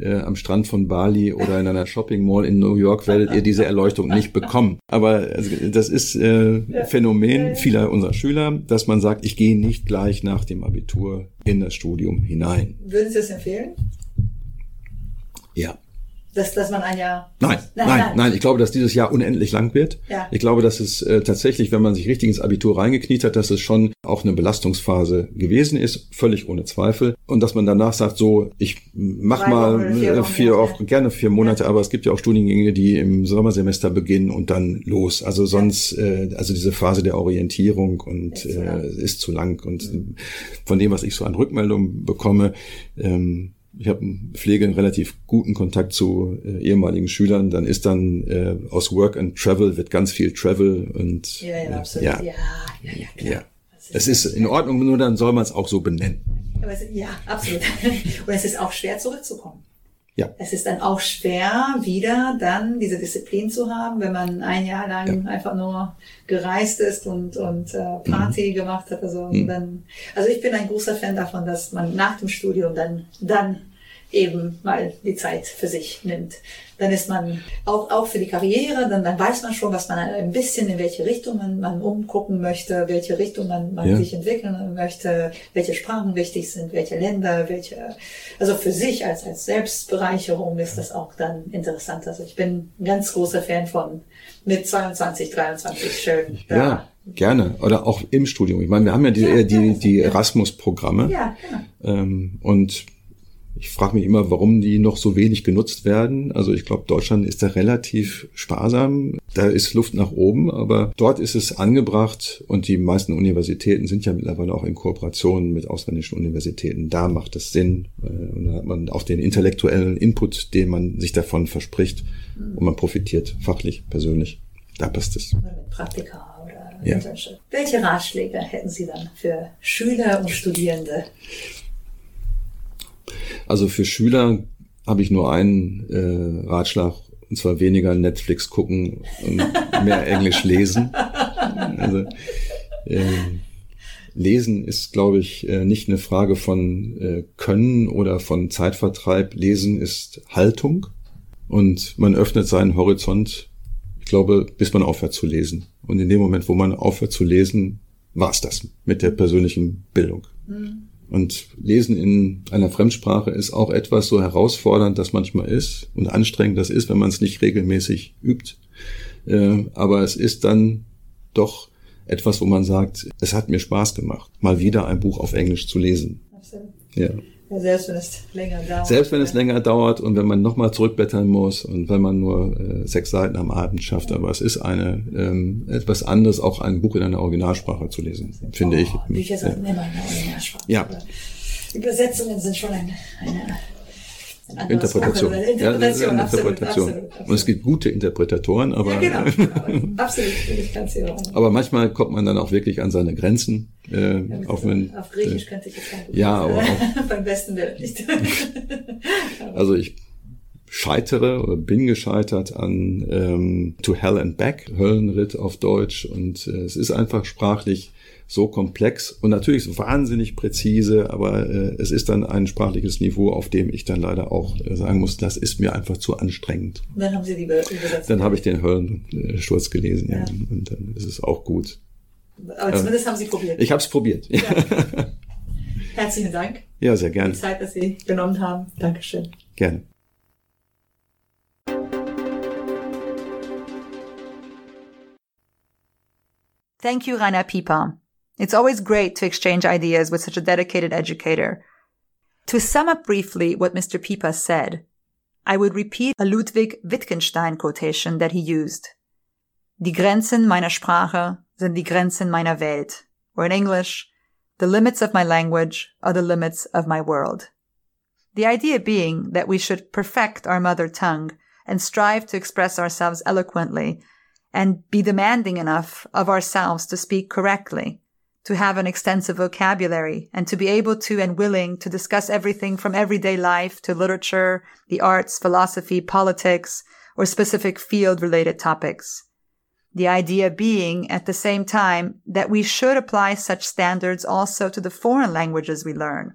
äh, am Strand von Bali oder in einer Shopping Mall in New York werdet ihr diese Erleuchtung nicht bekommen. Aber also, das ist äh, ja. Phänomen vieler unserer Schüler, dass man sagt, ich gehe nicht gleich nach dem Abitur in das Studium hinein. Würden Sie das empfehlen? Ja. Dass, dass man ein Jahr... Nein, nein, nein, nein. Ich glaube, dass dieses Jahr unendlich lang wird. Ja. Ich glaube, dass es äh, tatsächlich, wenn man sich richtig ins Abitur reingekniet hat, dass es schon auch eine Belastungsphase gewesen ist, völlig ohne Zweifel. Und dass man danach sagt, so, ich mach mal vier, vier auch gerne vier Monate, ja. aber es gibt ja auch Studiengänge, die im Sommersemester beginnen und dann los. Also sonst, äh, also diese Phase der Orientierung und ist, äh, ist zu lang. Und mhm. von dem, was ich so an Rückmeldungen bekomme, ähm, ich habe pflege einen relativ guten Kontakt zu äh, ehemaligen Schülern, dann ist dann äh, aus Work and Travel wird ganz viel Travel und ja, ja, äh, absolut. Ja, ja, ja, ja, klar. ja. Es ist in Ordnung, nur dann soll man es auch so benennen. Aber es, ja, absolut. Und es ist auch schwer zurückzukommen. Ja. Es ist dann auch schwer, wieder dann diese Disziplin zu haben, wenn man ein Jahr lang ja. einfach nur gereist ist und, und äh, Party mhm. gemacht hat. Also, mhm. dann, also ich bin ein großer Fan davon, dass man nach dem Studium dann, dann eben mal die Zeit für sich nimmt. Dann ist man auch, auch für die Karriere, dann, dann weiß man schon, was man ein bisschen, in welche Richtung man, man umgucken möchte, welche Richtung man, man ja. sich entwickeln möchte, welche Sprachen wichtig sind, welche Länder, welche, also für sich als, als Selbstbereicherung ist das auch dann interessant. Also ich bin ein ganz großer Fan von mit zweiundzwanzig, dreiundzwanzig schön da. Ja. Gerne. Oder auch im Studium. Ich meine, wir haben ja die, ja, die, die Erasmus-Programme. Ja, genau. Ähm, und ich frage mich immer, warum die noch so wenig genutzt werden. Also ich glaube, Deutschland ist da relativ sparsam. Da ist Luft nach oben, aber dort ist es angebracht und die meisten Universitäten sind ja mittlerweile auch in Kooperation mit ausländischen Universitäten. Da macht es Sinn und da hat man auch den intellektuellen Input, den man sich davon verspricht und man profitiert fachlich, persönlich. Da passt es. Mit Praktika oder ja. Internship. Welche Ratschläge hätten Sie dann für Schüler und Studierende? Also für Schüler habe ich nur einen äh, Ratschlag, und zwar weniger Netflix gucken und mehr Englisch lesen. Also äh, Lesen ist, glaube ich, äh, nicht eine Frage von äh, Können oder von Zeitvertreib. Lesen ist Haltung und man öffnet seinen Horizont, ich glaube, bis man aufhört zu lesen. Und in dem Moment, wo man aufhört zu lesen, war es das mit der persönlichen Bildung. Mhm. Und Lesen in einer Fremdsprache ist auch etwas, so herausfordernd das manchmal ist und anstrengend das ist, wenn man es nicht regelmäßig übt. Aber es ist dann doch etwas, wo man sagt, es hat mir Spaß gemacht, mal wieder ein Buch auf Englisch zu lesen. Absolut. Ja. Ja, selbst wenn es länger dauert. Selbst wenn ja. es länger dauert und wenn man nochmal zurückblättern muss und wenn man nur äh, sechs Seiten am Abend schafft. Ja. Aber es ist eine ähm, etwas anderes, auch ein Buch in einer Originalsprache zu lesen, finde oh, ich. Bücher sind ja. immer in der Originalsprache. Ja. Übersetzungen sind schon eine, eine Interpretation. Oder Interpretation, ja, absolut, Interpretation. Absolut, absolut. Und es gibt gute Interpretatoren, aber ja, genau, genau. absolut, bin ich ganz sicher. Aber manchmal kommt man dann auch wirklich an seine Grenzen. Äh, ja, auf, mein, auf Griechisch äh, könnte ich jetzt sagen. Ja, aber auch, beim besten Willen nicht. Also ich scheitere oder bin gescheitert an ähm, To Hell and Back, Höllenritt auf Deutsch. Und äh, es ist einfach sprachlich so komplex und natürlich so wahnsinnig präzise, aber äh, es ist dann ein sprachliches Niveau, auf dem ich dann leider auch äh, sagen muss, das ist mir einfach zu anstrengend. Und dann haben Sie die Übersetzung. Dann habe ich den Höllensturz gelesen, ja. Ja. Und dann ist es auch gut. Aber zumindest haben Sie probiert. Ich habe es probiert. Ja. Herzlichen Dank. Ja, sehr gerne. Die Zeit, dass Sie genommen haben. Dankeschön. Gerne. Thank you, Rainer Pieper. It's always great to exchange ideas with such a dedicated educator. To sum up briefly what Mister Pieper said, I would repeat a Ludwig Wittgenstein quotation that he used. Die Grenzen meiner Sprache sind die Grenzen meiner Welt. Or in English, the limits of my language are the limits of my world. The idea being that we should perfect our mother tongue and strive to express ourselves eloquently and be demanding enough of ourselves to speak correctly, to have an extensive vocabulary, and to be able to and willing to discuss everything from everyday life to literature, the arts, philosophy, politics, or specific field-related topics. The idea being, at the same time, that we should apply such standards also to the foreign languages we learn.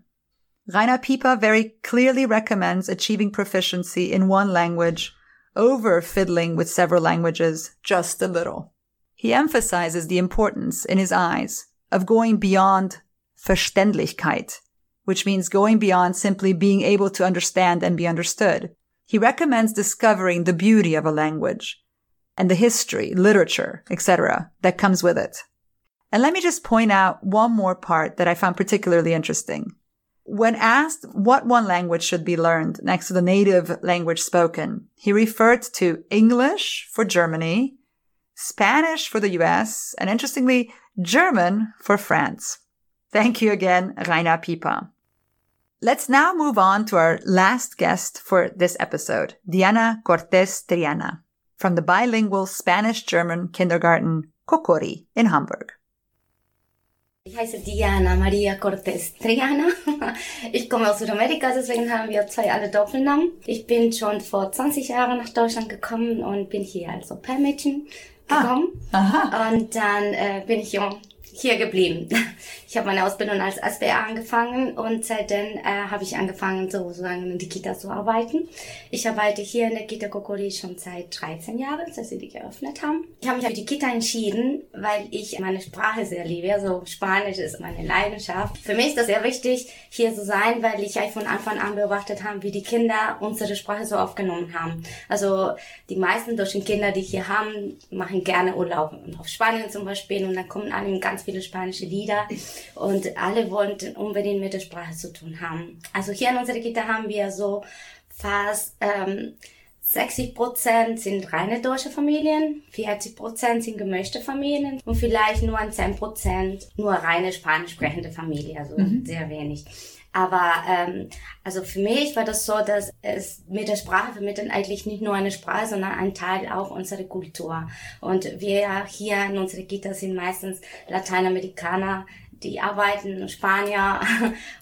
Rainer Pieper very clearly recommends achieving proficiency in one language over fiddling with several languages just a little. He emphasizes the importance, in his eyes, of going beyond Verständlichkeit, which means going beyond simply being able to understand and be understood. He recommends discovering the beauty of a language and the history, literature, et cetera that comes with it. And let me just point out one more part that I found particularly interesting. When asked what one language should be learned next to the native language spoken, he referred to English for Germany, Spanish for the U S, and interestingly, German for France. Thank you again, Rainer Pieper. Let's now move on to our last guest for this episode, Diana Cortes Triana, from the bilingual Spanish-German kindergarten Kokori in Hamburg. Ich heiße Diana Maria Cortes Triana. Ich komme aus Südamerika, deswegen haben wir zwei alle Doppelnamen. Ich bin schon vor zwanzig Jahren nach Deutschland gekommen und bin hier als Au-pair-Mädchen gekommen. Ah, und dann äh, bin ich hier geblieben. Ich habe meine Ausbildung als S B A angefangen und seitdem äh, habe ich angefangen, sozusagen in die Kita zu arbeiten. Ich arbeite hier in der Kita Kokori schon seit dreizehn Jahren, seit sie die geöffnet haben. Ich habe mich für die Kita entschieden, weil ich meine Sprache sehr liebe. Also Spanisch ist meine Leidenschaft. Für mich ist das sehr wichtig, hier zu sein, weil ich von Anfang an beobachtet habe, wie die Kinder unsere Sprache so aufgenommen haben. Also die meisten deutschen Kinder, die hier haben, machen gerne Urlaub auf Spanien zum Beispiel und dann kommen alle ganz viele spanische Lieder. Und alle wollten unbedingt mit der Sprache zu tun haben. Also hier in unserer Kita haben wir so fast ähm, sechzig Prozent sind reine deutsche Familien, vierzig Prozent sind gemischte Familien und vielleicht nur an zehn Prozent nur reine spanisch sprechende Familie, also mhm. sehr wenig. Aber ähm, also für mich war das so, dass es mit der Sprache vermitteln eigentlich nicht nur eine Sprache, sondern ein Teil auch unserer Kultur. Und wir hier in unserer Kita sind meistens Lateinamerikaner, die arbeiten, Spanier,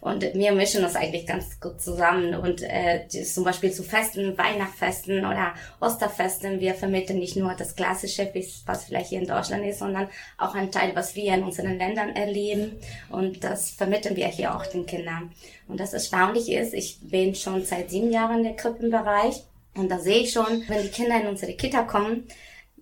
und wir mischen das eigentlich ganz gut zusammen. Und äh, zum Beispiel zu Festen, Weihnachtsfesten oder Osterfesten, wir vermitteln nicht nur das Klassische, was vielleicht hier in Deutschland ist, sondern auch ein Teil, was wir in unseren Ländern erleben. Und das vermitteln wir hier auch den Kindern. Und das erstaunlich ist, ich bin schon seit sieben Jahren im Krippenbereich und da sehe ich schon, wenn die Kinder in unsere Kita kommen,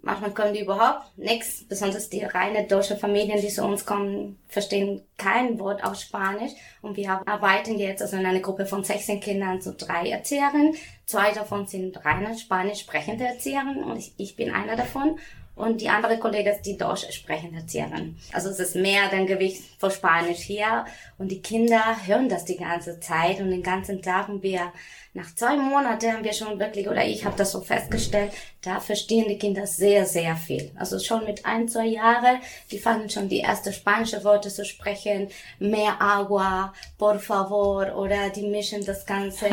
Manchmal können die überhaupt nichts, besonders die reine deutsche Familien, die zu uns kommen, verstehen kein Wort auf Spanisch. Und wir arbeiten jetzt also in einer Gruppe von sechzehn Kindern zu drei Erzieherinnen. Zwei davon sind reine Spanisch sprechende Erzieherinnen und ich, ich bin einer davon. Und die andere Kollegin ist die Deutsch sprechende Erzieherin. Also es ist mehr dein Gewicht für Spanisch hier. Und die Kinder hören das die ganze Zeit und den ganzen Tag. Und wir, nach zwei Monaten haben wir schon wirklich, oder ich habe das so festgestellt, da verstehen die Kinder sehr, sehr viel. Also schon mit ein, zwei Jahren, die fangen schon die ersten spanischen Worte zu sprechen. Mehr agua, por favor. Oder die mischen das Ganze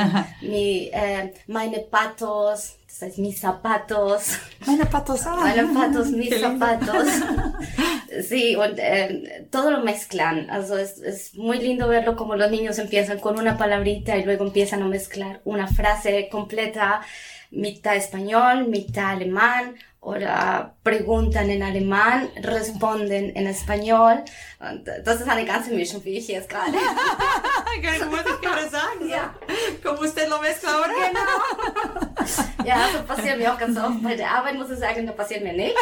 mit äh, meine patos. Das heißt, mis zapatos. Meine patos. Meine patos, mis zapatos. Sí, und eh, todo lo mezclan. Also es, es muy lindo verlo como los niños empiezan con una palabrita y luego empiezan a mezclar una frase completa, mitad español, mitad alemán, oder preguntan en alemán, responden en español. Und das ist eine ganze Mischung, wie ich jetzt gerade. Genau, muss ich gerade sagen. Ja. Como usted lo mezcla ahora. Genau. Ja, das passiert mir auch ganz oft. Bei der Arbeit muss ich sagen, das passiert mir nicht.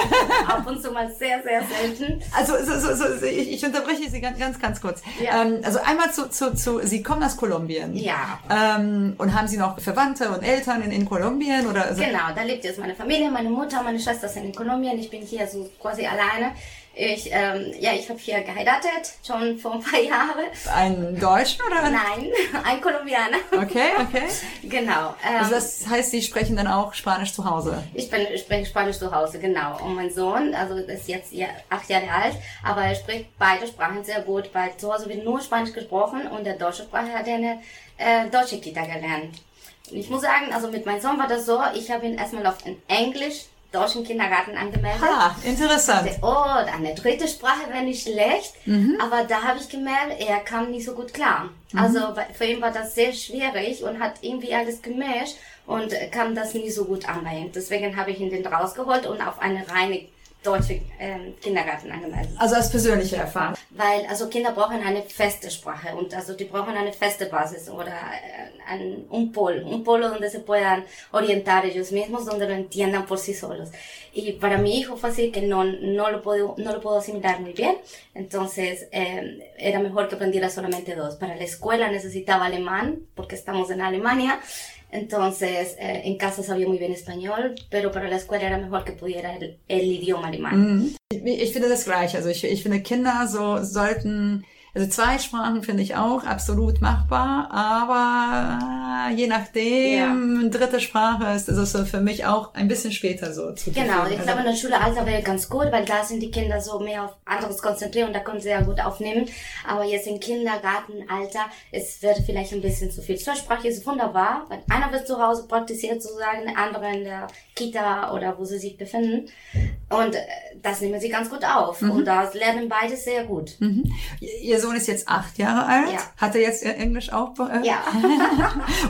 Ab und zu mal sehr, sehr selten. Also so, so, so, ich, ich unterbreche Sie ganz, ganz, ganz kurz. Ja. Ähm, also einmal zu, zu, zu, Sie kommen aus Kolumbien. Ja. Ähm, und haben Sie noch Verwandte und Eltern in, in Kolumbien? Oder so? Genau, da lebt jetzt meine Familie, meine Mutter, meine Schwester sind in Kolumbien. Ich bin hier so quasi alleine. Ich, ähm, ja, ich habe hier geheiratet, schon vor ein paar Jahren. Einen Deutschen oder? Nein, ein Kolumbianer. Okay, okay. Genau. Ähm, also das heißt, Sie sprechen dann auch Spanisch zu Hause? Ich, bin, ich spreche Spanisch zu Hause, genau. Und mein Sohn, also ist jetzt ja, acht Jahre alt, aber er spricht beide Sprachen sehr gut, weil zu Hause wird nur Spanisch gesprochen und der deutsche Sprache hat er eine äh, deutsche Kita gelernt. Und ich muss sagen, also mit meinem Sohn war das so, ich habe ihn erstmal auf Englisch deutschen Kindergarten angemeldet. Ah, interessant. Dachte, oh, eine dritte Sprache wäre nicht schlecht, mhm. aber da habe ich gemerkt, er kam nicht so gut klar. Mhm. Also für ihn war das sehr schwierig und hat irgendwie alles gemischt und kam das nie so gut an bei ihm. Deswegen habe ich ihn dann rausgeholt und auf eine reine deutsche äh, Kindergarten angemeldet. Also als persönliche Erfahrung. Weil also Kinder brauchen eine feste Sprache und also die brauchen eine feste Basis oder äh, ein un polo, un polo donde se puedan orientar ellos mismos, donde lo entiendan por sí solos. Y para mi hijo fue así que no no lo puedo no lo puedo asimilar muy bien. Entonces eh, era mejor que aprendiera solamente dos. Para la escuela necesitaba alemán porque estamos en Alemania. Entonces, eh, en casa sabía muy bien español, pero para la escuela era mejor que pudiera el, el idioma alemán. Ich, ich finde das gleich. Also ich, ich finde, Kinder so sollten, also zwei Sprachen finde ich auch absolut machbar, aber je nachdem, ja. Dritte Sprache ist also so für mich auch ein bisschen später so. Zu genau, ich glaube in der Schule Alter wäre ganz gut, weil da sind die Kinder so mehr auf anderes konzentriert und da können sie ja gut aufnehmen, aber jetzt im Kindergartenalter, es wird vielleicht ein bisschen zu viel. Zweisprache ist wunderbar, weil einer wird zu Hause praktiziert sozusagen, der andere in der Kita oder wo sie sich befinden und das nehmen sie ganz gut auf mhm. und das lernen beides sehr gut. Mhm. Ihr Sohn ist jetzt acht Jahre alt, ja. Hat er jetzt Englisch auch? Äh, ja.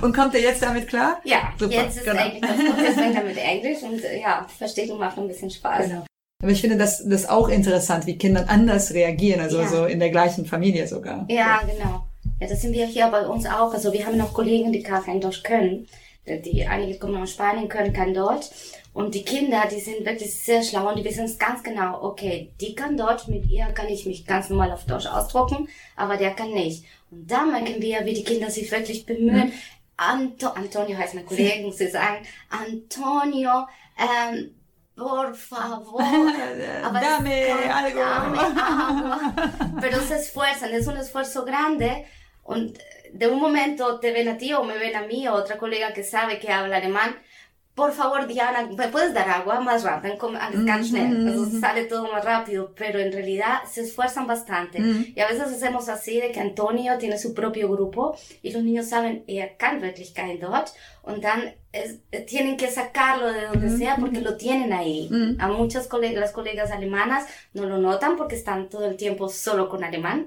Und kommt er jetzt damit klar? Ja, super, jetzt ist genau. Englisch, jetzt fängt er mit Englisch und ja, Verstehung macht ein bisschen Spaß. Genau. Aber ich finde das, das auch interessant, wie Kinder anders reagieren, also ja. So in der gleichen Familie sogar. Ja, so. Genau. Ja, das sind wir hier bei uns auch. Also wir haben noch Kollegen, die gar kein Deutsch können. Die einige kommen aus Spanien, können kein Deutsch. Und die Kinder, die sind wirklich sehr schlau und die wissen es ganz genau. Okay, die kann Deutsch, mit ihr kann ich mich ganz normal auf Deutsch ausdrucken, aber der kann nicht. Und da merken wir, wie die Kinder sich wirklich bemühen. Mhm. Anto, Antonio heißt mein Kollege, muss ich sagen. Antonio, ähm, por favor. Aber dame algo. Dame algo. Pero se esfuerzan, es un esfuerzo grande. Und de un momento te ven a ti o me ven a mí o otra colega que sabe que habla alemán. Por favor, Diana, ¿me puedes dar agua más rápido? Ganz schnell. Also sale todo más rápido, pero en realidad se esfuerzan bastante. Mm-hmm. Y a veces hacemos así de que Antonio tiene su propio grupo y los niños saben, er kann wirklich kein Deutsch und dann es, tienen que sacarlo de donde mm-hmm. sea porque lo tienen ahí. Mm-hmm. A muchas colegas, las colegas alemanas no lo notan porque están todo el tiempo solo con alemán.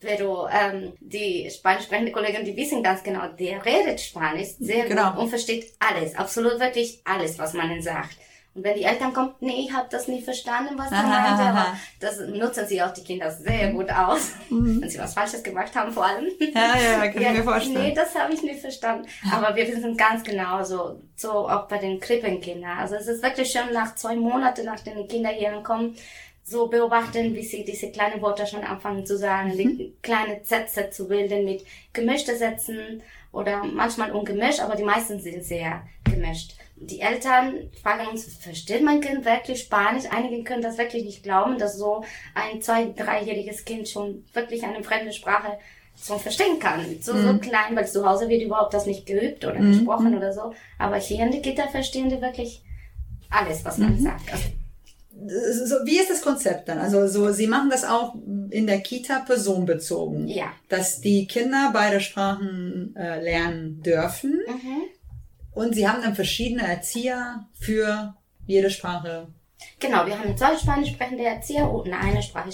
Pero ähm, die spanisch sprechende Kollegen, die wissen ganz genau, der redet Spanisch sehr genau. Gut und versteht alles, absolut wirklich alles, was man ihnen sagt. Und wenn die Eltern kommen, nee, ich habe das nicht verstanden, was aha, gemeint aha. aber das nutzen sie auch die Kinder sehr gut aus, mhm. wenn sie was Falsches gemacht haben vor allem. Ja, ja, kann ja, ich mir vorstellen. Nee, das habe ich nicht verstanden. Aber wir wissen ganz genau so, so auch bei den Krippenkindern. Also es ist wirklich schon nach zwei Monaten, nachdem die Kinder hier ankommen, so beobachten, wie sie diese kleinen Wörter schon anfangen zu sagen, mhm. kleine Sätze zu bilden mit gemischten Sätzen oder manchmal ungemischt, aber die meisten sind sehr gemischt. Die Eltern fragen uns, versteht mein Kind wirklich Spanisch? Einige können das wirklich nicht glauben, dass so ein zwei-, dreijähriges Kind schon wirklich eine fremde Sprache schon verstehen kann. So, mhm. so klein, weil zu Hause wird überhaupt das nicht geübt oder mhm. gesprochen oder so. Aber hier in der Kita verstehen die wirklich alles, was man mhm. sagt. Also, so, wie ist das Konzept dann? Also so, Sie machen das auch in der Kita personenbezogen, ja. dass die Kinder beide Sprachen äh, lernen dürfen. Mhm. Und Sie haben dann verschiedene Erzieher für jede Sprache. Genau, wir haben zwei spanisch sprechende Erzieher und eine, Sprache,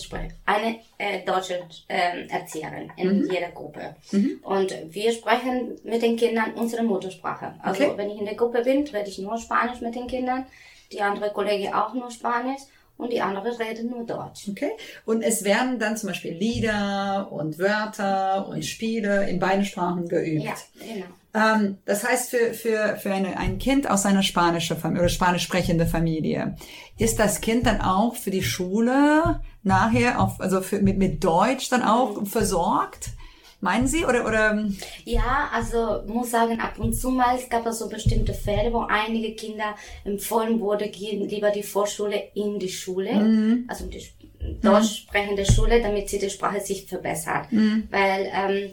eine äh, deutsche äh, Erzieherin in mhm. jeder Gruppe. Mhm. Und wir sprechen mit den Kindern unsere Muttersprache. Also okay. wenn ich in der Gruppe bin, rede ich nur Spanisch mit den Kindern, die andere Kollegin auch nur Spanisch und die andere redet nur Deutsch. Okay. Und es werden dann zum Beispiel Lieder und Wörter und Spiele in beiden Sprachen geübt. Ja, genau. Ähm, das heißt, für, für, für eine, ein Kind aus einer spanischen Familie oder spanisch sprechende Familie, ist das Kind dann auch für die Schule nachher auf, also für, mit, mit Deutsch dann auch mhm. versorgt? Meinen Sie? Oder, oder? Ja, also muss sagen, ab und zu mal, es gab so bestimmte Fälle, wo einige Kinder empfohlen wurde, gehen lieber die Vorschule in die Schule, mhm. also die deutsch sprechende mhm. Schule, damit sie die Sprache sich verbessert. Mhm. Weil ähm,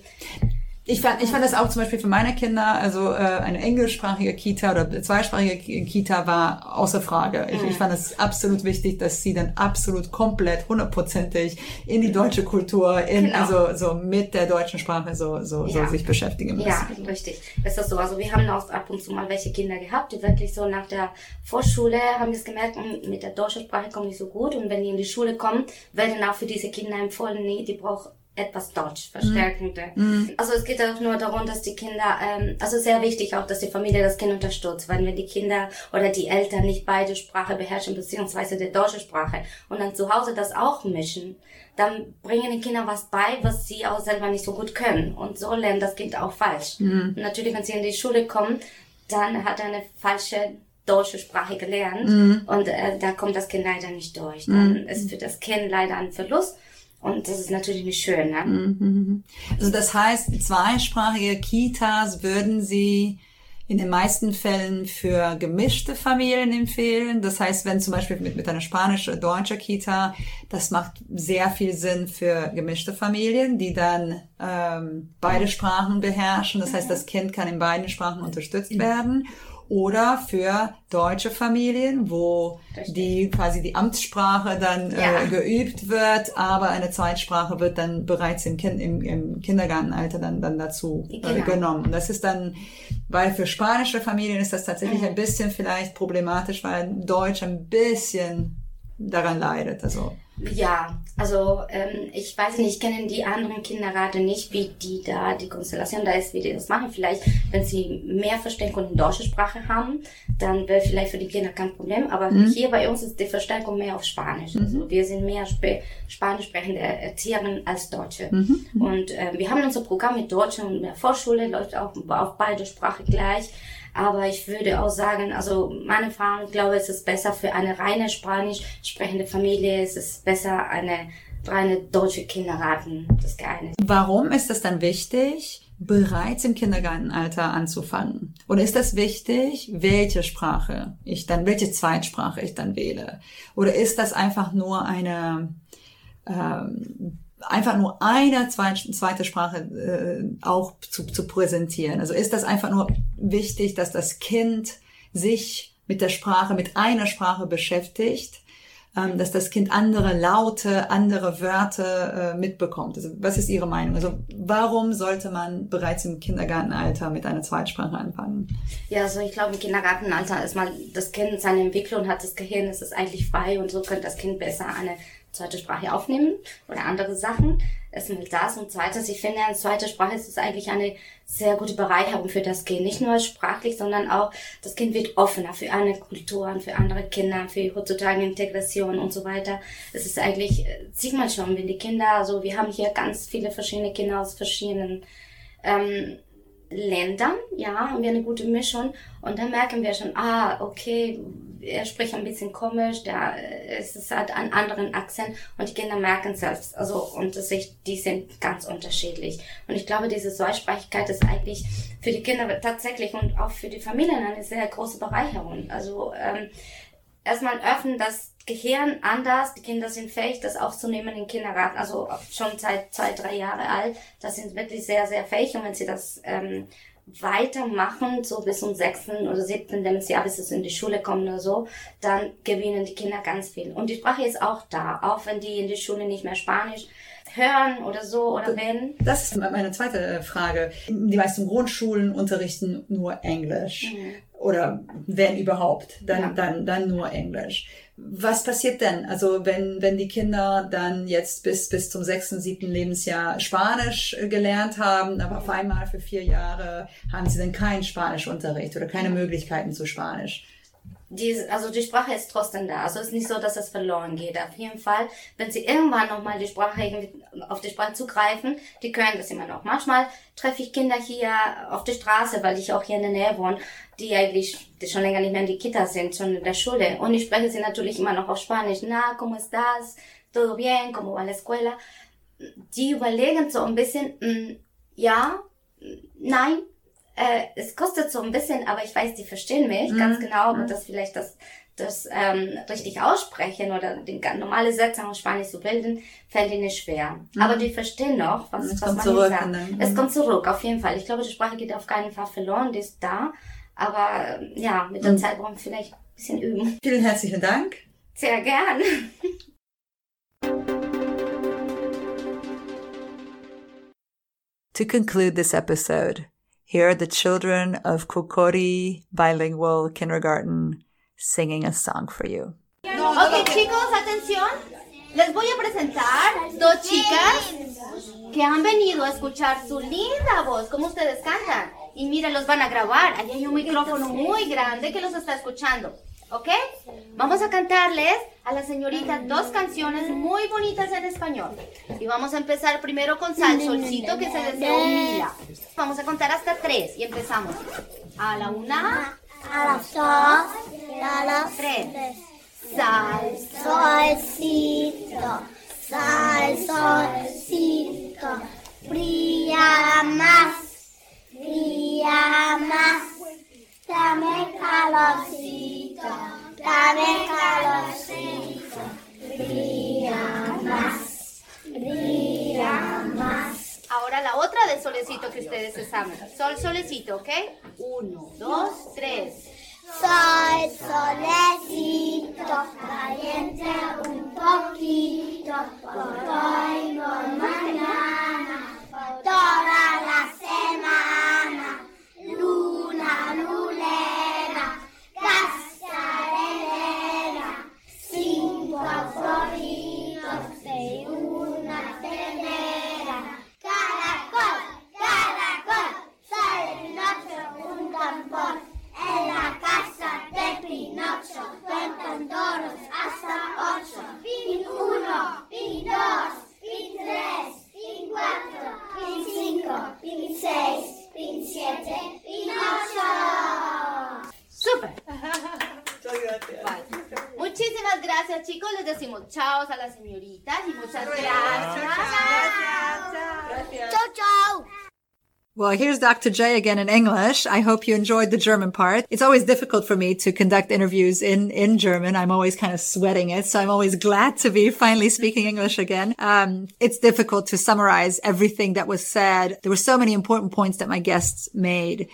ich fand, ich fand das auch zum Beispiel für meine Kinder, also äh, eine englischsprachige Kita oder zweisprachige Kita war außer Frage. Ich, mhm. ich fand es absolut wichtig, dass sie dann absolut komplett hundertprozentig in die deutsche Kultur, in genau. also so mit der deutschen Sprache so so, ja. so sich beschäftigen müssen. Ja, richtig. Das ist so. Also wir haben auch ab und zu mal welche Kinder gehabt, die wirklich so nach der Vorschule haben das gemerkt, mit der deutschen Sprache kommen die so gut. Und wenn die in die Schule kommen, werden auch für diese Kinder empfohlen, nee, die brauchen etwas Deutsch verstärkende. Mm. Also es geht auch nur darum, dass die Kinder, ähm, also sehr wichtig auch, dass die Familie das Kind unterstützt, weil wenn die Kinder oder die Eltern nicht beide Sprachen beherrschen, beziehungsweise die deutsche Sprache und dann zu Hause das auch mischen, dann bringen den Kindern was bei, was sie auch selber nicht so gut können und so lernen das Kind auch falsch. Mm. Und natürlich, wenn sie in die Schule kommen, dann hat er eine falsche deutsche Sprache gelernt mm. und äh, dann kommt das Kind leider nicht durch. Dann mm. ist für das Kind leider ein Verlust. Und das ist natürlich nicht schön, ne? Also das heißt, zweisprachige Kitas würden Sie in den meisten Fällen für gemischte Familien empfehlen. Das heißt, wenn zum Beispiel mit, mit einer spanischen oder deutschen Kita, das macht sehr viel Sinn für gemischte Familien, die dann ähm, beide Sprachen beherrschen. Das heißt, das Kind kann in beiden Sprachen unterstützt werden. Oder für deutsche Familien, wo die quasi die Amtssprache dann ja. äh, geübt wird, aber eine Zweitsprache wird dann bereits im, kind, im, im Kindergartenalter dann, dann dazu äh, genau. genommen. Und das ist dann, weil für spanische Familien ist das tatsächlich mhm. ein bisschen vielleicht problematisch, weil Deutsch ein bisschen daran leidet. Also ja, also ähm, ich weiß nicht, ich kenne die anderen Kinderräte nicht, wie die da, die Konstellation da ist, wie die das machen. Vielleicht, wenn sie mehr Verstärkung in deutscher Sprache haben, dann wäre vielleicht für die Kinder kein Problem. Aber mhm. hier bei uns ist die Verstärkung mehr auf Spanisch. Mhm. Also wir sind mehr sp- Spanisch sprechende Erzieherinnen als Deutsche. Mhm. Und äh, wir haben unser Programm mit Deutschen und in der Vorschule läuft auch auf beide Sprachen gleich. Aber ich würde auch sagen, also meine Erfahrung, ich glaube, es ist besser für eine reine spanisch sprechende Familie, es ist besser eine reine deutsche Kindergarten, das geeignet. Warum ist es dann wichtig, bereits im Kindergartenalter anzufangen? Oder ist das wichtig, welche Sprache ich dann, welche Zweitsprache ich dann wähle? Oder ist das einfach nur eine ähm, einfach nur eine zweite Sprache äh, auch zu, zu präsentieren. Also ist das einfach nur wichtig, dass das Kind sich mit der Sprache, mit einer Sprache beschäftigt, ähm, dass das Kind andere Laute, andere Wörter äh, mitbekommt. Also was ist Ihre Meinung? Also warum sollte man bereits im Kindergartenalter mit einer Zweitsprache anfangen? Ja, also ich glaube, im Kindergartenalter ist mal das Kind seine Entwicklung, hat das Gehirn, es ist eigentlich frei und so könnte das Kind besser eine zweite Sprache aufnehmen oder andere Sachen. erstmal das. Und zweitens, ich finde, eine zweite Sprache ist eigentlich eine sehr gute Bereicherung für das Kind. Nicht nur sprachlich, sondern auch, das Kind wird offener für andere Kulturen, für andere Kinder, für heutzutage Integration und so weiter. Es ist eigentlich, sieht man schon, wenn die Kinder, also wir haben hier ganz viele verschiedene Kinder aus verschiedenen ähm, Ländern, ja, haben wir eine gute Mischung. Und dann merken wir schon, ah, okay, er spricht ein bisschen komisch, da ist es halt einen anderen Akzent und die Kinder merken selbst, also und sich, die sind ganz unterschiedlich. Und ich glaube, diese Zweisprachigkeit ist eigentlich für die Kinder tatsächlich und auch für die Familien eine sehr große Bereicherung. Also ähm, erstmal öffnen das Gehirn anders, die Kinder sind fähig, das aufzunehmen im Kindergarten, also schon seit zwei, drei Jahre alt, das sind wirklich sehr, sehr fähig und wenn sie das ähm, weitermachen, so bis zum sechsten oder siebten Lebensjahr, bis es in die Schule kommen oder so, dann gewinnen die Kinder ganz viel. Und die Sprache ist auch da, auch wenn die in der Schule nicht mehr Spanisch hören oder so oder wenn. Das ist meine zweite Frage. Die meisten Grundschulen unterrichten nur Englisch. Mhm. Oder wenn überhaupt, dann, ja. dann, dann nur Englisch. Was passiert denn? Also wenn, wenn die Kinder dann jetzt bis, bis zum sechsten, siebten Lebensjahr Spanisch gelernt haben, aber auf einmal für vier Jahre haben sie dann keinen Spanischunterricht oder keine Möglichkeiten zu Spanisch? Die, also die Sprache ist trotzdem da, also es ist nicht so, dass es verloren geht. Auf jeden Fall, wenn sie irgendwann nochmal die Sprache, auf die Sprache zugreifen, die können das immer noch. Manchmal treffe ich Kinder hier auf der Straße, weil ich auch hier in der Nähe wohne, die eigentlich die schon länger nicht mehr in die Kita sind, schon in der Schule. Und ich spreche sie natürlich immer noch auf Spanisch. Na, ¿cómo estás? ¿Todo bien? ¿Cómo va la escuela? Die überlegen so ein bisschen, mm, ja, nein. Äh, es kostet so ein bisschen, aber ich weiß, die verstehen mich mm. ganz genau, aber mm. das vielleicht das, das ähm, richtig aussprechen oder den normale Sätze auf Spanisch zu bilden, fällt ihnen schwer. Mm. Aber die verstehen noch, was, was man zurück, sagt. Ne? Es kommt zurück, auf jeden Fall. Ich glaube, die Sprache geht auf keinen Fall verloren, die ist da, aber ja, mit der mm. Zeit brauchen wir vielleicht ein bisschen üben. Vielen herzlichen Dank. Sehr gern. To conclude this episode, here are the children of Kokori Bilingual Kindergarten singing a song for you. Okay, chicos, atención. Les voy a presentar dos chicas que han venido a escuchar su linda voz, como ustedes cantan. Y mira, los van a grabar. Allí hay un micrófono muy grande que los está escuchando. ¿Ok? Vamos a cantarles a la señorita dos canciones muy bonitas en español. Y vamos a empezar primero con Sal Solcito, que se deseó Mila. Vamos a contar hasta tres y empezamos. A la una, a las dos, a las tres. Sal Solcito, Sal Solcito, brilla más, brilla más. Dame calorcito, dame calorcito, brilla más, brilla más. Ahora la otra de solecito que ustedes se saben. Sol, solecito, ¿ok? Uno, dos, tres. Sol, solecito, caliente un poquito, por hoy, por mañana, por toda la semana. Luna, lulera, cascarelera, cinco favoritos de una telera. Caracol, caracol, soy Pinocho, un tambor. En la casa de Pinocho cuentan toros hasta ocho. Pin uno, pin dos, pin tres, pin cuatro, pin cinco, pin seis. Pin siete, pin ocho. ¡Súper! Muchísimas gracias, chicos. Les decimos chao a las señoritas y muchas gracias. Chao, chao. Well, here's Doctor J again in English. I hope you enjoyed the German part. It's always difficult for me to conduct interviews in, in German. I'm always kind of sweating it. So I'm always glad to be finally speaking English again. Um, it's difficult to summarize everything that was said. There were so many important points that my guests made.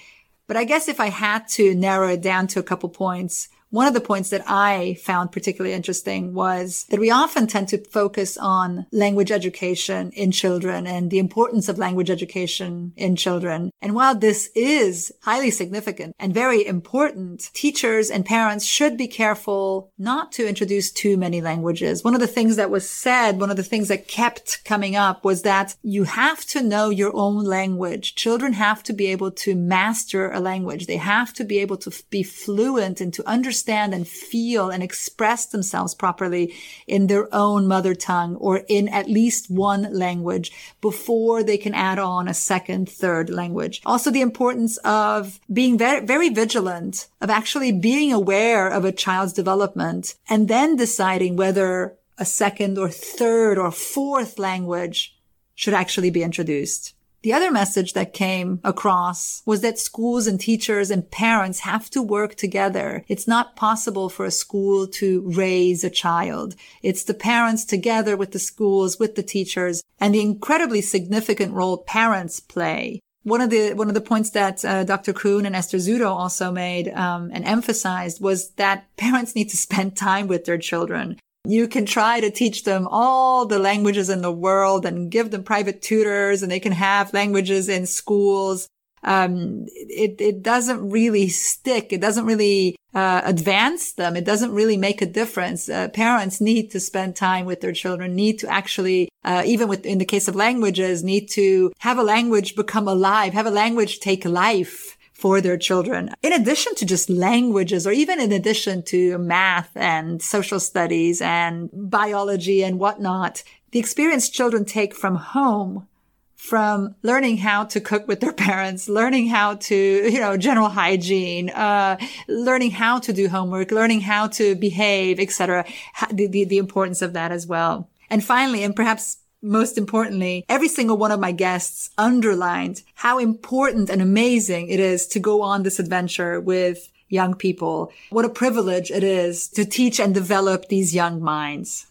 But I guess if I had to narrow it down to a couple points, One of the points that I found particularly interesting was that we often tend to focus on language education in children and the importance of language education in children. And while this is highly significant and very important, teachers and parents should be careful not to introduce too many languages. One of the things that was said, one of the things that kept coming up was that you have to know your own language. Children have to be able to master a language. They have to be able to be fluent and to understand understand and feel and express themselves properly in their own mother tongue or in at least one language before they can add on a second, third language. Also, the importance of being very, very vigilant, of actually being aware of a child's development and then deciding whether a second or third or fourth language should actually be introduced. The other message that came across was that schools and teachers and parents have to work together. It's not possible for a school to raise a child. It's the parents together with the schools, with the teachers, and the incredibly significant role parents play. One of the one of the points that uh, Doctor Kuhn and Esther Zuro also made um, and emphasized was that parents need to spend time with their children. You can try to teach them all the languages in the world and give them private tutors and they can have languages in schools. Um, it, it doesn't really stick. It doesn't really uh, advance them. It doesn't really make a difference. Uh, parents need to spend time with their children, need to actually, uh, even with, in the case of languages, need to have a language become alive, have a language take life for their children. In addition to just languages, or even in addition to math and social studies and biology and whatnot, the experience children take from home, from learning how to cook with their parents, learning how to, you know, general hygiene, uh, learning how to do homework, learning how to behave, et cetera. The, the, the importance of that as well. And finally, and perhaps most importantly, every single one of my guests underlined how important and amazing it is to go on this adventure with young people. What a privilege it is to teach and develop these young minds.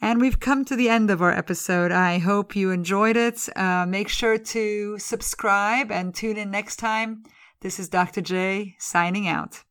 And we've come to the end of our episode. I hope you enjoyed it. Uh, make sure to subscribe and tune in next time. This is Doctor J signing out.